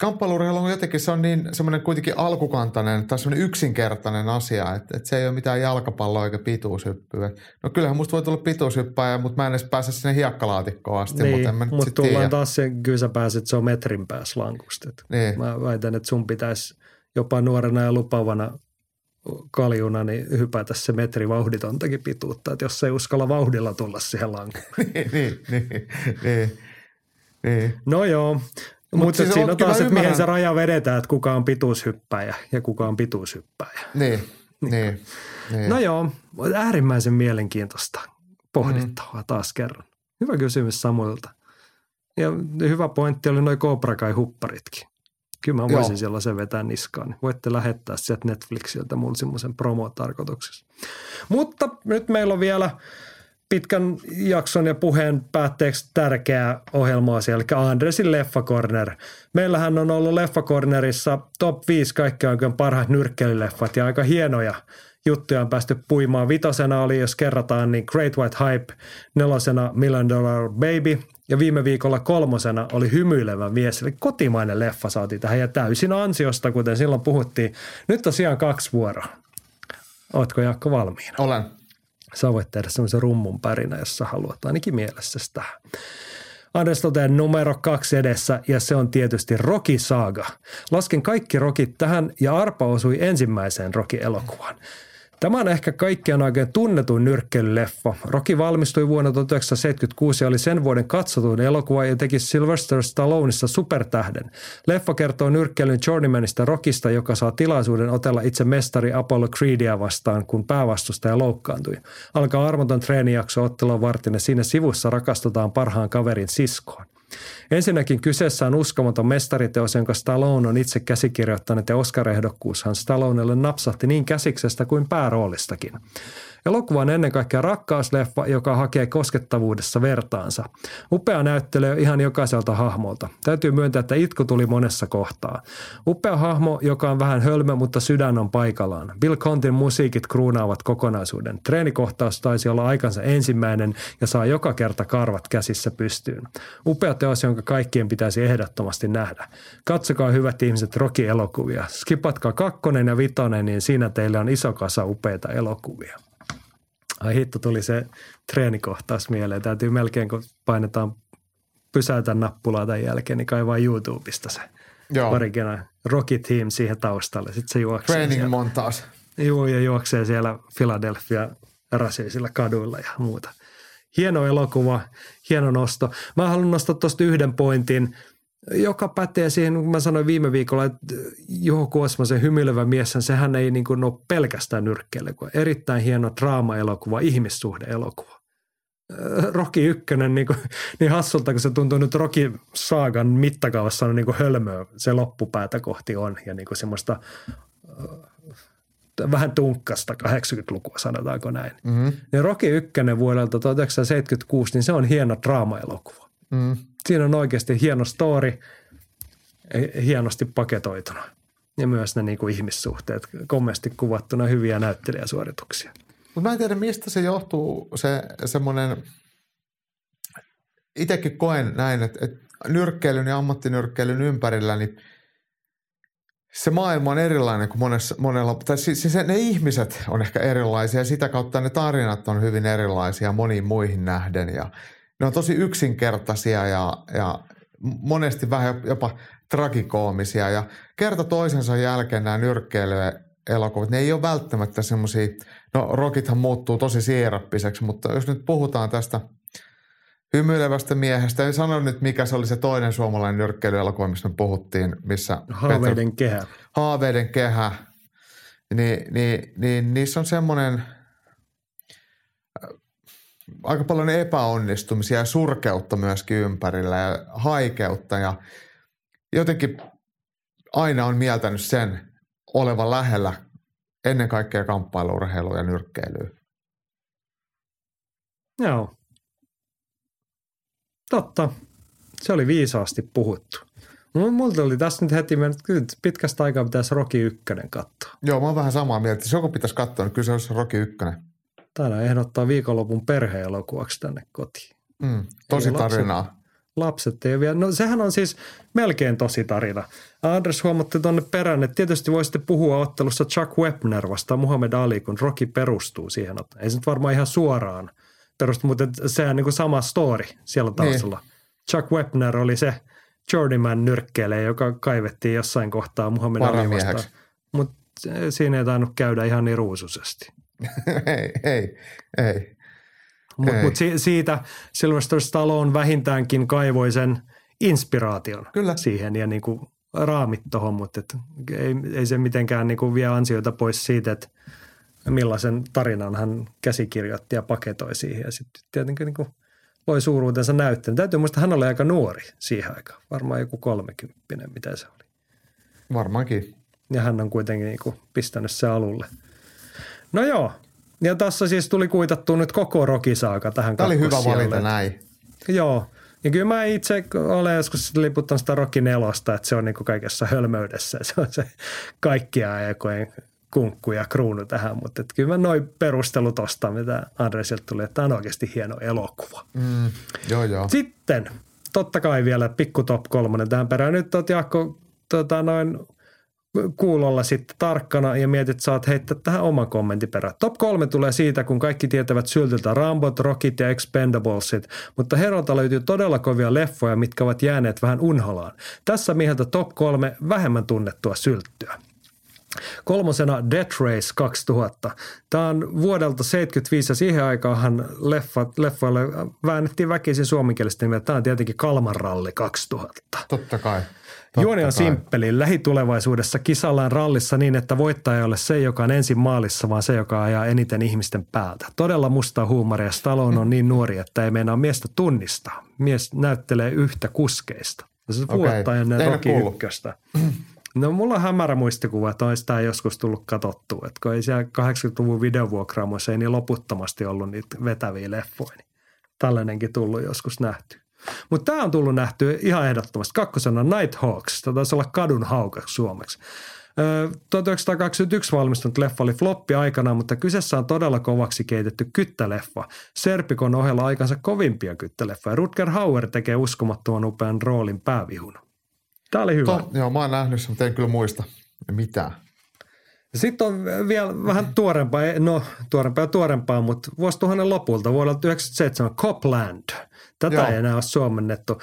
Kamppailu-urheilu on jotenkin, se on niin semmoinen kuitenkin alkukantainen tai semmoinen yksinkertainen asia, että se ei ole mitään jalkapalloa eikä pituushyppyä. No kyllähän musta voi tulla pituushyppääjä, mutta mä en edes pääse sinne hiekkalaatikkoon asti. Niin, mutta tullaan taas siihen, kyllä sä pääset, se on metrin päässä lankusta. Niin. Mä väitän, että sun pitäisi jopa nuorena ja lupavana kaljuna niin hypätä se metri vauhditontakin pituutta, että jos ei uskalla vauhdilla tulla siihen lankuun. Niin. No joo. Mutta siis siinä on taas, että mihin se raja vedetään, että kuka on pituushyppäjä ja kuka on pituushyppäjä. Niin. No joo, äärimmäisen mielenkiintoista pohdittavaa taas kerran. Hyvä kysymys Samuelta. Ja hyvä pointti oli noi Cobra Kai-hupparitkin. Kyllä mä voisin sellaisen vetää niskaan. Voitte lähettää sieltä Netflixiltä mulle semmoisen promo-tarkoituksessa. Mutta nyt meillä on vielä pitkän jakson ja puheen päätteeksi tärkeää ohjelma-asia, eli Andresin leffakorner. Meillähän on ollut leffakornerissa top 5 kaikki oikein parhaat nyrkkeilyleffat ja aika hienoja juttuja on päästy puimaan. Vitosena oli, jos kerrataan, niin Great White Hype, nelosena $1 Million Dollar Baby ja viime viikolla 3. oli Hymyilevä mies, eli kotimainen leffa saatiin tähän ja täysin ansiosta, kuten silloin puhuttiin. Nyt tosiaan 2 vuoroa. Ootko Jaakko valmiina? Olen. Sä voit tehdä semmoisen rummun pärinä, jos sä haluat, ainakin mielessä sitä. Anders toteaa numero 2 edessä, ja se on tietysti Rocky Saga. Lasken kaikki Rockit tähän, ja arpa osui ensimmäiseen Rocky-elokuvaan. Tämä on ehkä kaikkiaan oikein tunnetuin nyrkkeilyleffa. Rocky valmistui vuonna 1976 ja oli sen vuoden katsotuin elokuva ja teki Sylvester Stallonessa supertähden. Leffa kertoo nyrkkeilyn journeymanista Rockista, joka saa tilaisuuden otella itse mestari Apollo Creedia vastaan, kun päävastustaja loukkaantui. Alkaa armoton treenijakso ottelun varten ja siinä sivussa rakastutaan parhaan kaverin siskoon. Ensinnäkin kyseessä on uskomaton mestariteos, jonka Stallone on itse käsikirjoittanut ja Oscar-ehdokkuushan Stallonelle napsahti niin käsiksestä kuin pääroolistakin. Elokuva on ennen kaikkea rakkausleffa, joka hakee koskettavuudessa vertaansa. Upea näyttely ihan jokaiselta hahmolta. Täytyy myöntää, että itku tuli monessa kohtaa. Upea hahmo, joka on vähän hölmö, mutta sydän on paikallaan. Bill Contin musiikit kruunaavat kokonaisuuden. Treenikohtaus taisi olla aikansa ensimmäinen ja saa joka kerta karvat käsissä pystyyn. Upea teos, jonka kaikkien pitäisi ehdottomasti nähdä. Katsokaa hyvät ihmiset Rocky-elokuvia. Skipatkaa 2 ja 5, niin siinä teillä on iso kasa upeita elokuvia. Ai hitto, tuli se treenikohtaus mieleen. Täytyy melkein, kun painetaan pysäytä nappulaa tämän jälkeen, niin kaivaa YouTubesta se parikena Rocky Team siihen taustalle. Sitten se juoksee training montage. Joo, ja juoksee siellä Philadelphia rasisilla kaduilla ja muuta. Hieno elokuva, hieno nosto. Mä haluan nostaa tuosta 1 pointin, joka pätee siihen, kun mä sanoin viime viikolla, että Jorge Masvidalia Hymyilevä mies, sehän ei niin kuin ole pelkästään nyrkkeilyä. Erittäin hieno draama-elokuva, ihmissuhde-elokuva. Rocky 1, niin hassulta, kun se tuntuu nyt Rocky Saagan mittakaavassa on niin kuin hölmöä. Se loppupäätä kohti on ja niin kuin semmoista vähän tunkkasta 80-lukua, sanotaanko näin. Niin Rocky 1 vuodelta 1976, niin se on hieno draama-elokuva. Siinä on oikeasti hieno story, hienosti paketoituna. Ja myös ne niinku ihmissuhteet, komeasti kuvattuna hyviä näyttelijäsuorituksia. Mutta mä en tiedä, mistä se johtuu, se semmoinen, itsekin koen näin, että nyrkkeilyn ja ammattinyrkkeilyn ympärillä, niin se maailma on erilainen kuin monella, tai siis ne ihmiset on ehkä erilaisia, ja sitä kautta ne tarinat on hyvin erilaisia moniin muihin nähden, ja ne on tosi yksinkertaisia ja monesti vähän jopa tragikoomisia, ja kerta toisensa jälkeen nämä nyrkkeilyelokuvat, ne ei ole välttämättä semmoisia, no Rockithan muuttuu tosi siirappiseksi, mutta jos nyt puhutaan tästä hymyilevästä miehestä, en sano nyt mikä se oli se toinen suomalainen nyrkkeilyelokuva, mistä me puhuttiin, missä... Haaveiden kehä. Niin niissä on semmoinen aika paljon epäonnistumisia ja surkeutta myöskin ympärillä ja haikeutta ja jotenkin aina on mieltänyt sen olevan lähellä ennen kaikkea kamppailuurheilua ja nyrkkeilyä. Joo. Totta. Se oli viisaasti puhuttu. Multa oli tässä nyt heti, että pitkästä aikaa pitäisi Rocky 1 katsoa. Joo, mä oon vähän samaa mieltä. Jos joku pitäisi katsoa, niin kyllä se olisi Rocky 1. Tänään ehdottaa viikonlopun perhe-elokuvaksi tänne kotiin. Tosi tarinaa. Lapset ei ole vielä. No sehän on siis melkein tosi tarina. Andres huomatti tuonne perään, että tietysti voisitte puhua ottelussa Chuck Wepner vastaan Muhammad Ali, kun Rocky perustuu siihen. Ei se nyt varmaan ihan suoraan perustu, mutta sehän niin kuin sama story siellä taustalla. Niin. Chuck Wepner oli se journeyman nyrkkeilijä, joka kaivettiin jossain kohtaa Muhammad Ali vastaan. Mutta siinä ei tainnut käydä ihan niin ruusuisesti. Ei. Mutta siitä Sylvester Stallone vähintäänkin kaivoi sen inspiraation kyllä siihen ja niinku raamit tuohon, mutta ei se mitenkään niinku vie ansioita pois siitä, että millaisen tarinan hän käsikirjoitti ja paketoi siihen. Ja sitten tietenkin niinku voi suuruutensa näyttää. Täytyy muistaa, hän oli aika nuori siihen aikaan, varmaan joku 30, mitä se oli. Varmaankin. Ja hän on kuitenkin niinku pistänyt se alulle. No joo. Ja tässä siis tuli kuitattua nyt koko Rocky-saaga tähän kakkossijalle. Tämä oli hyvä valinta näin. Joo. Ja kyllä mä itse olen joskus liputtanut sitä Rocky 4, että se on niin kuin kaikessa hölmöydessä. Se on se kaikkia aikojen kunkku ja kruunu tähän. Mutta kyllä mä noin perustelu tosta, mitä Andresilta tuli, että tämä on oikeasti hieno elokuva. Joo. Sitten totta kai vielä pikku top 3 tähän perään. Nyt oot Jaakko kuulolla sitten tarkkana ja mietit, että saat heittää tähän oman kommentin perään. Top 3 tulee siitä, kun kaikki tietävät syltyltä Rambot, Rockit ja Expendablesit, mutta herralta löytyy todella kovia leffoja, mitkä ovat jääneet vähän unholaan. Tässä mieheltä top 3 vähemmän tunnettua sylttyä. 3. Death Race 2000. Tämä on vuodelta 1975 ja siihen aikaanhan leffoille väännettiin väkisin suomenkielistä nimeltä. Tämä on tietenkin Kalmaralli 2000. Totta kai. Juoni on simppeli. Lähitulevaisuudessa kisallaan rallissa niin, että voittaja ei ole se, joka on ensin maalissa, vaan se, joka ajaa eniten ihmisten päältä. Todella musta huumoria. Stallone on niin nuori, että ei meinaa miestä tunnistaa. Mies näyttelee yhtä kuskeista. Se vuotta ennen Rocky 1:stä. No mulla on hämärä muistikuva, että on sitä joskus tullut katsottua. Että kun ei siellä 80-luvun videovuokraamoissa ei niin loputtomasti ollut niitä vetäviä leffoja. Niin tällainenkin tullut joskus nähty. Mutta tämä on tullut nähty ihan ehdottomasti. 2. Nighthawks. Tämä taisi olla Kadun haukaksi suomeksi. 1921 valmistunut leffa oli floppi aikanaan, mutta kyseessä on todella kovaksi keitetty kyttäleffa. Serpikon ohella aikansa kovimpia kyttäleffoja. Rutger Hauer tekee uskomattoman upean roolin päävihuna. Tämä oli hyvä. Joo, mä oon nähnyt sen, mutta en kyllä muista mitään. Sitten on vielä vähän tuorempaa, mutta vuosituhannen lopulta vuodelta 1997 Copland. Tätä Joo. ei enää ole suomennettu.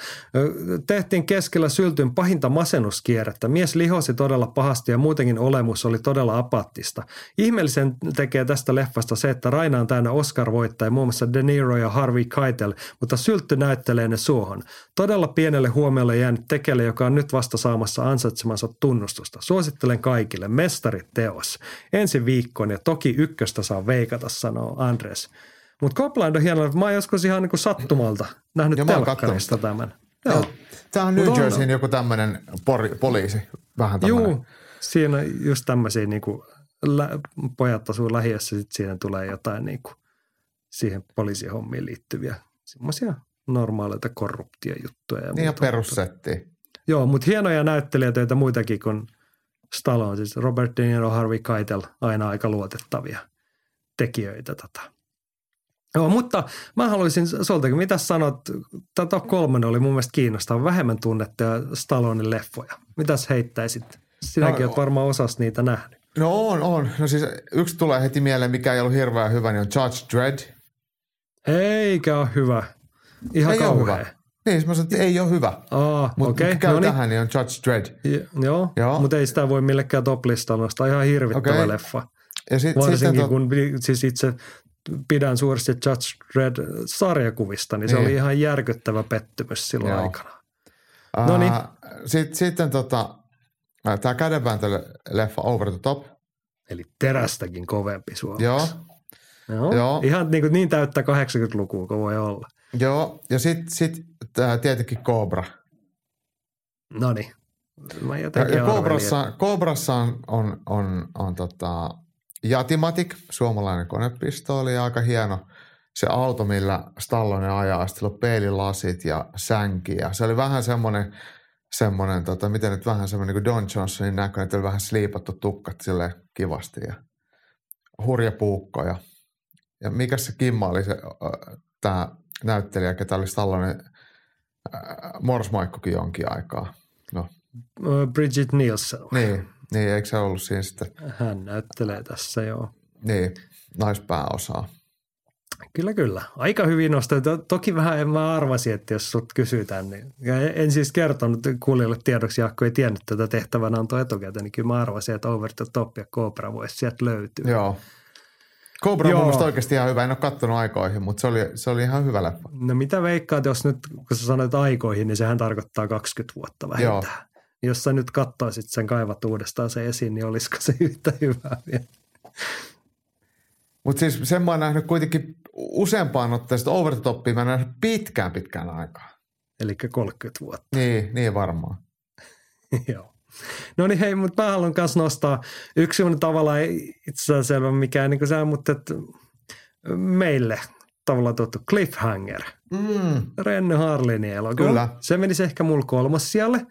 Tehtiin keskellä syltyn pahinta masennuskierrettä. Mies lihosi todella pahasti ja muutenkin olemus oli todella apaattista. Ihmeellisen tekee tästä leffasta se, että Raina on täynnä Oscar-voittaja, muun muassa De Niro ja Harvey Keitel, mutta syltty näyttelee ne suohon. Todella pienelle huomiolle jäänyt tekele, joka on nyt vasta saamassa ansaitsemansa tunnustusta. Suosittelen kaikille. Mestariteos. Ensi viikkoon ja toki 1 saa veikata, sanoo Andres. Mutta Copland on hienoa. Mä oon joskus ihan niinku sattumalta nähnyt telkkarista tämän. Joo. Tämä on New Jerseyin joku tämmöinen poliisi. Vähän tämmöinen. Juu, siinä just tämmöisiä niinku pojat asuu lähiössä. Sitten siinä tulee jotain niinku siihen poliisihommiin liittyviä semmoisia normaaleita korruptiojuttuja. Ja perussettiin. Joo, mutta hienoja näyttelijöitä muitakin kuin Stallone, siis Robert De Niro, Harvey Keitel, aina aika luotettavia tekijöitä . No, mutta mä haluaisin sultakin, mitä sanot, tämä kolmannen oli mun mielestä kiinnostava, vähemmän tunnettuja Stallonen leffoja. Mitäs heittäisit? Sinäkin olet varmaan osas niitä nähnyt. No on. No siis yksi tulee heti mieleen, mikä ei ollut hirveän hyvä, niin on Judge Dredd. Eikä ole hyvä. Ihan kauhea. Niin, mä sanoin, ei ole hyvä. Mutta käy tähän, niin on Judge Dredd. Joo. Mutta ei sitä voi millekään top-listalla nostaa. Ihan hirvittävä leffa. Ja varsinkin kun siis itse pidän suuresti Judge Dredd-sarjakuvista, niin se oli ihan järkyttävä pettymys silloin aikanaan. Sitten tämä kädenvääntöleffa Over the Top. Eli terästäkin kovempi suomeksi. Joo. Ihan niin täyttä 80-lukua kuin voi olla. Joo, ja sitten tietenkin Cobra. Noniin. Mä jotenkin Cobrassa on Jatimatic, suomalainen konepistooli, ja aika hieno se auto, millä Stallone ajaa. Sitten oli peililasit ja sänki. Ja se oli vähän semmoinen, miten nyt vähän semmoinen niin kuin Don Johnsonin näköinen, että oli vähän sliipattu tukkat silleen kivasti ja hurja puukko. Ja mikä se Kimma oli tämä näyttelijä, ketä oli Stallone morsmaikkokin jonkin aikaa. No. Bridget Nielsen. Niin, eikö se ollut siinä sitten? Hän näyttelee tässä, joo. Niin, naispääosaa. Kyllä. Aika hyvin nostettu. Toki vähän mä arvasin, että jos sut kysytään. Niin. En siis kertonut kuulijoille tiedoksi, Jaakko ei tiennyt tätä tehtävänantoa etukäteen, niin kyllä mä arvasin, että Over the Top ja Cobra voisi sieltä löytyä. Joo. Cobra on mun mielestä oikeasti ihan hyvä. En ole kattonut aikoihin, mutta se oli ihan hyvä läppä. No mitä veikkaat, jos nyt kun sä sanoit aikoihin, niin sehän tarkoittaa 20 vuotta vähintään. Jos sä nyt kattaisit sen kaivat uudestaan sen esiin, niin olisiko se yhtä hyvää vielä? Mutta siis sen mä oon nähnyt kuitenkin useampaan otteesta Over the Topia. Mä oon nähnyt pitkään aikaa. Elikkä 30 vuotta. Niin varmaan. Joo. No niin hei, mutta mä haluan kanssa nostaa yksi sellainen tavallaan itsessään selvä mikään, niin kuin sä, mutta meille tavallaan tuttu cliffhanger. Renny Harlinin elokuva. Kyllä. Se menisi ehkä mulla kolmossijalle.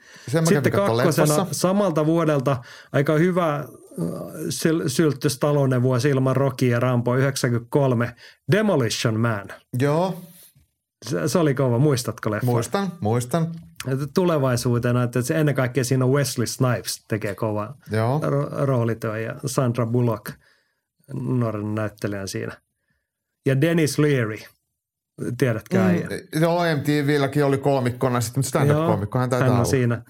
Sitten kakkosena samalta vuodelta aika hyvä syltty Stallonen vuosi ilman Rocky ja Rambo 93. Demolition Man. Joo. Se oli kova. Muistatko leffa? Muistan. Tulevaisuutena, että ennen kaikkea siinä Wesley Snipes tekee kova roolityö ja Sandra Bullock nuoren näyttelijän siinä. Ja Dennis Leary. Tiedätkö äijä? Joo, MTV:lläkin oli koomikkona, sitten stand-up-koomikko. Hän taitaa olla. Siinä.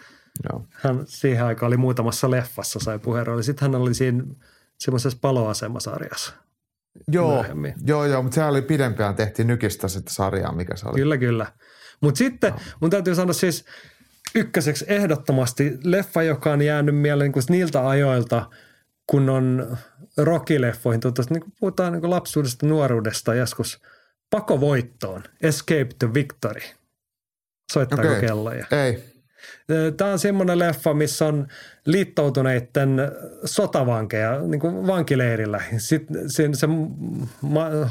Joo. Hän siihen aikaan oli muutamassa leffassa, sai puheenrooli. Sitten hän oli siinä semmoisessa paloasemasarjassa. Joo, mutta sehän oli pidempään, tehtiin nykistä sitä sarjaa, mikä se oli. Kyllä. Mutta sitten mun täytyy sanoa siis ykköseksi ehdottomasti leffa, joka on jäänyt mieleen niin niiltä ajoilta, kun on Rocky-leffoihin tuttuista, niin puhutaan niin lapsuudesta, nuoruudesta joskus pakovoittoon, Escape to Victory. Soittaako kelloja? Ei. Tämä on semmoinen leffa, missä on liittoutuneiden sotavankeja niin kuin vankileirillä. Sitten se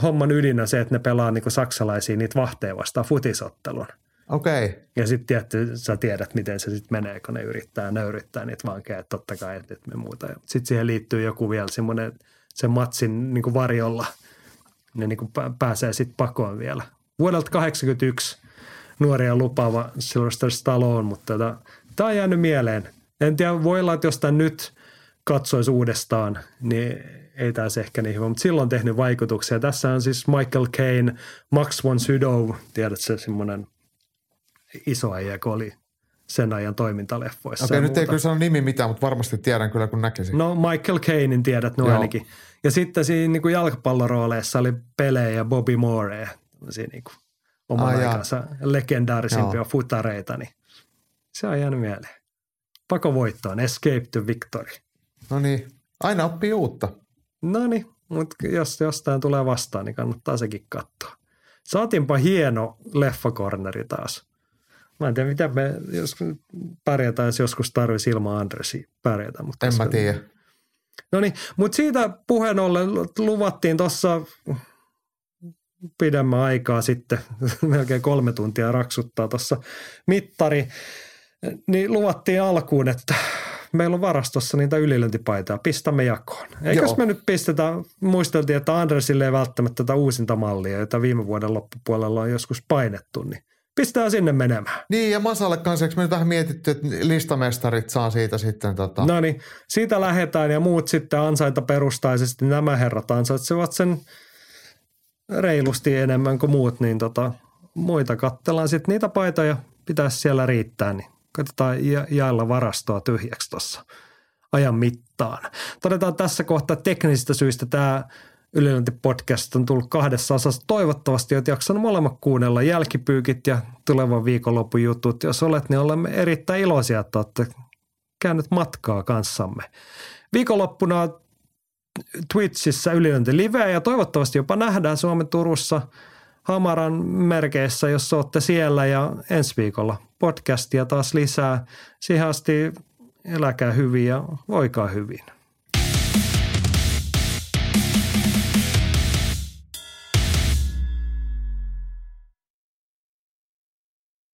homman ydin on se, että ne pelaa niin kuin saksalaisia niitä vahteja vastaan futisottelun. Okei. Ja sitten sä tiedät, miten se sitten menee, kun ne yrittää nöyryttää niitä vankeja. Totta kai, että nyt me muuta. Sitten siihen liittyy joku vielä semmoinen, se matsin niin kuin varjolla. Ne niin kuin pääsee sitten pakoon vielä. Vuodelta 1981 nuoria lupaava Sylvester Stallone, mutta tämä on jäänyt mieleen. En tiedä, voi olla, että jos tämän nyt katsoisi uudestaan, niin ei tämä se ehkä niin hyvä, mutta silloin on tehnyt vaikutuksia. Tässä on siis Michael Caine, Max von Sydow, tiedätkö semmoinen iso äijä, joka oli sen ajan toimintaleffoissa. Okei, nyt ei kyllä sano nimi mitään, mutta varmasti tiedän kyllä, kun näkisin. No Michael Cainen tiedät nuo ainakin. Ja sitten siinä niin kuin jalkapallorooleissa oli Pele ja Bobby Moore, siinä niin kuin oman aikansa legendaarisimpia futareita, niin se on jäänyt mieleen. Pakovoittoon, Escape to Victory. No niin, aina oppii uutta. No niin, mutta jos jostain tulee vastaan, niin kannattaa sekin katsoa. Saatinpa hieno leffakorneri taas. Mä en tiedä, mitä me pärjätään, jos joskus tarvitsisi ilman Andresi pärjätä. Mutta en mä tiedä. No niin, mutta siitä puheen ollen luvattiin tuossa pidemmän aikaa sitten, melkein 3 tuntia raksuttaa tuossa mittari, niin luvattiin alkuun, että meillä on varastossa niitä ylilöntipaitoja, pistämme jakoon. Eikös me nyt pistetä, muisteltiin, että Andersille ei välttämättä tätä uusinta mallia, jota viime vuoden loppupuolella on joskus painettu, niin pistää sinne menemään. Niin, ja Masalle kanssa, eikö me nyt vähän mietitty, että listamestarit saa siitä sitten ? No niin, siitä lähdetään ja muut sitten ansaintaperustaisesti, nämä herrat ansaitsevat sen reilusti enemmän kuin muut, niin muita katsellaan sitten niitä paitoja, pitäisi siellä riittää, niin katsotaan jaella varastoa tyhjäksi tuossa ajan mittaan. Todetaan tässä kohtaa teknisistä syistä tämä Ylilöintipodcast on tullut kahdessa osassa. Toivottavasti olet jaksanut molemmat kuunnella jälkipyykit ja tulevan viikonlopun jutut. Jos olet, niin olemme erittäin iloisia, että olette käynyt matkaa kanssamme. Viikonloppuna Twitchissä ylilöintiliveä ja toivottavasti jopa nähdään Suomen Turussa Hamaran merkeissä, jos olette siellä ja ensi viikolla podcastia taas lisää. Siihen asti eläkää hyvin ja voikaa hyvin.